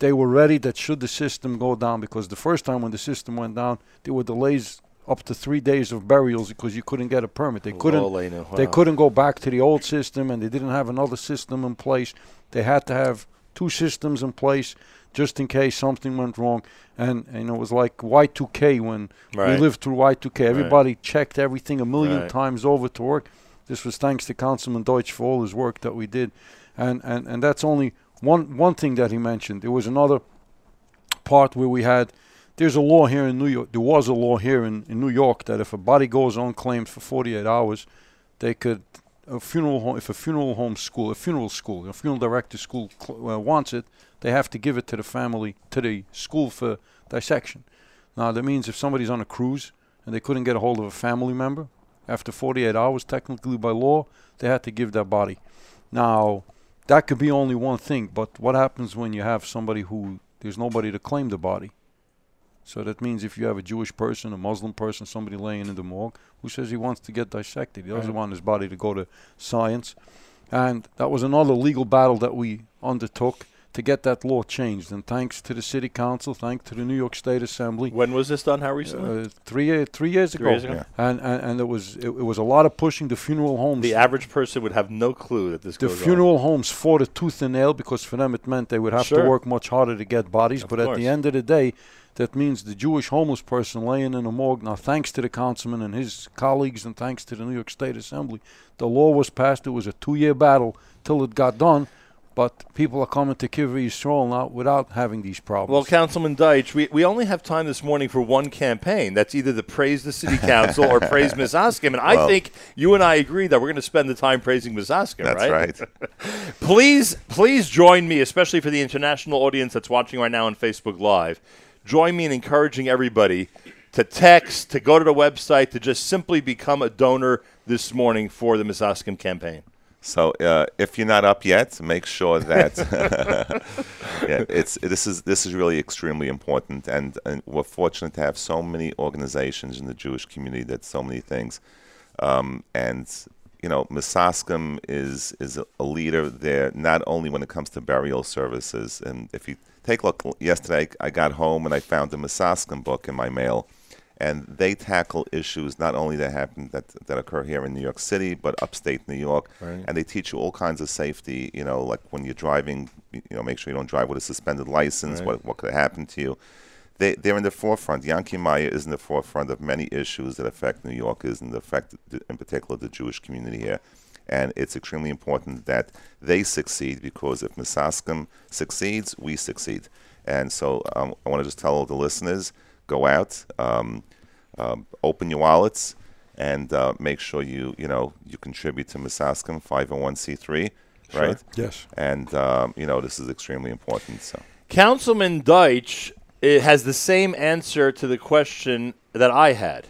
They were ready that should the system go down, because the first time when the system went down, there were delays up to three days of burials because you couldn't get a permit. They couldn't, wow. they couldn't go back to the old system, and they didn't have another system in place. They had to have two systems in place just in case something went wrong. And, and it was like Y two K when right. we lived through Y two K. Everybody right. checked everything a million right. times over to work. This was thanks to Councilman Deutsch for all his work that we did. And, and, and that's only... One one thing that he mentioned, there was another part where we had, there's a law here in New York, there was a law here in, in New York that if a body goes unclaimed for forty-eight hours, they could, a funeral home, if a funeral home school, a funeral school, a funeral director school cl uh, wants it, they have to give it to the family, to the school for dissection. Now that means if somebody's on a cruise and they couldn't get a hold of a family member, after forty-eight hours, technically by law, they had to give that body. Now... that could be only one thing, but what happens when you have somebody who there's nobody to claim the body? So that means if you have a Jewish person, a Muslim person, somebody laying in the morgue, who says he wants to get dissected? He doesn't right. want his body to go to science. And that was another legal battle that we undertook to get that law changed. And thanks to the City Council, thanks to the New York State Assembly. When was this done? How recently? Uh, three, uh, three years three ago. Years ago? Yeah. And, and, and it, was, it, it was a lot of pushing the funeral homes. The average person would have no clue that this the goes on. The funeral homes fought a tooth and nail because for them it meant they would have sure. to work much harder to get bodies. Of but course. At the end of the day, that means the Jewish homeless person laying in a morgue. Now, thanks to the councilman and his colleagues and thanks to the New York State Assembly, the law was passed. It was a two-year battle till it got done. But people are coming to Kiva Yisrael now without having these problems. Well, Councilman Deutsch, we, we only have time this morning for one campaign. That's either to praise the city council or praise Miz Oskim. And well, I think you and I agree that we're going to spend the time praising Miz Oskim, right? That's right. right. please, please join me, especially for the international audience that's watching right now on Facebook Live. Join me in encouraging everybody to text, to go to the website, to just simply become a donor this morning for the Miz Oskim campaign. So uh, if you're not up yet, make sure that yeah, it's this is this is really extremely important, and, and we're fortunate to have so many organizations in the Jewish community that so many things, um, and you know, Miz Oskim is is a, a leader there not only when it comes to burial services. And if you take a look, yesterday I got home and I found the Miz Oskim book in my mail. And they tackle issues not only that happen that that occur here in New York City, but upstate New York. Right. And they teach you all kinds of safety. You know, like when you're driving, you know, make sure you don't drive with a suspended license. Right. What what could happen to you? They they're in the forefront. Yanki Maya is in the forefront of many issues that affect New Yorkers and affect in particular the Jewish community here. And it's extremely important that they succeed, because if Miz Oskim succeeds, we succeed. And so um, I want to just tell all the listeners. Go out, um, um, open your wallets, and uh, make sure you you know you contribute to Miz Oskim five oh one c three, sure. right? Yes. And um, you know this is extremely important. So, Councilman Deutsch it has the same answer to the question that I had.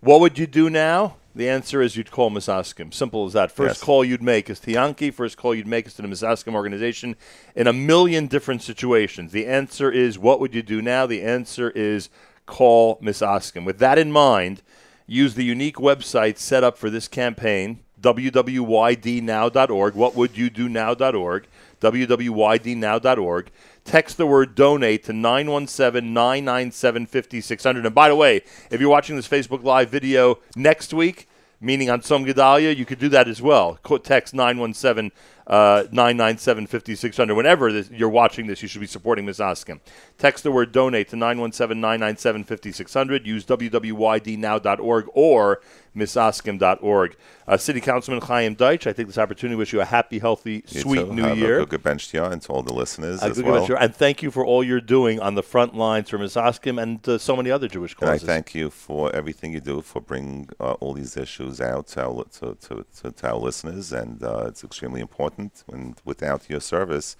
What would you do now? The answer is you'd call Miz Oskim. Simple as that. First yes. call you'd make is to Yanki. First call you'd make is to the Miz Oskim organization in a million different situations. The answer is what would you do now? The answer is call Miz Oskim. With that in mind, use the unique website set up for this campaign, w w y d now dot org, what would you do now dot org, w w y d now dot org. Text the word donate to nine one seven, nine nine seven, five six zero zero. And by the way, if you're watching this Facebook Live video next week, meaning on Tzom Gedalia, you could do that as well. Text nine one seven, nine nine seven, five six zero zero. Uh, Whenever this, you're watching this, you should be supporting Miz Oskim. Text the word donate to nine one seven, nine nine seven, five six zero zero. Use w w y d now dot org or miz oskim dot org. Uh, City Councilman Chaim Deutsch, I take this opportunity to wish you a happy, healthy, you sweet new have year. A good bench here, and to all the listeners a as well. And thank you for all you're doing on the front lines for Miz Oskim and uh, so many other Jewish causes. And I thank you for everything you do for bringing uh, all these issues out to our, to, to, to, to our listeners, and uh, it's extremely important. And without your service,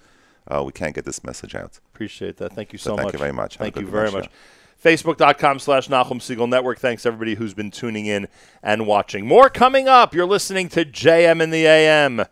uh, we can't get this message out. Appreciate that. Thank you so, so thank much. Thank you very much. Thank you very much. Facebook.com slash Nahum Siegel Network. Thanks, everybody who's been tuning in and watching. More coming up. You're listening to J M in the A M.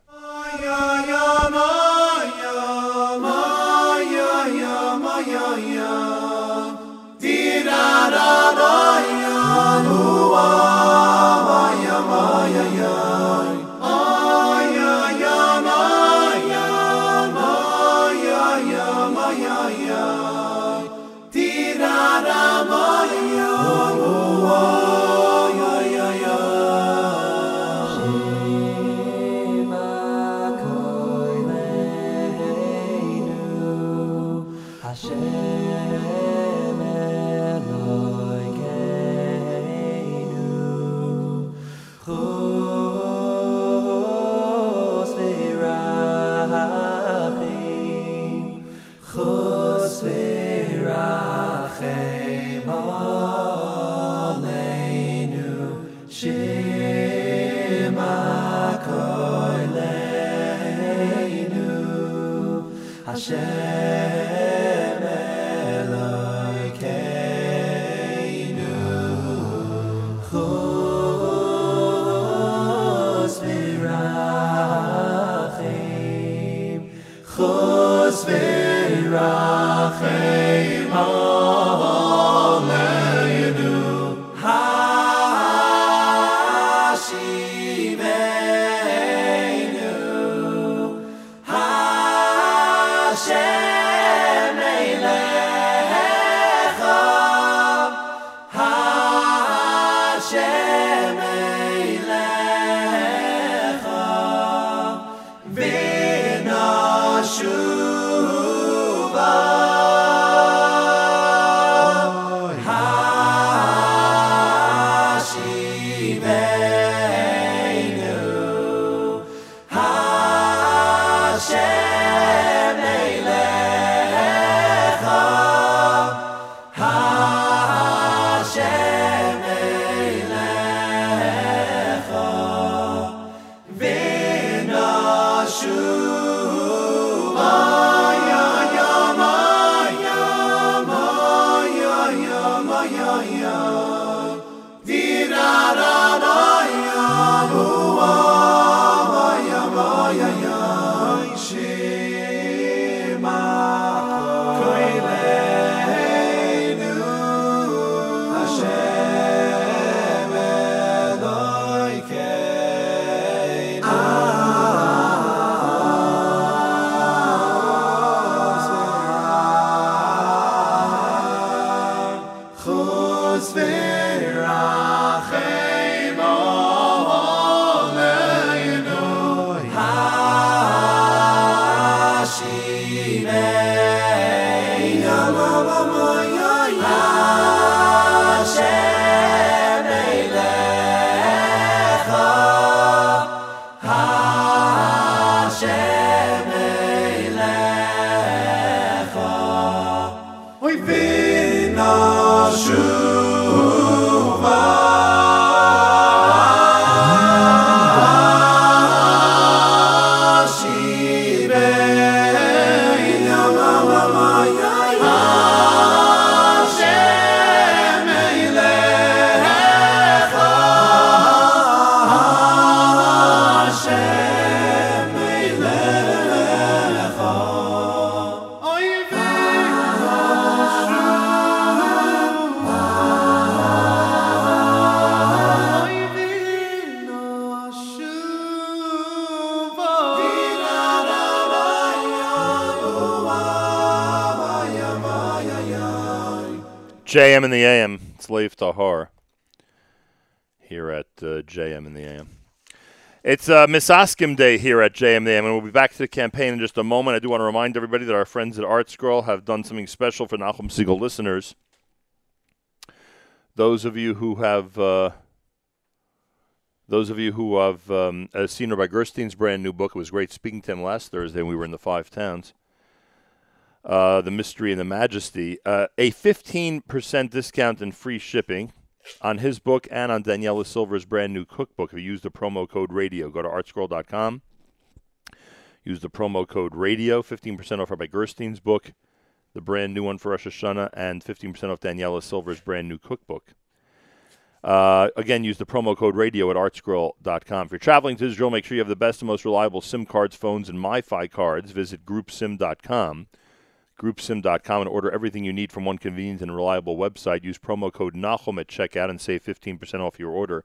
J M in the A M. It's Leif Tahar here at uh, J M in the A M. It's uh, Misaskim Day here at J M in the A M, and we'll be back to the campaign in just a moment. I do want to remind everybody that our friends at Art Scroll have done something special for Nahum Siegel listeners. Those of you who have, uh, those of you who have um, seen Rabbi Gerstein's brand new book, it was great speaking to him last Thursday. We were in the Five Towns. Uh, the Mystery and the Majesty, uh, a fifteen percent discount and free shipping on his book and on Daniela Silver's brand new cookbook. If you use the promo code radio, go to art scroll dot com. Use the promo code radio, fifteen percent off Rabbi Gerstein's book, the brand new one for Rosh Hashanah, and fifteen percent off Daniela Silver's brand new cookbook. Uh, again, use the promo code radio at artscroll dot com. If you're traveling to Israel, make sure you have the best and most reliable SIM cards, phones, and MiFi cards. Visit group sim dot com. group sim dot com and order everything you need from one convenient and reliable website. Use promo code Nahum at checkout and save fifteen percent off your order.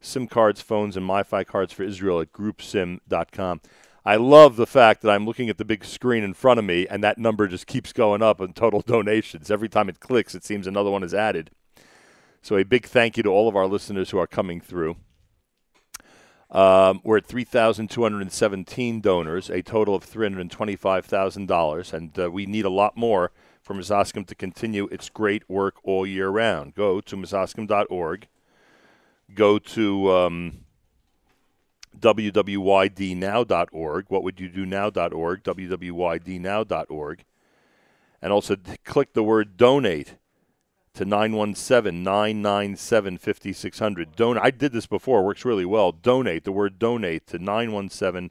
SIM cards, phones, and MiFi cards for Israel at group sim dot com. I love the fact that I'm looking at the big screen in front of me, and that number just keeps going up in total donations. Every time it clicks, it seems another one is added. So a big thank you to all of our listeners who are coming through. Um, we're at three thousand two hundred seventeen donors, a total of three hundred twenty-five thousand dollars, and uh, we need a lot more for Mizaskim to continue its great work all year round. Go to mizaskim dot org. Go to um, w w y d now dot org, what would you do now dot org, w w y d now dot org, and also click the word donate to nine one seven, nine nine seven, five six zero zero. Don- I did this before. It works really well. Donate, the word donate, to nine one seven,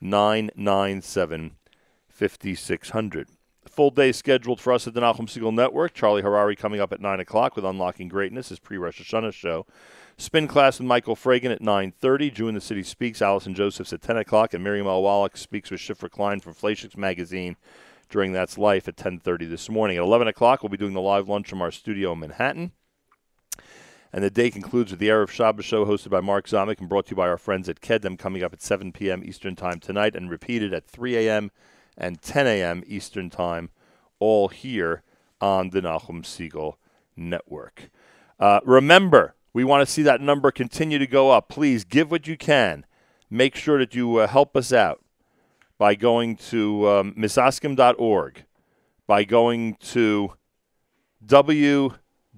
nine nine seven, five six zero zero. Full day scheduled for us at the Nahum Segal Network. Charlie Harari coming up at nine o'clock with Unlocking Greatness, his pre-Rosh Hashanah show. Spin class with Michael Fragan at nine thirty. Jew in the City Speaks, Allison Josephs at ten o'clock, and Miriam L. Wallach speaks with Shifra Klein from Flashix Magazine during That's Life at ten thirty this morning. At eleven o'clock, we'll be doing the live lunch from our studio in Manhattan. And the day concludes with the Erev Shabbos show hosted by Mark Zamek and brought to you by our friends at Kedem, coming up at seven p.m. Eastern Time tonight and repeated at three a.m. and ten a.m. Eastern Time, all here on the Nahum Segal Network. Uh, remember, we want to see that number continue to go up. Please give what you can. Make sure that you uh, help us out by going to um, mizaskim dot org, by going to w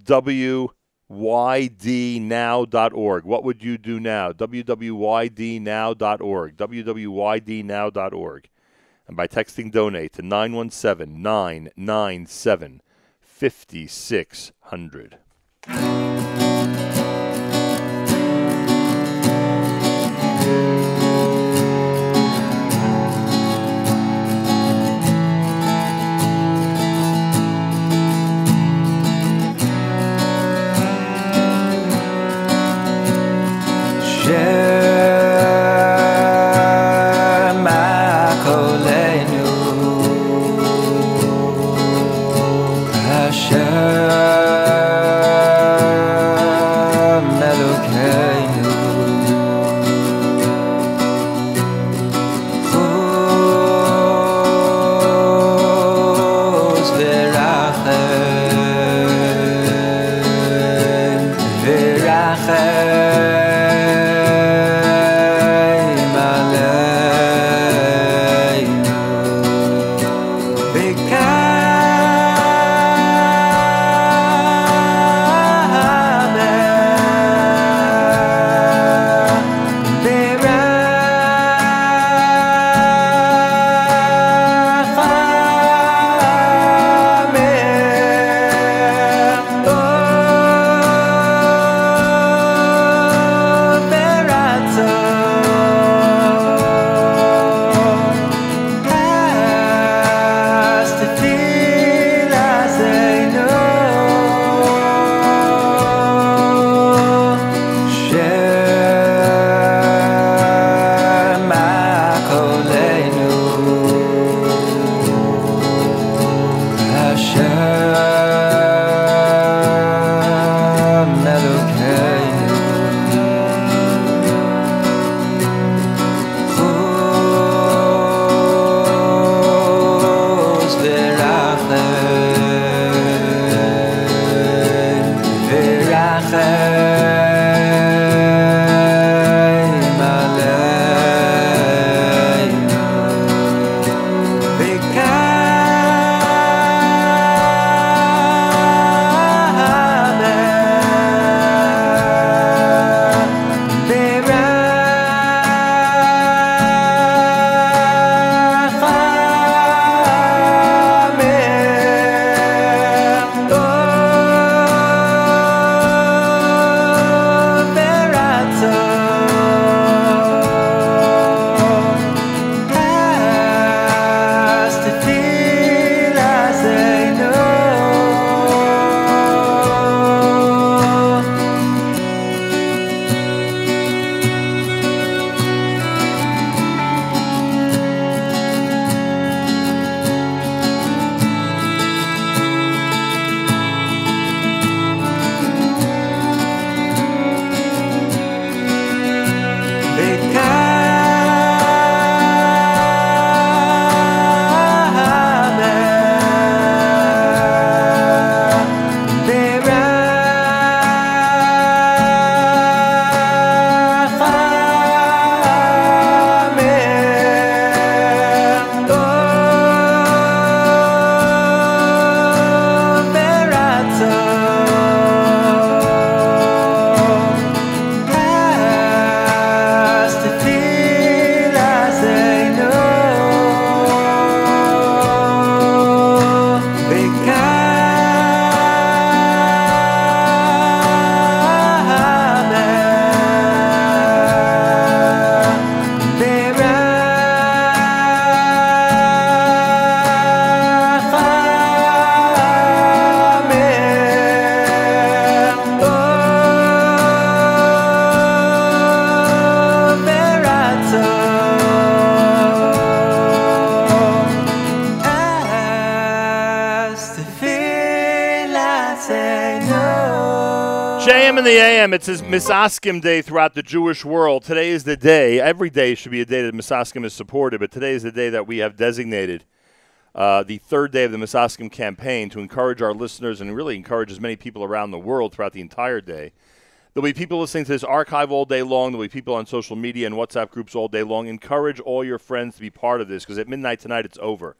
w y d now dot org. What would you do now? w w y d now dot org, w w y d now dot org. And by texting donate to nine one seven, nine nine seven, five six zero zero. Share. the A M. It's Misaskim Day throughout the Jewish world. Today is the day. Every day should be a day that Misaskim is supported, but today is the day that we have designated uh, the third day of the Misaskim campaign to encourage our listeners and really encourage as many people around the world throughout the entire day. There'll be people listening to this archive all day long. There'll be people on social media and WhatsApp groups all day long. Encourage all your friends to be part of this because at midnight tonight it's over.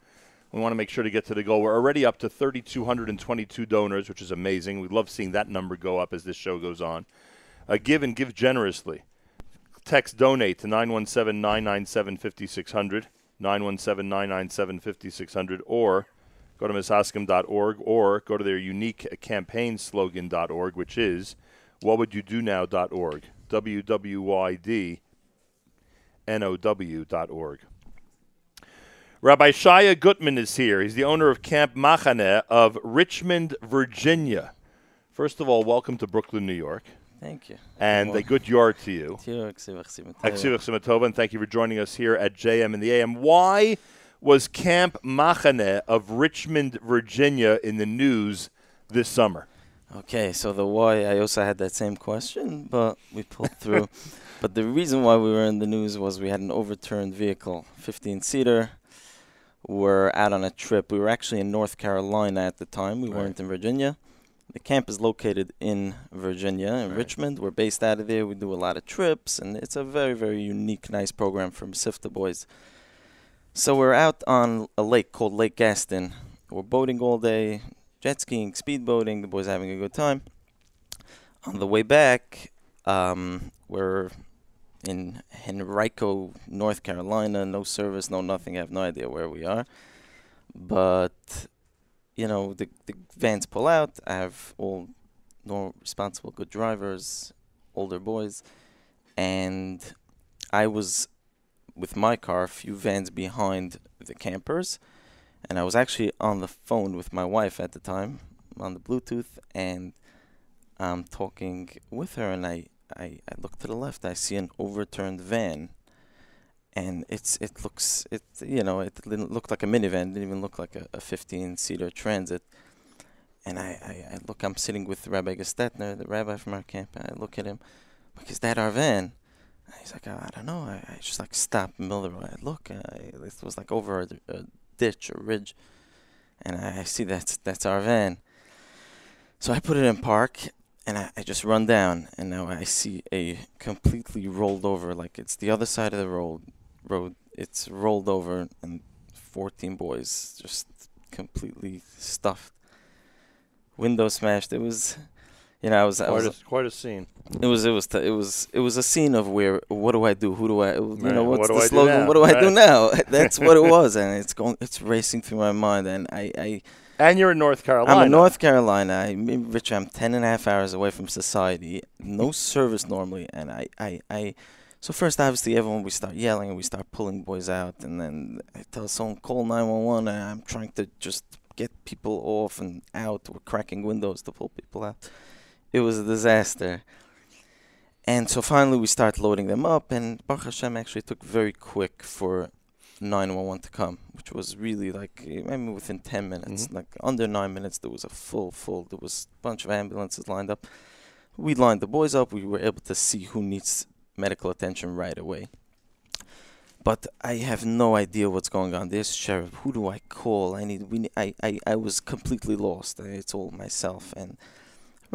We want to make sure to get to the goal. We're already up to three thousand two hundred twenty-two donors, which is amazing. We love seeing that number go up as this show goes on. Uh, give and give generously. Text DONATE to nine one seven, nine nine seven, five six zero zero, nine one seven, nine nine seven, five six zero zero, or go to misaskim dot org or go to their unique campaign slogan dot org, which is what would you do now dot org, W W Y D N O W dot org. Rabbi Shaya Gutman is here. He's the owner of Camp Machaneh of Richmond, Virginia. First of all, welcome to Brooklyn, New York. Thank you. And a good yard to you. And thank you for joining us here at J M in the A M. Why was Camp Machaneh of Richmond, Virginia in the news this summer? Okay, so the why, I also had that same question, but we pulled through. But the reason why we were in the news was we had an overturned vehicle, fifteen-seater. Were out on a trip. We were actually in North Carolina at the time. We right. weren't in Virginia. The camp is located in Virginia, in right. Richmond. We're based out of there. We do a lot of trips, and it's a very, very unique, nice program from Sifta Boys. So we're out on a lake called Lake Gaston. We're boating all day, jet skiing, speed boating. The boys are having a good time. On the way back, um, we're in Henrico, North Carolina, no service, no nothing. I have no idea where we are. But, you know, the, the vans pull out. I have all no responsible good drivers, older boys. And I was, with my car, a few vans behind the campers. And I was actually on the phone with my wife at the time, on the Bluetooth, and I'm talking with her, and I... I, I look to the left, I see an overturned van, and it's it looks, it you know, it didn't look like a minivan, it didn't even look like a, a fifteen-seater transit. And I, I, I look, I'm sitting with Rabbi Gestetner, the rabbi from our camp, and I look at him, like, is that our van? And he's like, I, I don't know, I, I just like stop in the middle of the road, I look, I, it was like over a, a ditch, a ridge, and I, I see that's, that's our van. So I put it in park. And I, I just run down, and now I see a completely rolled over, like it's the other side of the road, road. It's rolled over, and fourteen boys just completely stuffed. Window smashed. It was, you know, I was. Quite, I was, a, quite a scene. It was, it was, t- it was, it was a scene of where, what do I do? Who do I, it, right. you know, what's what the slogan? What do right. I do now? That's what it was, and it's going, it's racing through my mind, and I. I And you're in North Carolina. I'm in North Carolina. I'm, Rich, I'm ten and a half hours away from society. No service normally. And I, I, I, so first, obviously, everyone, we start yelling and we start pulling boys out. And then I tell someone, call nine one one. And I'm trying to just get people off and out. We're cracking windows to pull people out. It was a disaster. And so finally, we start loading them up. And Baruch Hashem actually took very quick for nine one one to come, which was really like, I mean, within ten minutes, mm-hmm. like under nine minutes, there was a full, full, there was a bunch of ambulances lined up. We lined the boys up. We were able to see who needs medical attention right away. But I have no idea what's going on. There's sheriff. Who do I call? I need, we need, I, I, I was completely lost. It's all myself. And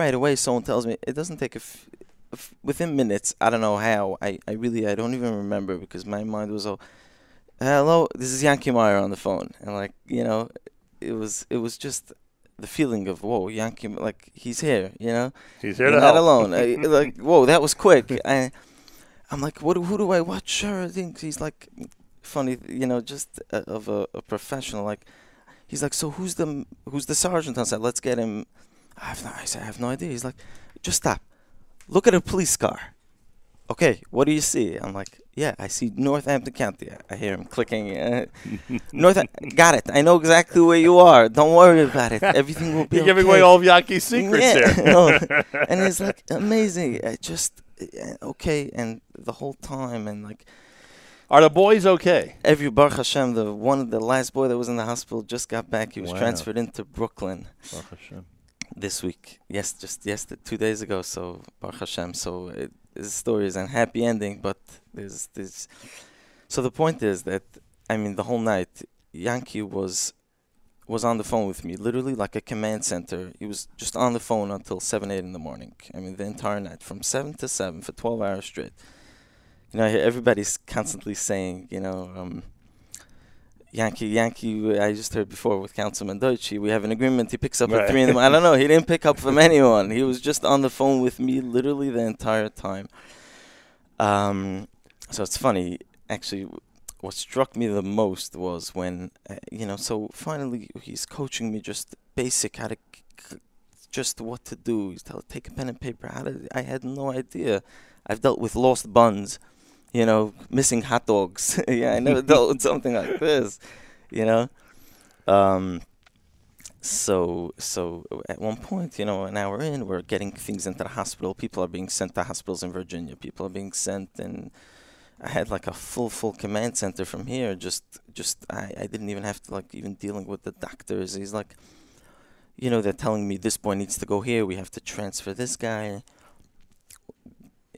right away, someone tells me, it doesn't take a, f- f- within minutes, I don't know how, I, I really, I don't even remember because my mind was all, hello, this is Yankee Meyer on the phone. And, like, you know, it was it was just the feeling of, whoa, Yankee, like, he's here, you know? He's here You're to not help. Not alone. I, like, whoa, that was quick. I, I'm like, what? Who do I watch? Sure, I think he's, like, funny, you know, just a, of a, a professional. Like, he's like, so who's the who's the sergeant? I said, let's get him. I, have no, I said, I have no idea. He's like, just stop. Look at a police car. Okay, what do you see? I'm like, yeah, I see Northampton County. I hear him clicking. Uh, North, got it. I know exactly where you are. Don't worry about it. Everything will be You're okay. Giving away all of Yankee's secrets yeah. there. No. And it's like amazing. I just, okay. And the whole time. And like, are the boys okay? Every Baruch Hashem, the one, the last boy that was in the hospital just got back. He was wow. transferred into Brooklyn. Baruch Hashem. this week. Yes, just yes, two days ago. So Baruch Hashem. So it, the story is a happy ending, but there's this. So the point is that I mean the whole night Yankee was was on the phone with me, literally like a command center. He was just on the phone until seven, eight in the morning. I mean the entire night, from seven to seven for twelve hours straight. You know, I hear everybody's constantly saying, you know, um, Yankee, Yankee, I just heard before with Councilman Deutsche, we have an agreement, he picks up right. at three in the morning. I don't know, he didn't pick up from anyone. He was just on the phone with me literally the entire time. Um, so it's funny, actually, what struck me the most was when, uh, you know, so finally he's coaching me just basic, how to, c- just what to do. He's telling, take a pen and paper. How to, I had no idea. I've dealt with lost buns. You know, missing hot dogs. yeah, I never dealt with something like this. You know, um, so so at one point, you know, an hour in, we're getting things into the hospital. People are being sent to hospitals in Virginia. People are being sent, and I had like a full full command center from here. Just just I I didn't even have to like even dealing with the doctors. He's like, you know, they're telling me this boy needs to go here. We have to transfer this guy.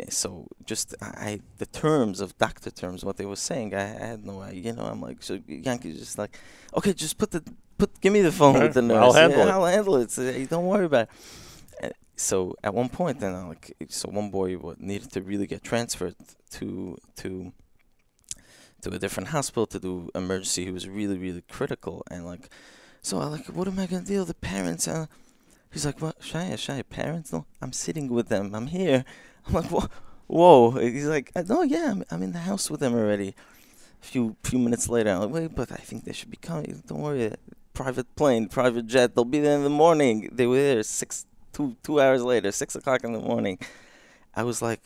So just I the terms of doctor terms, what they were saying, I, I had no idea. You know, I'm like, so Yankee's just like, okay, just put the put, give me the phone with the nurse. I'll handle yeah, it. I'll handle it. So, hey, don't worry about it. So at one point, then I'm like, so one boy needed to really get transferred to to to a different hospital to do emergency. He was really really critical, and like, so I like, what am I gonna deal with the parents? Uh, he's like, what? Shia, Shia, parents? No, I'm sitting with them. I'm here. I'm like, whoa, whoa. He's like, oh, yeah, I'm, I'm in the house with them already. A few few minutes later, I'm like, wait, but I think they should be coming. Don't worry, private plane, private jet. They'll be there in the morning. They were there six, two, two hours later, six o'clock in the morning. I was like,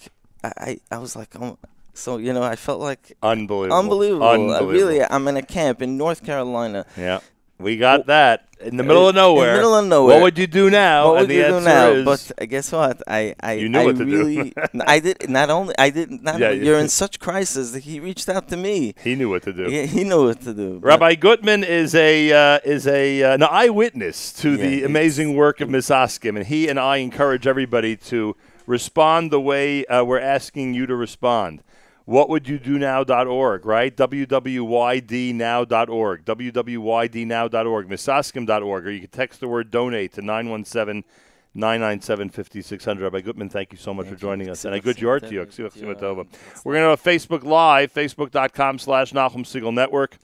I, I, I was like, oh. So, you know, I felt like. Unbelievable. Unbelievable. unbelievable. I really, I'm in a camp in North Carolina. Yeah. We got w- that in the uh, middle of nowhere. In the middle of nowhere. What would you do now? What would you do now? But uh, guess what? I, I, you knew I what to really, do. I did not only. I did not. Yeah, only, you're in such crisis that he reached out to me. He knew what to do. Yeah, he knew what to do. Rabbi Gutman is a uh, is a uh, an eyewitness to yeah, the amazing work of Miz Oskim, and he and I encourage everybody to respond the way uh, we're asking you to respond. what would you do now dot org, right? w w y d now dot org, w w y d now dot org, miss oskim dot org, or you can text the word donate to nine one seven, nine nine seven, five six zero zero. Rabbi Gutman, thank you so much thank for joining you. us. And a good yard to you. We're going to go to Facebook Live, facebook.com slash Nachum Segal Network.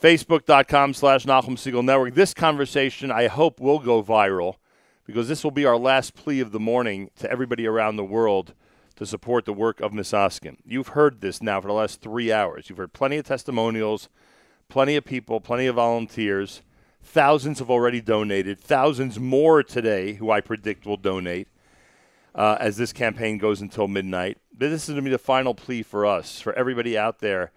facebook.com slash Nachum Segal Network. This conversation, I hope, will go viral because this will be our last plea of the morning to everybody around the world to support the work of Miz Oskin. You've heard this now for the last three hours. You've heard plenty of testimonials, plenty of people, plenty of volunteers. Thousands have already donated. Thousands more today who I predict will donate uh, as this campaign goes until midnight. But this is going to be the final plea for us, for everybody out there,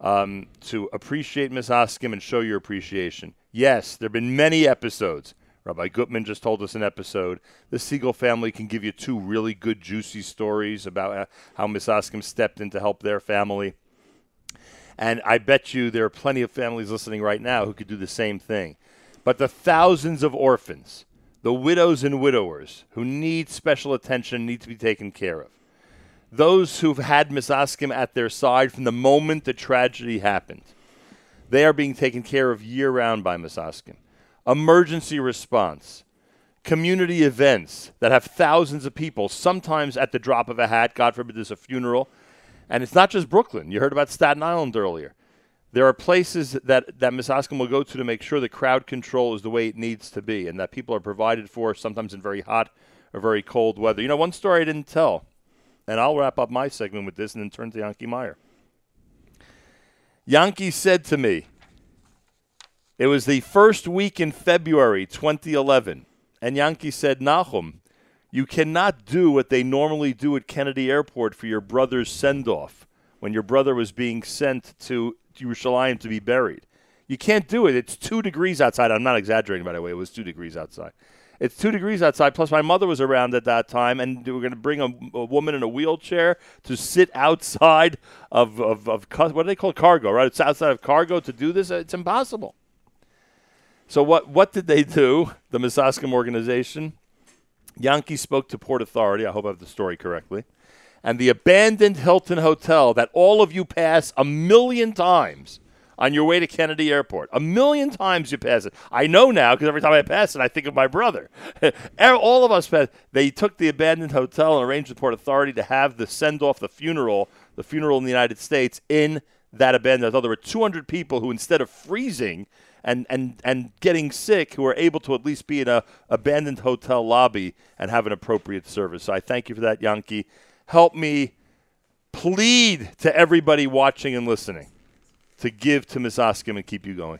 um, to appreciate Miz Oskin and show your appreciation. Yes, there have been many episodes. Rabbi Gutman just told us an episode. The Segal family can give you two really good, juicy stories about uh, how Miz Oskim stepped in to help their family. And I bet you there are plenty of families listening right now who could do the same thing. But the thousands of orphans, the widows and widowers who need special attention, need to be taken care of. Those who've had Miz Oskim at their side from the moment the tragedy happened, they are being taken care of year-round by Miz Oskim. Emergency response, community events that have thousands of people, sometimes at the drop of a hat. God forbid there's a funeral. And it's not just Brooklyn. You heard about Staten Island earlier. There are places that, that Miz Oskin will go to to make sure the crowd control is the way it needs to be and that people are provided for, sometimes in very hot or very cold weather. You know, one story I didn't tell, and I'll wrap up my segment with this and then turn to Yankee Meyer. Yankee said to me, it was the first week in February twenty eleven, and Yankee said, Nachum, you cannot do what they normally do at Kennedy Airport for your brother's send-off when your brother was being sent to Yerushalayim to be buried. You can't do it. It's two degrees outside. I'm not exaggerating, by the way. It was two degrees outside. It's two degrees outside, plus my mother was around at that time, and we were going to bring a, a woman in a wheelchair to sit outside of, of, of what do they call it? Cargo, right? It's outside of cargo to do this. It's impossible. So what, what did they do, the Misoscum organization? Yanke spoke to Port Authority. I hope I have the story correctly. And the abandoned Hilton Hotel that all of you pass a million times on your way to Kennedy Airport. A million times you pass it. I know now because every time I pass it, I think of my brother. All of us pass. They took the abandoned hotel and arranged with Port Authority to have the send off the funeral, the funeral in the United States, in that abandoned hotel. There were two hundred people who, instead of freezing and, and, and getting sick, who were able to at least be in an abandoned hotel lobby and have an appropriate service. So I thank you for that, Yanke. Help me plead to everybody watching and listening to give to Misoscum and keep you going.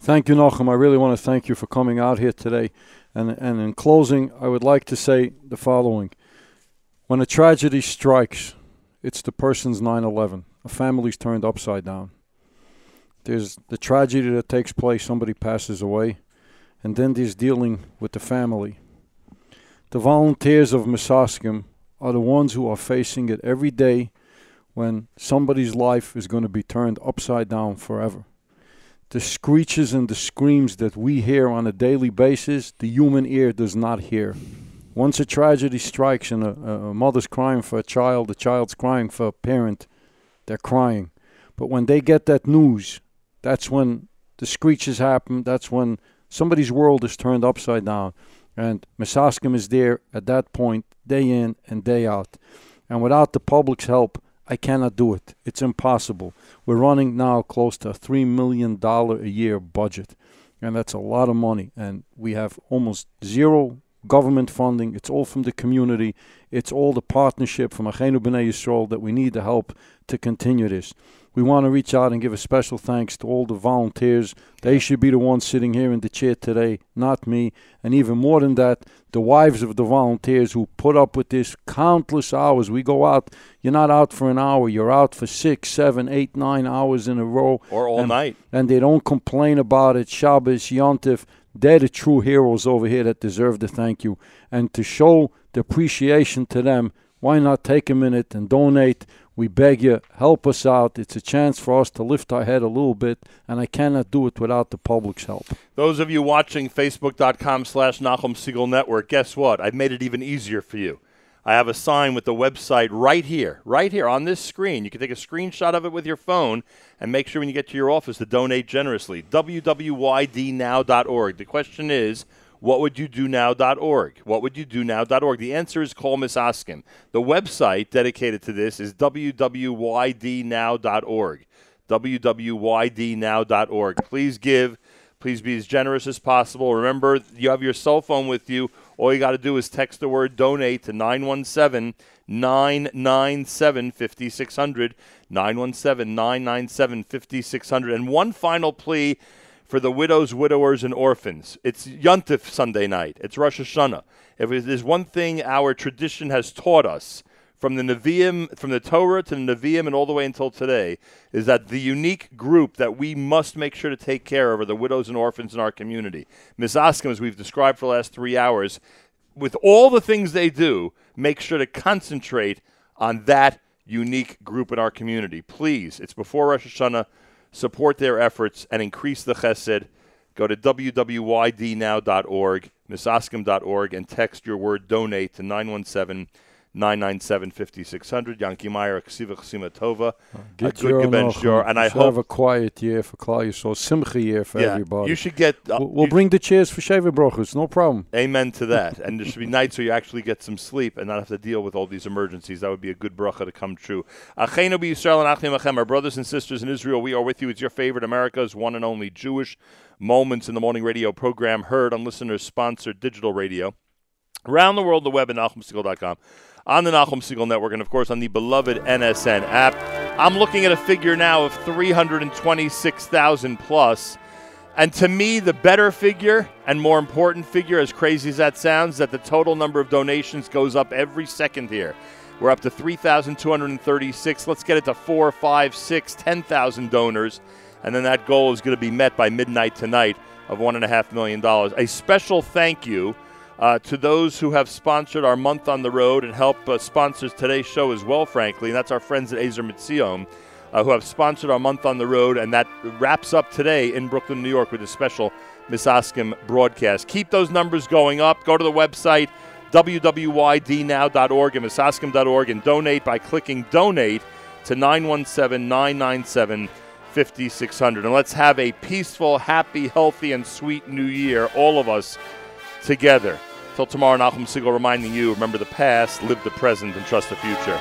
Thank you, Nachum. I really want to thank you for coming out here today. And, and in closing, I would like to say the following. When a tragedy strikes, it's the person's nine eleven. A family's turned upside down. There's the tragedy that takes place, somebody passes away, and then there's dealing with the family. The volunteers of Misoscum are the ones who are facing it every day when somebody's life is going to be turned upside down forever. The screeches and the screams that we hear on a daily basis, the human ear does not hear. Once a tragedy strikes and a, a mother's crying for a child, a child's crying for a parent, they're crying. But when they get that news, that's when the screeches happen. That's when somebody's world is turned upside down. And Misoscum is there at that point, day in and day out. And without the public's help, I cannot do it. It's impossible. We're running now close to a three million dollars a year budget, and that's a lot of money. And we have almost zero government funding. It's all from the community. It's all the partnership from Achenu B'nai Yisrael that we need the help to continue this. We want to reach out and give a special thanks to all the volunteers. They should be the ones sitting here in the chair today, not me. And even more than that, the wives of the volunteers who put up with this countless hours. We go out. You're not out for an hour. You're out for six, seven, eight, nine hours in a row. Or all and, night. And they don't complain about it. Shabbos, Yontif. They're the true heroes over here that deserve the thank you. And to show the appreciation to them, why not take a minute and donate? We beg you, help us out. It's a chance for us to lift our head a little bit, and I cannot do it without the public's help. Those of you watching Facebook.com slash Nachum Segal Network, guess what? I've made it even easier for you. I have a sign with the website right here, right here on this screen. You can take a screenshot of it with your phone and make sure when you get to your office to donate generously. w w y d now dot org. The question is, what would you do now dot org? What would you do now dot org? The answer is call Misoscum. The website dedicated to this is w w y d now dot org. w w y d now dot org. Please give. Please be as generous as possible. Remember, you have your cell phone with you. All you got to do is text the word donate to nine one seven, nine nine seven, five six zero zero. nine one seven, nine nine seven, five six zero zero. And one final plea for the widows, widowers, and orphans. It's Yontif Sunday night. It's Rosh Hashanah. If there's one thing our tradition has taught us, from the Nevi'im, from the Torah to the Nevi'im and all the way until today, is that the unique group that we must make sure to take care of are the widows and orphans in our community. Misoscum, as we've described for the last three hours, with all the things they do, make sure to concentrate on that unique group in our community. Please, it's before Rosh Hashanah. Support their efforts and increase the chesed. Go to w w y d now dot org, misoscum dot org, and text your word donate to nine one seven, nine nine seven, five six zero zero. Yanke Meyer, Ksiva Chesima Tova. Get your Geben. And I hope have a quiet year for Klal Yisrael, Simcha year for yeah, everybody. You should get. Uh, we'll we'll bring the chairs for Sheva Brochus, no problem. Amen to that. And there should be nights where you actually get some sleep and not have to deal with all these emergencies. That would be a good bracha to come true. Achenu b'Yisrael and Achim Achem, our brothers and sisters in Israel, we are with you. It's your favorite America's one and only Jewish Moments in the Morning radio program, heard on listeners-sponsored digital radio. Around the world, the web at Nachum Segal dot com. On the Nachum Segal Network, and of course on the beloved N S N app. I'm looking at a figure now of three hundred twenty-six thousand plus, and to me the better figure and more important figure, as crazy as that sounds, that the total number of donations goes up every second here. We're up to three thousand two hundred thirty-six. Let's get it to four, five, six, ten thousand donors, and then that goal is going to be met by midnight tonight of one and a half million dollars. A special thank you Uh, to those who have sponsored our month on the road and help uh, sponsors today's show as well, frankly, and that's our friends at Ezer Mitzion. uh, who have sponsored our month on the road, and that wraps up today in Brooklyn, New York, with a special Miss Oscom broadcast. Keep those numbers going up. Go to the website, w w y d now dot org and miss oscom dot org, and donate by clicking donate to nine one seven, nine nine seven, five six zero zero. And let's have a peaceful, happy, healthy, and sweet new year, all of us together. Till tomorrow, Nahum Segal reminding you, remember the past, live the present, and trust the future.